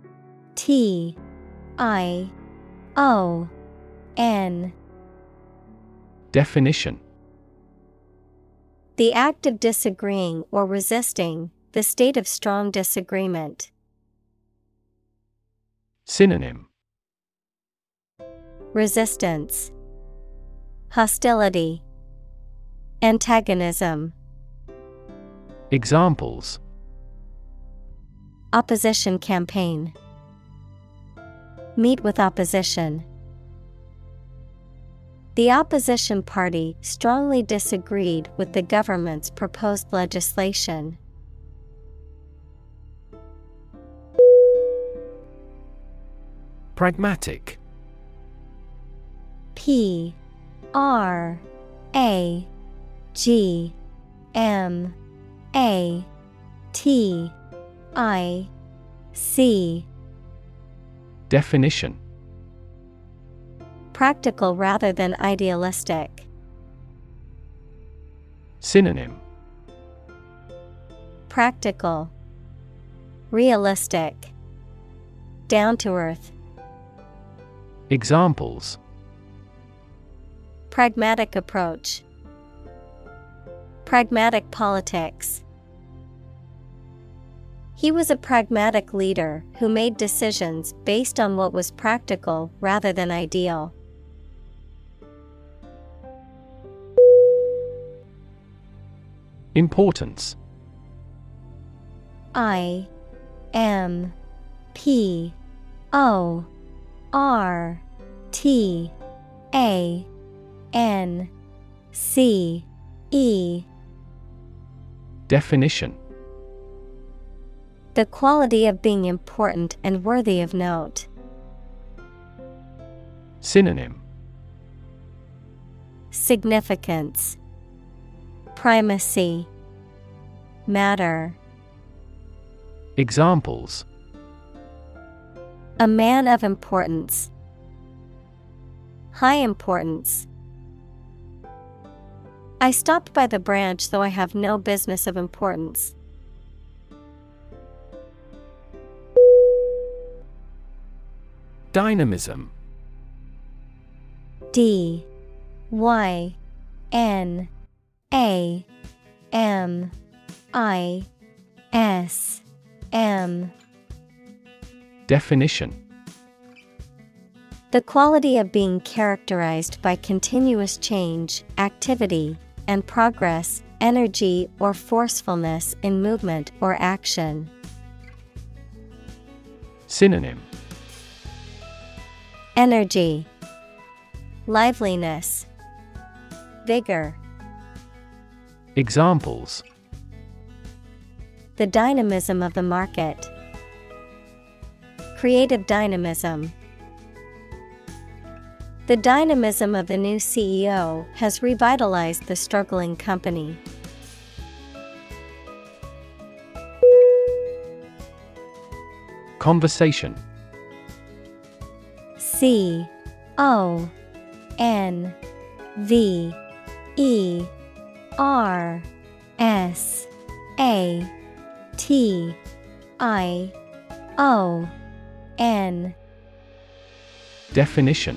T I O N. Definition: the act of disagreeing or resisting, the state of strong disagreement. Synonym: resistance, hostility, antagonism. Examples: opposition campaign, meet with opposition. The opposition party strongly disagreed with the government's proposed legislation. Pragmatic. P R A G M A T I C. Definition: practical rather than idealistic. Synonym: practical, realistic, down to earth. Examples: pragmatic approach, pragmatic politics. He was a pragmatic leader who made decisions based on what was practical rather than ideal. Importance. I M P O R T A N C E. Definition: the quality of being important and worthy of note. Synonym: significance, primacy, matter. Examples: a man of importance, high importance. I stopped by the branch, though I have no business of importance. Dynamism. D Y N A M I S M. Definition: the quality of being characterized by continuous change, activity, and progress, energy or forcefulness in movement or action. Synonym: energy, liveliness, vigor. Examples: the dynamism of the market, creative dynamism. The dynamism of the new C E O has revitalized the struggling company. Conversation. C O N V E R S A T I O N. Definition: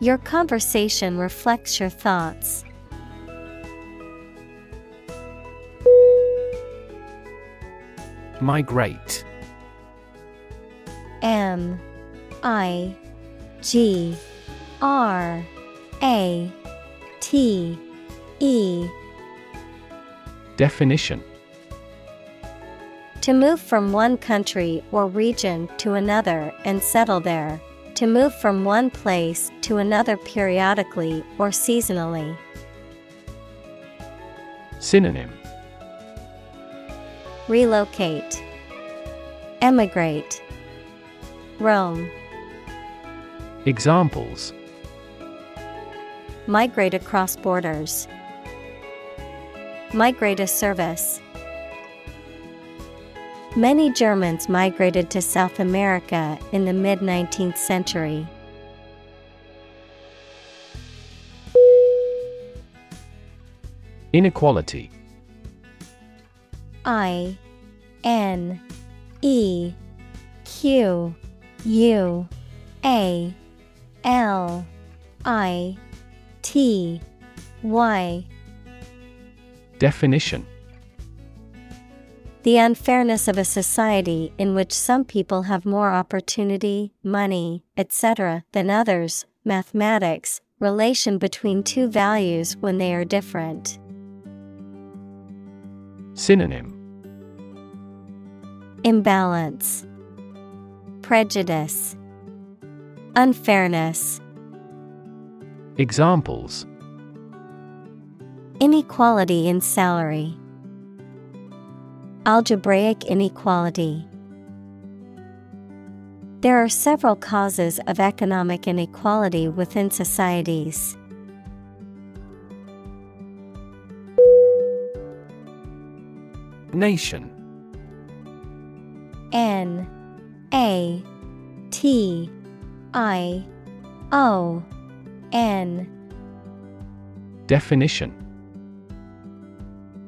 Your conversation reflects your thoughts. Migrate. M I G R A T E. Definition: to move from one country or region to another and settle there. To move from one place to another periodically or seasonally. Synonym: relocate, emigrate, roam. Examples: migrate across borders, migrate a service. Many Germans migrated to South America in the mid-nineteenth century. Inequality. I N E Q U A L I T Y. Definition: the unfairness of a society in which some people have more opportunity, money, et cetera than others. Mathematics, relation between two values when they are different. Synonym: imbalance, prejudice, unfairness. Examples: Inequality in salary. Algebraic inequality. There are several causes of economic inequality within societies. Nation. N A T I O N. Definition.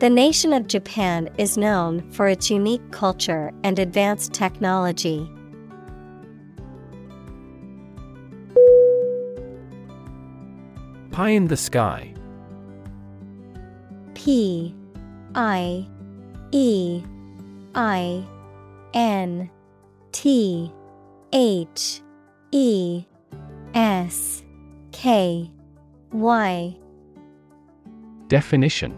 The nation of Japan is known for its unique culture and advanced technology. Pie in the sky. P I E I N T H E S K Y. Definition: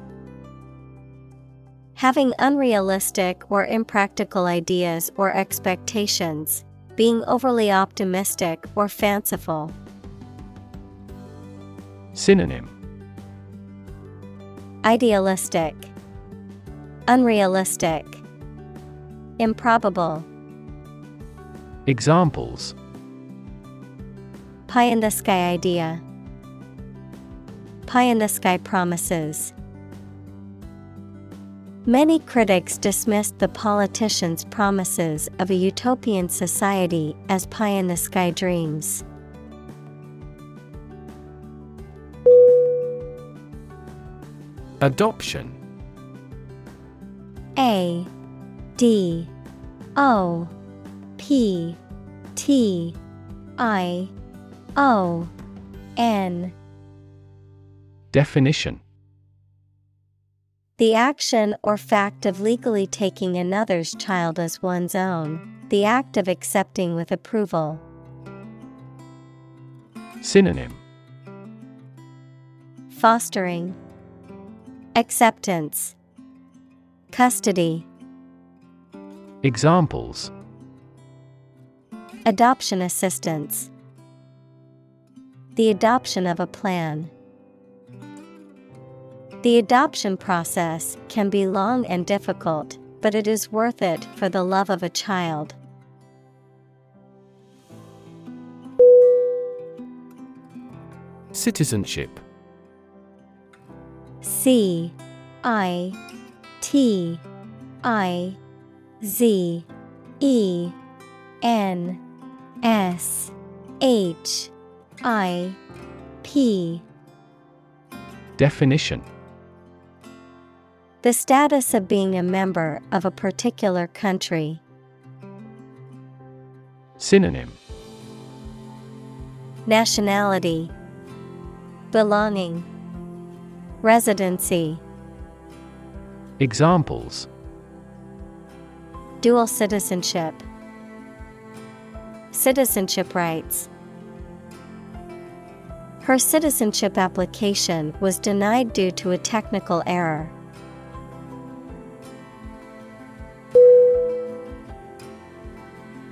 having unrealistic or impractical ideas or expectations, being overly optimistic or fanciful. Synonym: idealistic, unrealistic, improbable. Examples: pie in the sky idea, pie in the sky promises. Many critics dismissed the politicians' promises of a utopian society as pie-in-the-sky dreams. Adoption. A D O P T I O N. Definition: the action or fact of legally taking another's child as one's own, the act of accepting with approval. Synonym: fostering, acceptance, custody. Examples: adoption assistance, the adoption of a plan. The adoption process can be long and difficult, but it is worth it for the love of a child. Citizenship. C I T I Z E N S H I P. Definition: the status of being a member of a particular country. Synonym: nationality, belonging, residency. Examples: dual citizenship, citizenship rights. Her citizenship application was denied due to a technical error.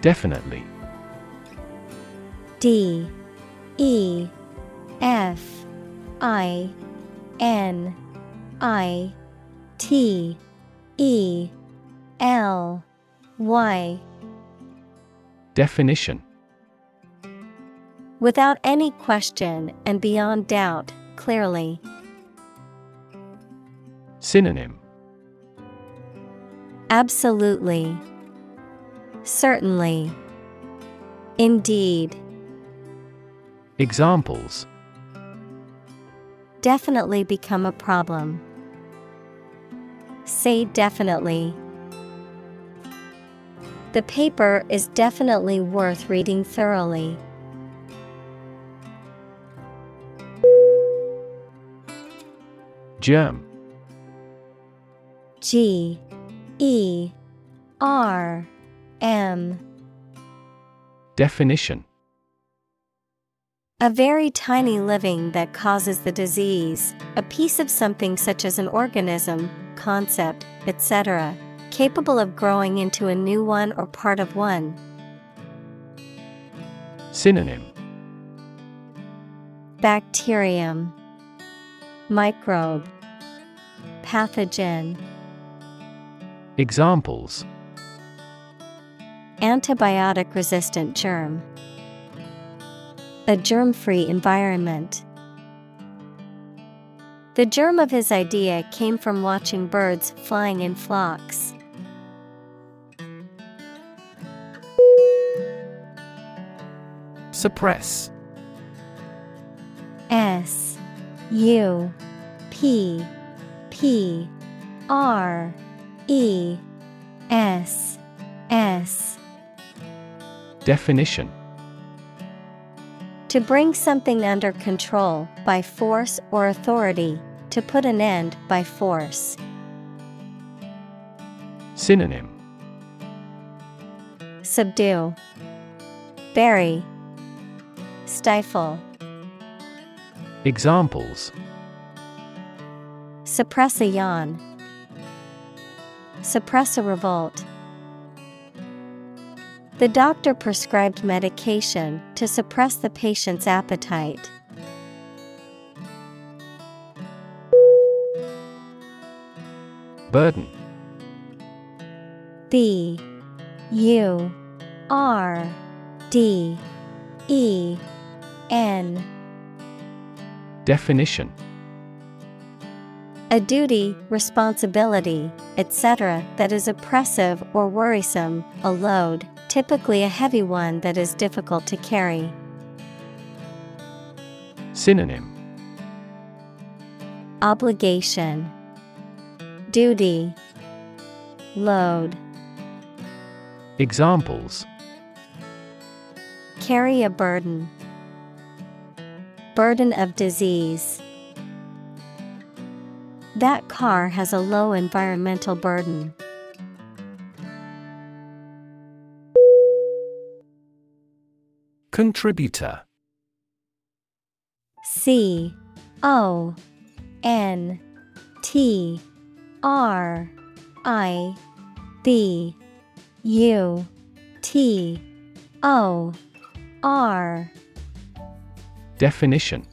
Definitely. D E F I N I T E L Y. Definition: without any question and beyond doubt, clearly. Synonym: absolutely, certainly, indeed. Examples: definitely become a problem. Say definitely. The paper is definitely worth reading thoroughly. Germ. G E R M. Definition: a very tiny living that causes the disease, a piece of something such as an organism, concept, et cetera, capable of growing into a new one or part of one. Synonym: bacterium, microbe, pathogen. Examples: antibiotic-resistant germ, a germ-free environment. The germ of his idea came from watching birds flying in flocks. Suppress. S U P P R E S S. Definition: to bring something under control by force or authority, to put an end by force. Synonym: subdue, bury, stifle. Examples: suppress a yawn, suppress a revolt. The doctor prescribed medication to suppress the patient's appetite. Burden. B U R D E N. Definition: a duty, responsibility, et cetera that is oppressive or worrisome, a load, typically a heavy one that is difficult to carry. Synonym: obligation, duty, load. Examples: carry a burden, burden of disease. That car has a low environmental burden. Contributor. C O N T R I B U T O R. Definition: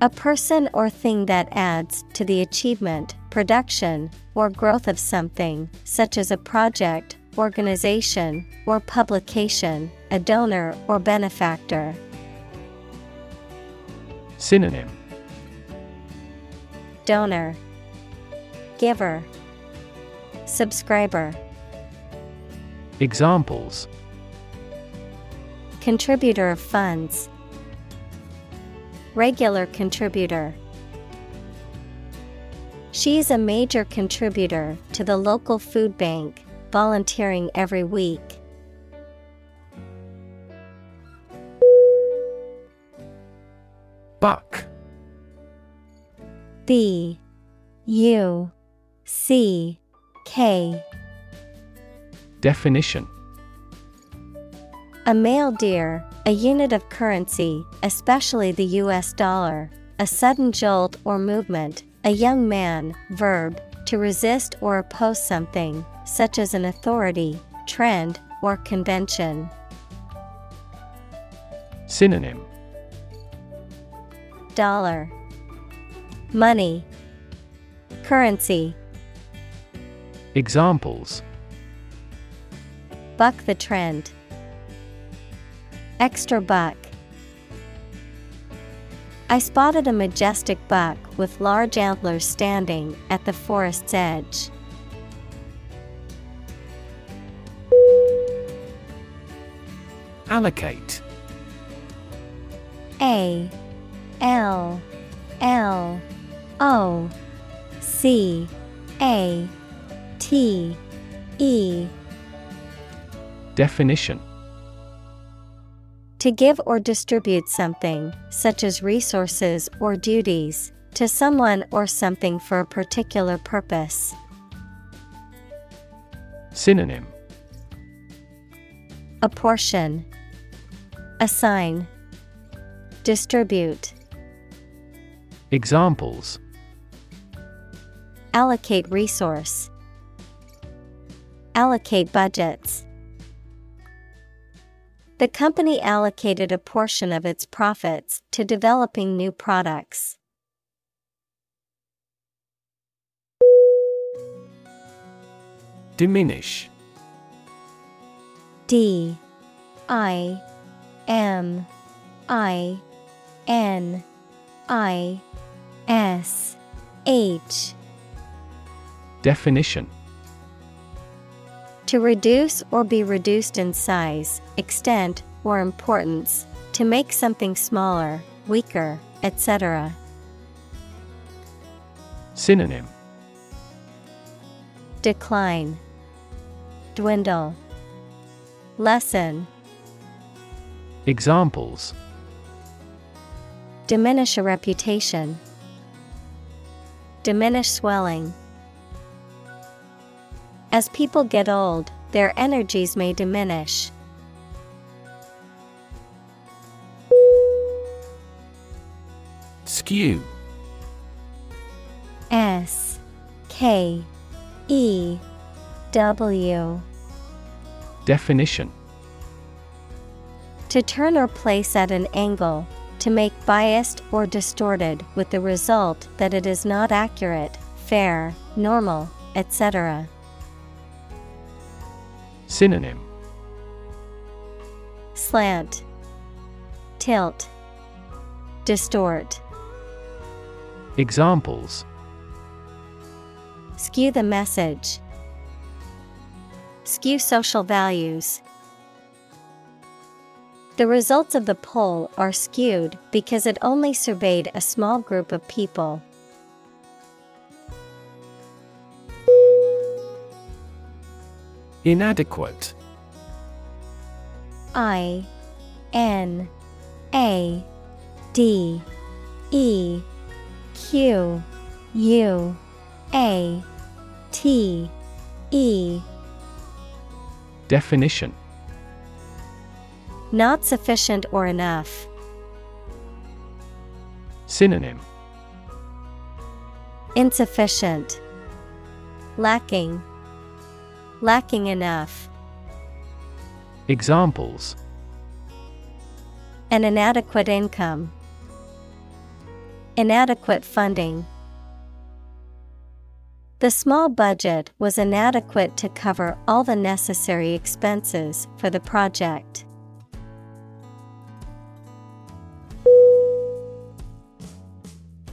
a person or thing that adds to the achievement, production, or growth of something, such as a project, organization, or publication, a donor or benefactor. Synonym: donor, giver, subscriber. Examples: contributor of funds, regular contributor. She is a major contributor to the local food bank, volunteering every week. Buck. B U C K. Definition: a male deer, a unit of currency, especially the U S dollar, a sudden jolt or movement, a young man. Verb: to resist or oppose something, such as an authority, trend, or convention. Synonym: dollar, money, currency. Examples: buck the trend, extra buck. I spotted a majestic buck with large antlers standing at the forest's edge. Allocate. A L L O C A T E. Definition: to give or distribute something, such as resources or duties, To someone or something for a particular purpose. Synonym: apportion, assign, distribute. Examples: allocate resource, allocate budgets. The company allocated a portion of its profits to developing new products. Diminish. D I M I N I S H. Definition: to reduce or be reduced in size, extent, or importance, to make something smaller, weaker, et cetera. Synonym: decline, dwindle, lessen. Examples: diminish a reputation, diminish swelling. As people get old, their energies may diminish. Skew. S K E W. Definition: to turn or place at an angle, to make biased or distorted with the result that it is not accurate, fair, normal, et cetera. Synonym: slant, tilt, distort. Examples: skew the message, skew social values. The results of the poll are skewed because it only surveyed a small group of people. Inadequate. I N A D E Q U A T E. Definition: not sufficient or enough. Synonym: insufficient, lacking, lacking enough. Examples: an inadequate income, inadequate funding. The small budget was inadequate to cover all the necessary expenses for the project.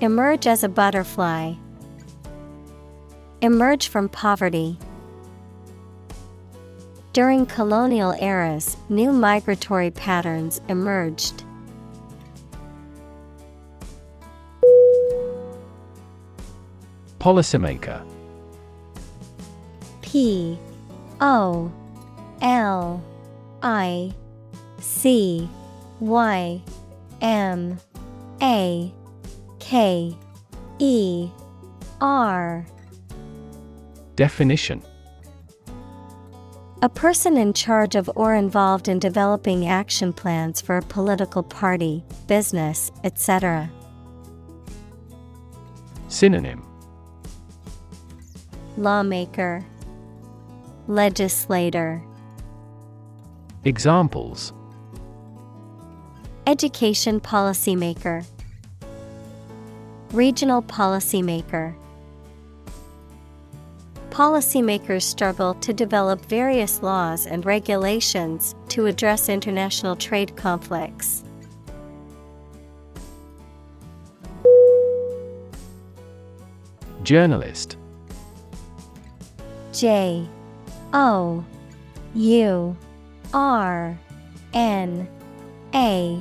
emerge as a butterfly, emerge from poverty. During colonial eras, new migratory patterns emerged. Policymaker. P O L I C Y M A K E R. Definition: a person in charge of or involved in developing action plans for a political party, business, et cetera. Synonym: lawmaker, legislator. Examples: education policymaker, regional policymaker. Policymakers struggle to develop various laws and regulations to address international trade conflicts. Journalist. J O U R N A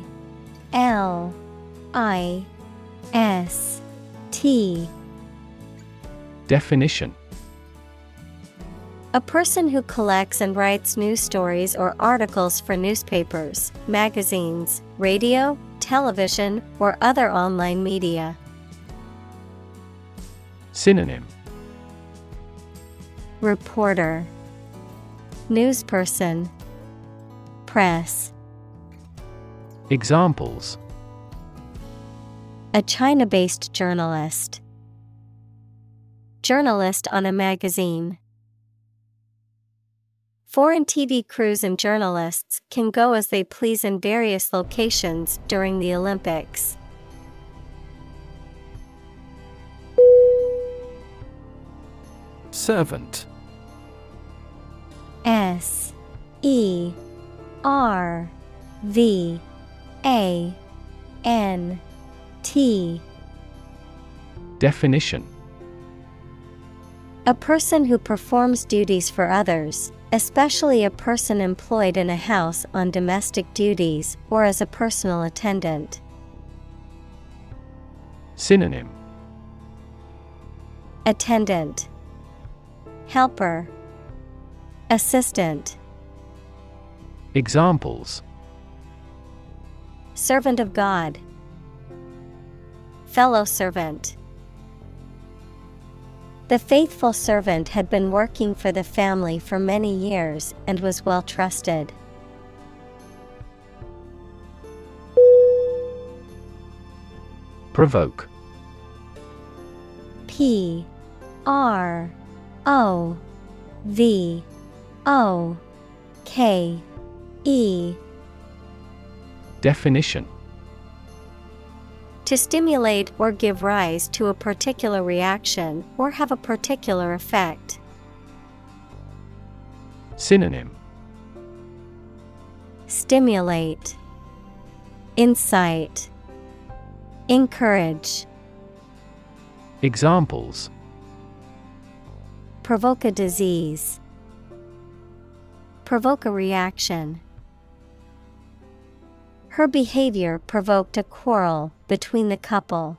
L I S T. Definition. A person who collects and writes news stories or articles for newspapers, magazines, radio, television, or other online media. Synonym. Reporter, newsperson, press. Examples. A China-based journalist. Journalist on a magazine. Foreign T V crews and journalists can go as they please in various locations during the Olympics. Servant. S E R V A N T. Definition. A person who performs duties for others, especially a person employed in a house on domestic duties or as a personal attendant. Synonym. Attendant, helper, assistant. Examples. Servant of God. Fellow servant. The faithful servant had been working for the family for many years and was well trusted. Provoke. P R O V O K E. Definition. To stimulate or give rise to a particular reaction or have a particular effect. Synonym. Stimulate, incite, encourage. Examples. Provoke a disease. Provoke a reaction. Her behavior provoked a quarrel between the couple.